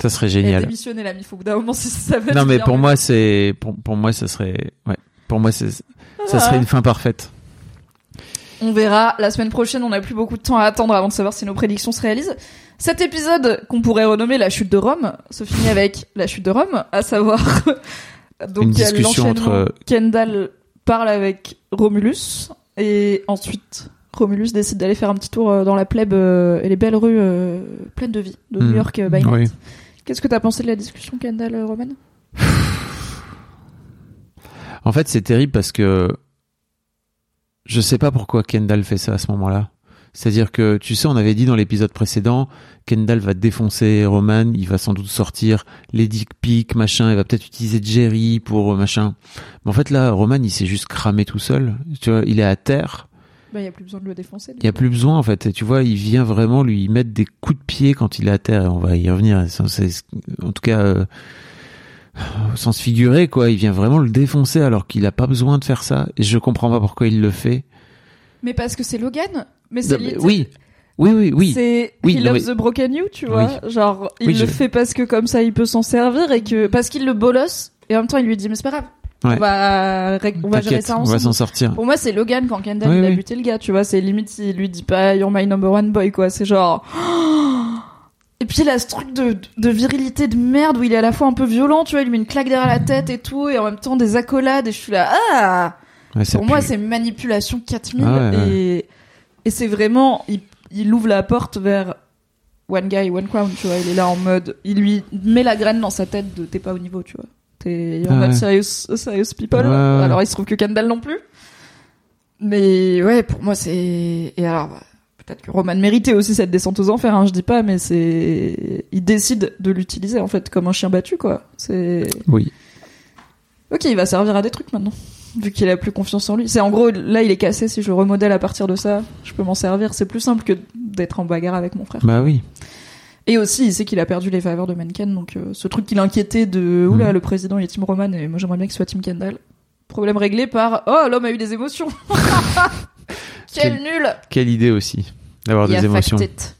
ça serait génial démissionner l'ami faut que d'un moment si ça va non mais pour moi, c'est... Pour, pour moi ça serait ouais. pour moi c'est... Ah. ça serait une fin parfaite on verra la semaine prochaine on n'a plus beaucoup de temps à attendre avant de savoir si nos prédictions se réalisent. Cet épisode qu'on pourrait renommer la chute de Rome se finit avec la chute de Rome à savoir donc une il y a l'enchaînement, Kendall parle avec Romulus et ensuite Romulus décide d'aller faire un petit tour dans la plèbe et les belles rues pleines de vie de New mmh, York by night. Oui. Qu'est-ce que t'as pensé de la discussion Kendall Roman? En fait c'est terrible parce que je sais pas pourquoi Kendall fait ça à ce moment-là. C'est-à-dire que, tu sais, on avait dit dans l'épisode précédent, Kendall va défoncer Roman, il va sans doute sortir les dick pics, machin, il va peut-être utiliser Jerry pour machin. Mais en fait, là, Roman, il s'est juste cramé tout seul. Tu vois, il est à terre. Ben, il n'y a plus besoin de le défoncer. Il n'y a plus besoin, en fait. Et tu vois, il vient vraiment lui mettre des coups de pied quand il est à terre. Et on va y revenir. C'est, en tout cas, euh, au sens figuré, quoi. Il vient vraiment le défoncer alors qu'il n'a pas besoin de faire ça. Et je comprends pas pourquoi il le fait. Mais parce que c'est Logan. Mais c'est mais, oui. oui, oui, oui. C'est oui, He non, Loves mais... the Broken You, tu vois. Oui. Genre, il oui, le je... fait parce que comme ça, il peut s'en servir et que parce qu'il le bolosse et en même temps, il lui dit mais c'est pas grave. Ouais. On va on va gérer ça ensemble. On va s'en sortir. Pour moi, c'est Logan quand Kendall oui, il a oui. buté le gars, tu vois. C'est limite il lui dit pas you're my number one boy quoi. C'est genre. Et puis il a ce truc de, de virilité de merde où il est à la fois un peu violent, tu vois. Il lui met une claque derrière la tête et tout et en même temps des accolades et je suis là ah. Ouais, pour moi, plus... c'est manipulation quatre mille ah, ouais, ouais. et Et c'est vraiment, il, il ouvre la porte vers One Guy, One Crown, tu vois. Il est là en mode, il lui met la graine dans sa tête de t'es pas au niveau, tu vois. T'es en ah mode ouais. serious, serious people. Ah. Alors il se trouve que Kendall non plus. Mais ouais, pour moi c'est. Et alors, bah, peut-être que Roman méritait aussi cette descente aux enfers, hein, je dis pas, mais c'est. Il décide de l'utiliser en fait comme un chien battu, quoi. C'est. Oui. Ok, il va servir à des trucs maintenant. Vu qu'il a plus confiance en lui. C'est en gros, là, il est cassé. Si je remodèle à partir de ça, je peux m'en servir. C'est plus simple que d'être en bagarre avec mon frère. Bah oui. Et aussi, il sait qu'il a perdu les faveurs de Mencken. Donc, euh, ce truc qui l'inquiétait de oula, mmh. le président, il est Team Roman et moi, j'aimerais bien qu'il soit Team Kendall. Problème réglé par oh, l'homme a eu des émotions. Quel, Quel nul. Quelle idée aussi d'avoir des émotions. Fact-it.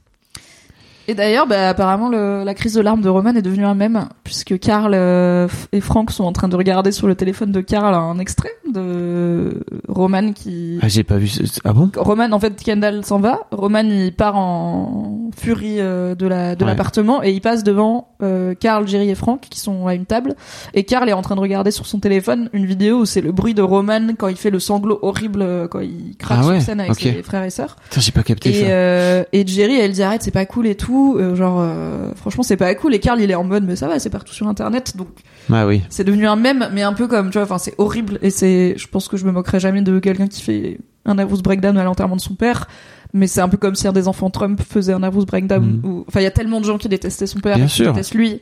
Et d'ailleurs, bah, apparemment, le, la crise de larmes de Roman est devenue un mème, puisque Karl euh, et Franck sont en train de regarder sur le téléphone de Karl un extrait de Roman qui... Ah, j'ai pas vu... Ce... Ah bon ? Roman, en fait, Kendall s'en va. Roman, il part en furie euh, de, la, de ouais. l'appartement et il passe devant euh, Karl, Jerry et Frank qui sont à une table. Et Karl est en train de regarder sur son téléphone une vidéo où c'est le bruit de Roman quand il fait le sanglot horrible, quand il craque ah ouais, sur scène avec okay. ses frères et sœurs. Putain, j'ai pas capté et, ça. Euh, et Jerry, elle dit arrête, c'est pas cool et tout. Euh, genre, euh, franchement, c'est pas cool. Et Karl, il est en mode mais ça va, c'est partout sur Internet. Donc, ah oui. c'est devenu un mème, mais un peu comme, tu vois, enfin, c'est horrible. Et c'est, je pense que je me moquerai jamais de quelqu'un qui fait un avous breakdown à l'enterrement de son père. Mais c'est un peu comme si un des enfants Trump faisait un avous breakdown. Mmh. Où... Enfin, il y a tellement de gens qui détestaient son père, bien qui sûr. Détestent lui.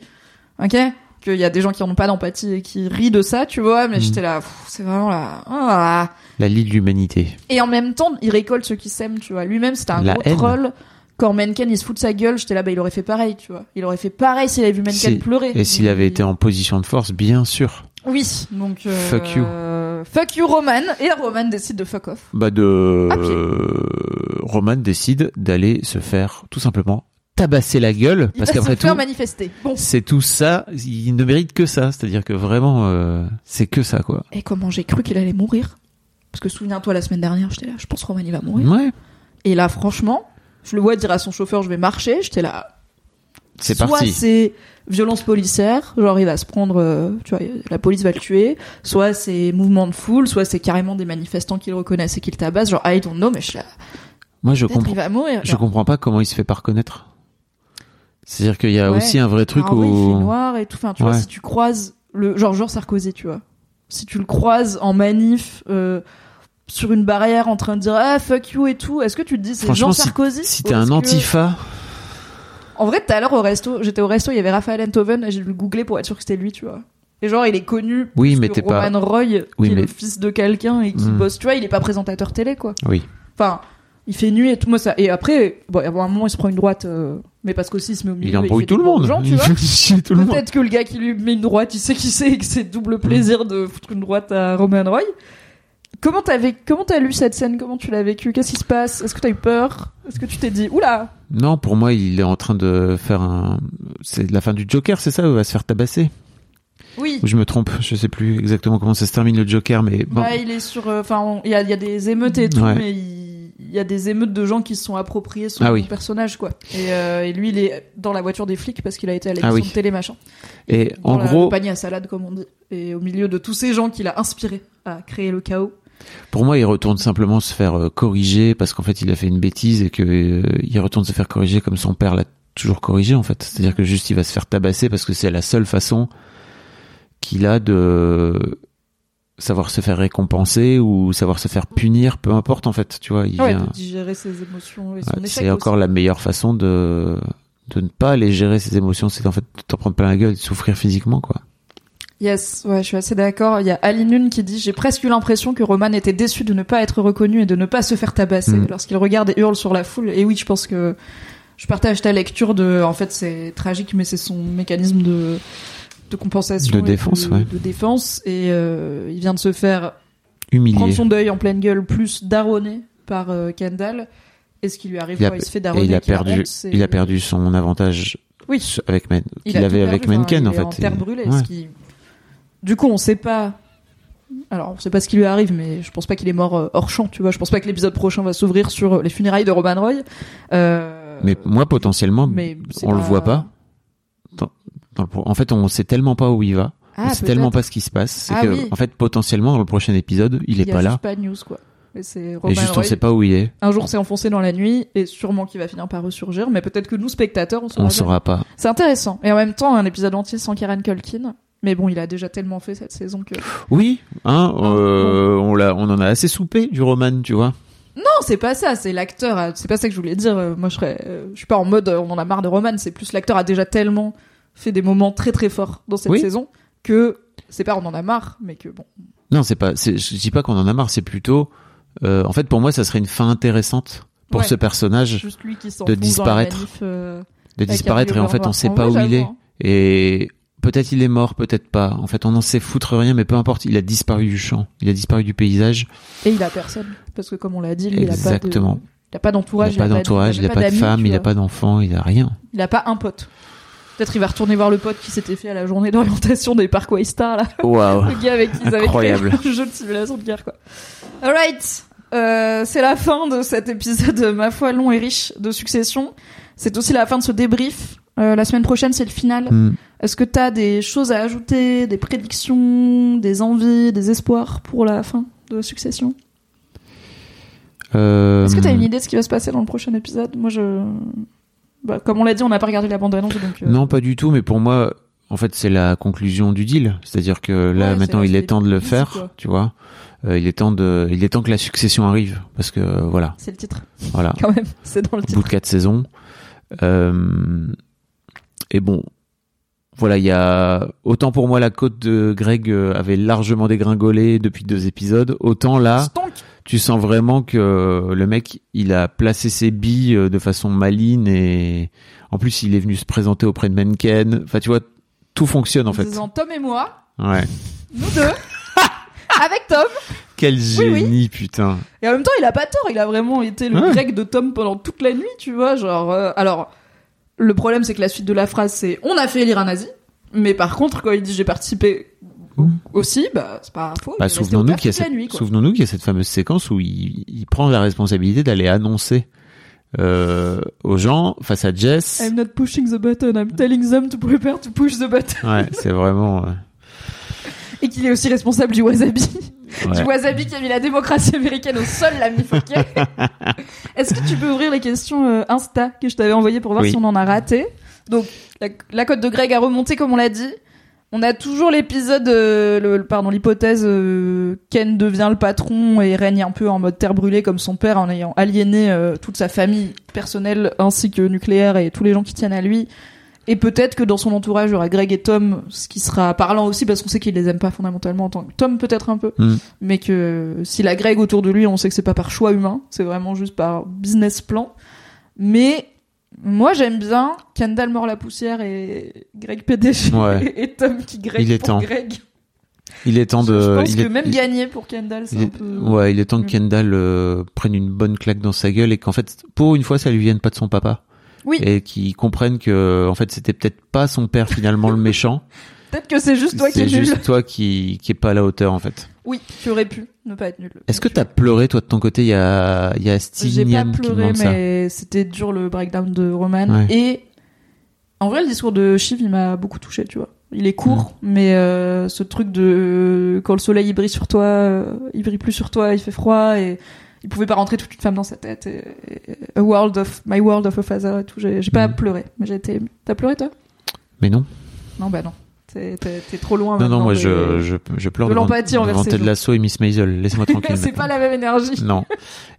Ok? Qu'il y a des gens qui en ont pas d'empathie et qui rient de ça, tu vois. Mais mmh. j'étais là, pff, c'est vraiment là. Ah. La lie de l'humanité. Et en même temps, il récolte ceux qui s'aiment, tu vois. Lui-même, c'était un la gros haine. Troll. Quand Mencken il se fout de sa gueule, j'étais là, bah, il aurait fait pareil, tu vois. Il aurait fait pareil s'il avait vu Mencken si. Pleurer. Et s'il il... avait été en position de force, bien sûr. Oui, donc. Euh, fuck you. Euh, fuck you, Roman. Et Roman décide de fuck off. Bah, de. Ah, euh, Roman décide d'aller se faire, tout simplement, tabasser la gueule. Il parce qu'après tout. Manifester. Bon. C'est tout ça, il ne mérite que ça. C'est-à-dire que vraiment, euh, c'est que ça, quoi. Et comment j'ai cru qu'il allait mourir. Parce que souviens-toi, la semaine dernière, j'étais là, je pense Roman, il va mourir. Ouais. Et là, franchement. Je le vois dire à son chauffeur, je vais marcher. J'étais là. C'est soit parti. Soit c'est violence policière, genre il va se prendre, tu vois, la police va le tuer. Soit c'est mouvement de foule, soit c'est carrément des manifestants qui le reconnaissent et qui le tabassent. Genre, I don't know, mais je là. Moi, je comprends. Il va mourir. Je comprends pas comment il se fait pas reconnaître. C'est-à-dire qu'il y a ouais, aussi un vrai truc où. Oui, il fait noir et tout. Enfin, tu ouais. vois, si tu croises le genre, genre Sarkozy, tu vois. Si tu le croises en manif. Euh... sur une barrière en train de dire ah fuck you et tout, est-ce que tu te dis c'est Jean Sarkozy si, si t'es un antifa que... En vrai tout à l'heure au resto, j'étais au resto, il y avait Raphaël Enthoven et j'ai dû le googler pour être sûr que c'était lui, tu vois. Et genre il est connu oui, mais t'es Roman pas... Roy oui, qui mais... est le fils de quelqu'un et qui mmh. bosse, tu vois, il est pas présentateur télé quoi. Oui. Enfin, il fait nuit et tout moi ça et après bon à un moment il se prend une droite euh... mais parce qu'aussi il se met au milieu il embrouille tout, tout le monde. Gens, tu vois tout le peut-être monde. Que le gars qui lui met une droite, il sait qui c'est et que c'est double plaisir mmh. de foutre une droite à Roman Roy. Comment t'as, vécu, comment t'as lu cette scène ? Comment tu l'as vécu ? Qu'est-ce qui se passe ? Est-ce que t'as eu peur ? Est-ce que tu t'es dit « Oula !» Non, pour moi, il est en train de faire un... C'est la fin du Joker, c'est ça ? Où il va se faire tabasser ? Oui. Ou je me trompe, je sais plus exactement comment ça se termine le Joker, mais... Bon. Bah, il est sur... Enfin, euh, il y, y a des émeutes et tout, ouais. mais il y, y a des émeutes de gens qui se sont appropriés son ah oui. personnage, quoi. Et, euh, et lui, il est dans la voiture des flics parce qu'il a été à l'émission ah oui. de télé, machin. Et, et en la, gros... panier à salade, comme on dit. Et au milieu de tous ces gens qu'il a inspirés à créer le chaos. Pour moi, il retourne simplement se faire euh, corriger parce qu'en fait, il a fait une bêtise et que euh, il retourne se faire corriger comme son père l'a toujours corrigé en fait. C'est-à-dire que juste, il va se faire tabasser parce que c'est la seule façon qu'il a de savoir se faire récompenser ou savoir se faire punir, peu importe en fait. Tu vois, il ouais, vient... de digérer ses émotions. Et son ouais, c'est encore aussi. La meilleure façon de de ne pas aller gérer ses émotions, c'est en fait de t'en prendre plein la gueule, de souffrir physiquement quoi. Yes, ouais, je suis assez d'accord. Il y a Alinun qui dit « J'ai presque eu l'impression que Roman était déçu de ne pas être reconnu et de ne pas se faire tabasser mmh. lorsqu'il regarde et hurle sur la foule. » Et oui, je pense que je partage ta lecture de... En fait, c'est tragique, mais c'est son mécanisme de, de compensation. De défense, de, ouais. de défense. Et euh, il vient de se faire humilier. Prendre son deuil en pleine gueule, plus daronné par euh, Kendall. Et ce qui lui arrive, il, a, ouais, il se fait daronner. Il a, perdu, honte, il a perdu son avantage oui. avec Men, qu'il avait perdu, avec Mencken, en fait. Il est en terre brûlée, ouais. ce qui... Du coup, on sait pas. Alors, on sait pas ce qui lui arrive, mais je pense pas qu'il est mort hors champ, tu vois. Je pense pas que l'épisode prochain va s'ouvrir sur les funérailles de Roman Roy. Euh... Mais moi, potentiellement, mais on pas... le voit pas. Dans, dans le... En fait, on sait tellement pas où il va. Ah, on sait peut-être. Tellement pas ce qui se passe. C'est ah, que, oui. en fait, potentiellement, dans le prochain épisode, il est pas là. Il y a juste pas de news, quoi. Et, c'est Roman et juste, Roy. On sait pas où il est. Un jour, s'est enfoncé dans la nuit, et sûrement qu'il va finir par ressurgir, mais peut-être que nous, spectateurs, on saura, on saura pas. C'est intéressant. Et en même temps, un épisode entier sans Kieran Culkin. Mais bon, il a déjà tellement fait cette saison que... Oui, hein, euh, on, l'a, on en a assez soupé du Roman, tu vois. Non, c'est pas ça, c'est l'acteur. C'est pas ça que je voulais dire. Moi, je serais, je suis pas en mode on en a marre de Roman. C'est plus l'acteur a déjà tellement fait des moments très très forts dans cette oui. saison que c'est pas on en a marre, mais que bon... Non, c'est pas, c'est, je dis pas qu'on en a marre, c'est plutôt... Euh, en fait, pour moi, ça serait une fin intéressante pour ouais, ce personnage juste lui qui s'en de disparaître. Manif, euh, de disparaître et en fait, on sait pas où il est. Et... Peut-être il est mort, peut-être pas. En fait, on n'en sait foutre rien, mais peu importe. Il a disparu du champ, il a disparu du paysage. Et il a personne, parce que comme on l'a dit, lui, exactement. Il a pas de, il a pas d'entourage, il a pas d'entourage, il a pas de femme, il a pas d'enfant, il a rien. Il a pas un pote. Peut-être il va retourner voir le pote qui s'était fait à la journée d'orientation des parcs Waystar, là. Waouh. Le gars avec qui ils avaient créé le jeu de simulation de guerre, quoi. Alright. Euh, c'est la fin de cet épisode, ma foi, long et riche de Succession. C'est aussi la fin de ce débrief. Euh, la semaine prochaine, c'est le final. Mm. Est-ce que t'as des choses à ajouter, des prédictions, des envies, des espoirs pour la fin de Succession? Euh... Est-ce que t'as une idée de ce qui va se passer dans le prochain épisode? Moi, je... Bah, comme on l'a dit, on n'a pas regardé la bande-annonce. Donc, euh... Non, pas du tout, mais pour moi, en fait, c'est la conclusion du deal. C'est-à-dire que là, ouais, maintenant, il est temps de le faire, tu vois. Euh, il est temps de, il est temps que la succession arrive, parce que euh, voilà. C'est le titre. Voilà. Quand même, c'est dans le titre. Au bout de quatre saisons. Euh... Et bon, voilà, il y a autant pour moi la côte de Greg avait largement dégringolé depuis deux épisodes, autant là. Stonk. Tu sens vraiment que le mec, il a placé ses billes de façon maligne et en plus, il est venu se présenter auprès de Mencken. Enfin, tu vois, tout fonctionne en, en fait. En disant Tom et moi. Ouais. Nous deux. Avec Tom. Quel génie, oui, oui. Putain. Et en même temps, il a pas tort. Il a vraiment été le ouais. Greg de Tom pendant toute la nuit, tu vois. Genre, euh, alors, le problème, c'est que la suite de la phrase, c'est on a fait élire un nazi. Mais par contre, quand il dit j'ai participé. Aussi, bah, c'est pas faux. Bah, souvenons-nous qu'il y a cette, nuit, souvenons-nous qu'il y a cette fameuse séquence où il, il prend la responsabilité d'aller annoncer, euh, aux gens, face à Jess. I'm not pushing the button, I'm telling them to prepare to push the button. Ouais, c'est vraiment, ouais. Et qu'il est aussi responsable du wasabi. Ouais. Du wasabi qui a mis la démocratie américaine au sol, l'ami Fouquet. Est-ce que tu peux ouvrir les questions, euh, Insta que je t'avais envoyées pour voir oui. si on en a raté? Donc, la, la cote de Greg a remonté, comme on l'a dit. On a toujours l'épisode, euh, le, pardon, l'hypothèse euh, Ken devient le patron et règne un peu en mode terre brûlée comme son père en ayant aliéné euh, toute sa famille personnelle ainsi que nucléaire et tous les gens qui tiennent à lui. Et peut-être que dans son entourage, il y aura Greg et Tom, ce qui sera parlant aussi parce qu'on sait qu'il les aime pas fondamentalement en tant que Tom, peut-être un peu. Mmh. Mais que s'il a Greg autour de lui, on sait que c'est pas par choix humain, c'est vraiment juste par business plan. Mais... Moi, j'aime bien Kendall mord la poussière et Greg P D G ouais. et Tom qui Greg il est pour temps. Greg. Il est temps de... Je pense il que est... même il... gagner pour Kendall, c'est il... un peu... Ouais, il est temps mmh. que Kendall euh, prenne une bonne claque dans sa gueule et qu'en fait, pour une fois, ça lui vienne pas de son papa. Oui. Et qu'il comprenne que, en fait, c'était peut-être pas son père finalement le méchant. Peut-être que c'est juste toi c'est qui est nul. C'est juste toi qui, qui est pas à la hauteur, en fait. Oui, tu aurais pu ne pas être nul. Est-ce que t'as pleuré, toi, de ton côté? Il y a, il y a Stinian qui demande ça. J'ai pas pleuré, mais c'était dur, le breakdown de Roman. Ouais. Et, en vrai, le discours de Shiv, il m'a beaucoup touché, tu vois. Il est court, mmh. mais, euh, ce truc de, quand le soleil, il brille sur toi, euh, il brille plus sur toi, il fait froid, et il pouvait pas rentrer toute une femme dans sa tête, et, et a world of, my world of a father et tout. J'ai, j'ai pas mmh. pleuré, mais j'ai été, t'as pleuré, toi? Mais non. Non, bah non. T'es, t'es, t'es trop loin. Non, non, moi, de, je, je, je pleure de devant, devant Ted Lasso et Miss Maisel. Laisse-moi tranquille. C'est pas la même énergie. Non.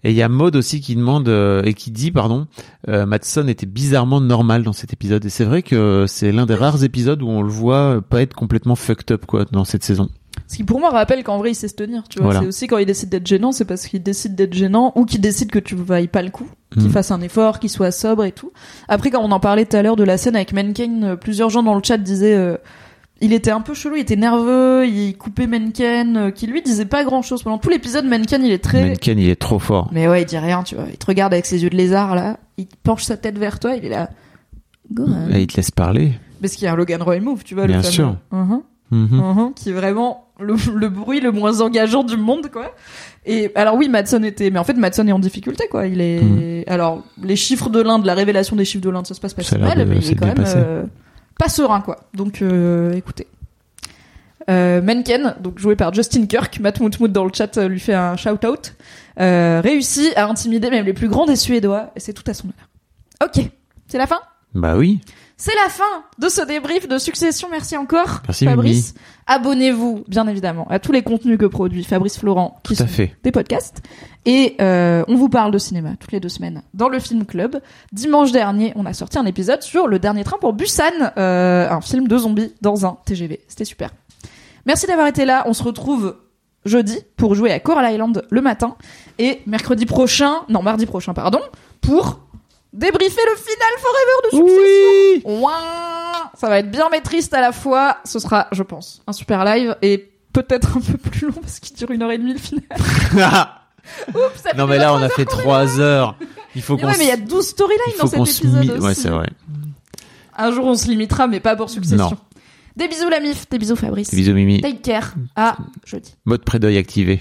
Et il y a Maud aussi qui demande, euh, et qui dit, pardon, euh, Mattson était bizarrement normal dans cet épisode. Et c'est vrai que c'est l'un des rares épisodes où on le voit pas être complètement fucked up, quoi, dans cette saison. Ce qui, pour moi, rappelle qu'en vrai, il sait se tenir, tu vois. Voilà. C'est aussi quand il décide d'être gênant, c'est parce qu'il décide d'être gênant ou qu'il décide que tu vailles pas le coup, qu'il mmh. fasse un effort, qu'il soit sobre et tout. Après, quand on en parlait tout à l'heure de la scène avec Mencken, plusieurs gens dans le chat disaient, euh, il était un peu chelou, il était nerveux, il coupait Mencken, euh, qui lui disait pas grand chose. Pendant tout l'épisode, Mencken, il est très... Mencken, il est trop fort. Mais ouais, il dit rien, tu vois. Il te regarde avec ses yeux de lézard, là. Il penche sa tête vers toi, il est là. Go, hein. Là, il te laisse parler. Parce qu'il y a un Logan Roy move, tu vois. Bien le fameux. Sûr. Uh-huh. Mm-hmm. Uh-huh. Qui est vraiment le, le bruit le moins engageant du monde, quoi. Et alors oui, Mattson était... Mais en fait, Mattson est en difficulté, quoi. Il est... Mm. Alors, les chiffres de l'Inde, la révélation des chiffres de l'Inde, ça se passe pas si mal, de... mais il est quand même... Euh... pas serein, quoi. Donc, euh, écoutez. Euh, Mencken, donc joué par Justin Kirk, Matt Moutmout dans le chat lui fait un shout-out, euh, réussit à intimider même les plus grands des Suédois, et c'est tout à son honneur. Ok, c'est la fin ? Bah oui. C'est la fin de ce débrief de Succession. Merci encore, Merci, Fabrice. Mimi. Abonnez-vous, bien évidemment, à tous les contenus que produit Fabrice Florent, qui tout sont fait. Des podcasts. Et euh, on vous parle de cinéma toutes les deux semaines dans le Film Club. Dimanche dernier, on a sorti un épisode sur Le Dernier Train pour Busan, euh, un film de zombies dans un T G V. C'était super. Merci d'avoir été là. On se retrouve jeudi pour jouer à Coral Island le matin. Et mercredi prochain, non, mardi prochain, pardon, pour... débriefer le final forever de Succession. Oui. Ouah, ça va être bien mais triste à la fois. Ce sera, je pense, un super live et peut-être un peu plus long parce qu'il dure une heure et demie le final. Oups, ça non mais là on a fait trois heures. Il faut mais qu'on. Ouais, s... mais il y a douze storylines dans cet épisode mi... aussi. Ouais, c'est vrai. Un jour, on se limitera, mais pas pour Succession. Non. Des bisous, la Mif. Des bisous, Fabrice. Des bisous, Mimi. Take care. À jeudi. Mode pré-deuil activé.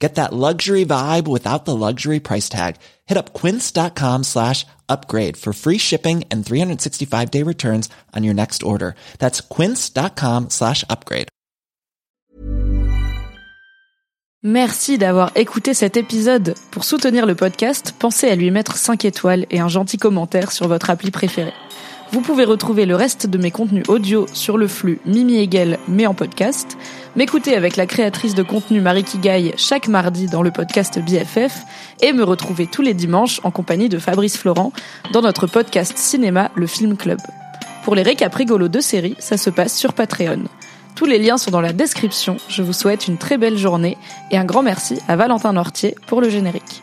Get that luxury vibe without the luxury price tag. Hit up quince.com slash upgrade for free shipping and three sixty-five day returns on your next order. That's quince.com slash upgrade. Merci d'avoir écouté cet épisode. Pour soutenir le podcast, pensez à lui mettre cinq étoiles et un gentil commentaire sur votre appli préférée. Vous pouvez retrouver le reste de mes contenus audio sur le flux Mymy Haegel, mais en podcast, m'écouter avec la créatrice de contenu Marie Kigaille chaque mardi dans le podcast B F F et me retrouver tous les dimanches en compagnie de Fabrice Florent dans notre podcast cinéma, le Film Club. Pour les récaps rigolos de séries, ça se passe sur Patreon. Tous les liens sont dans la description. Je vous souhaite une très belle journée et un grand merci à Valentin Nortier pour le générique.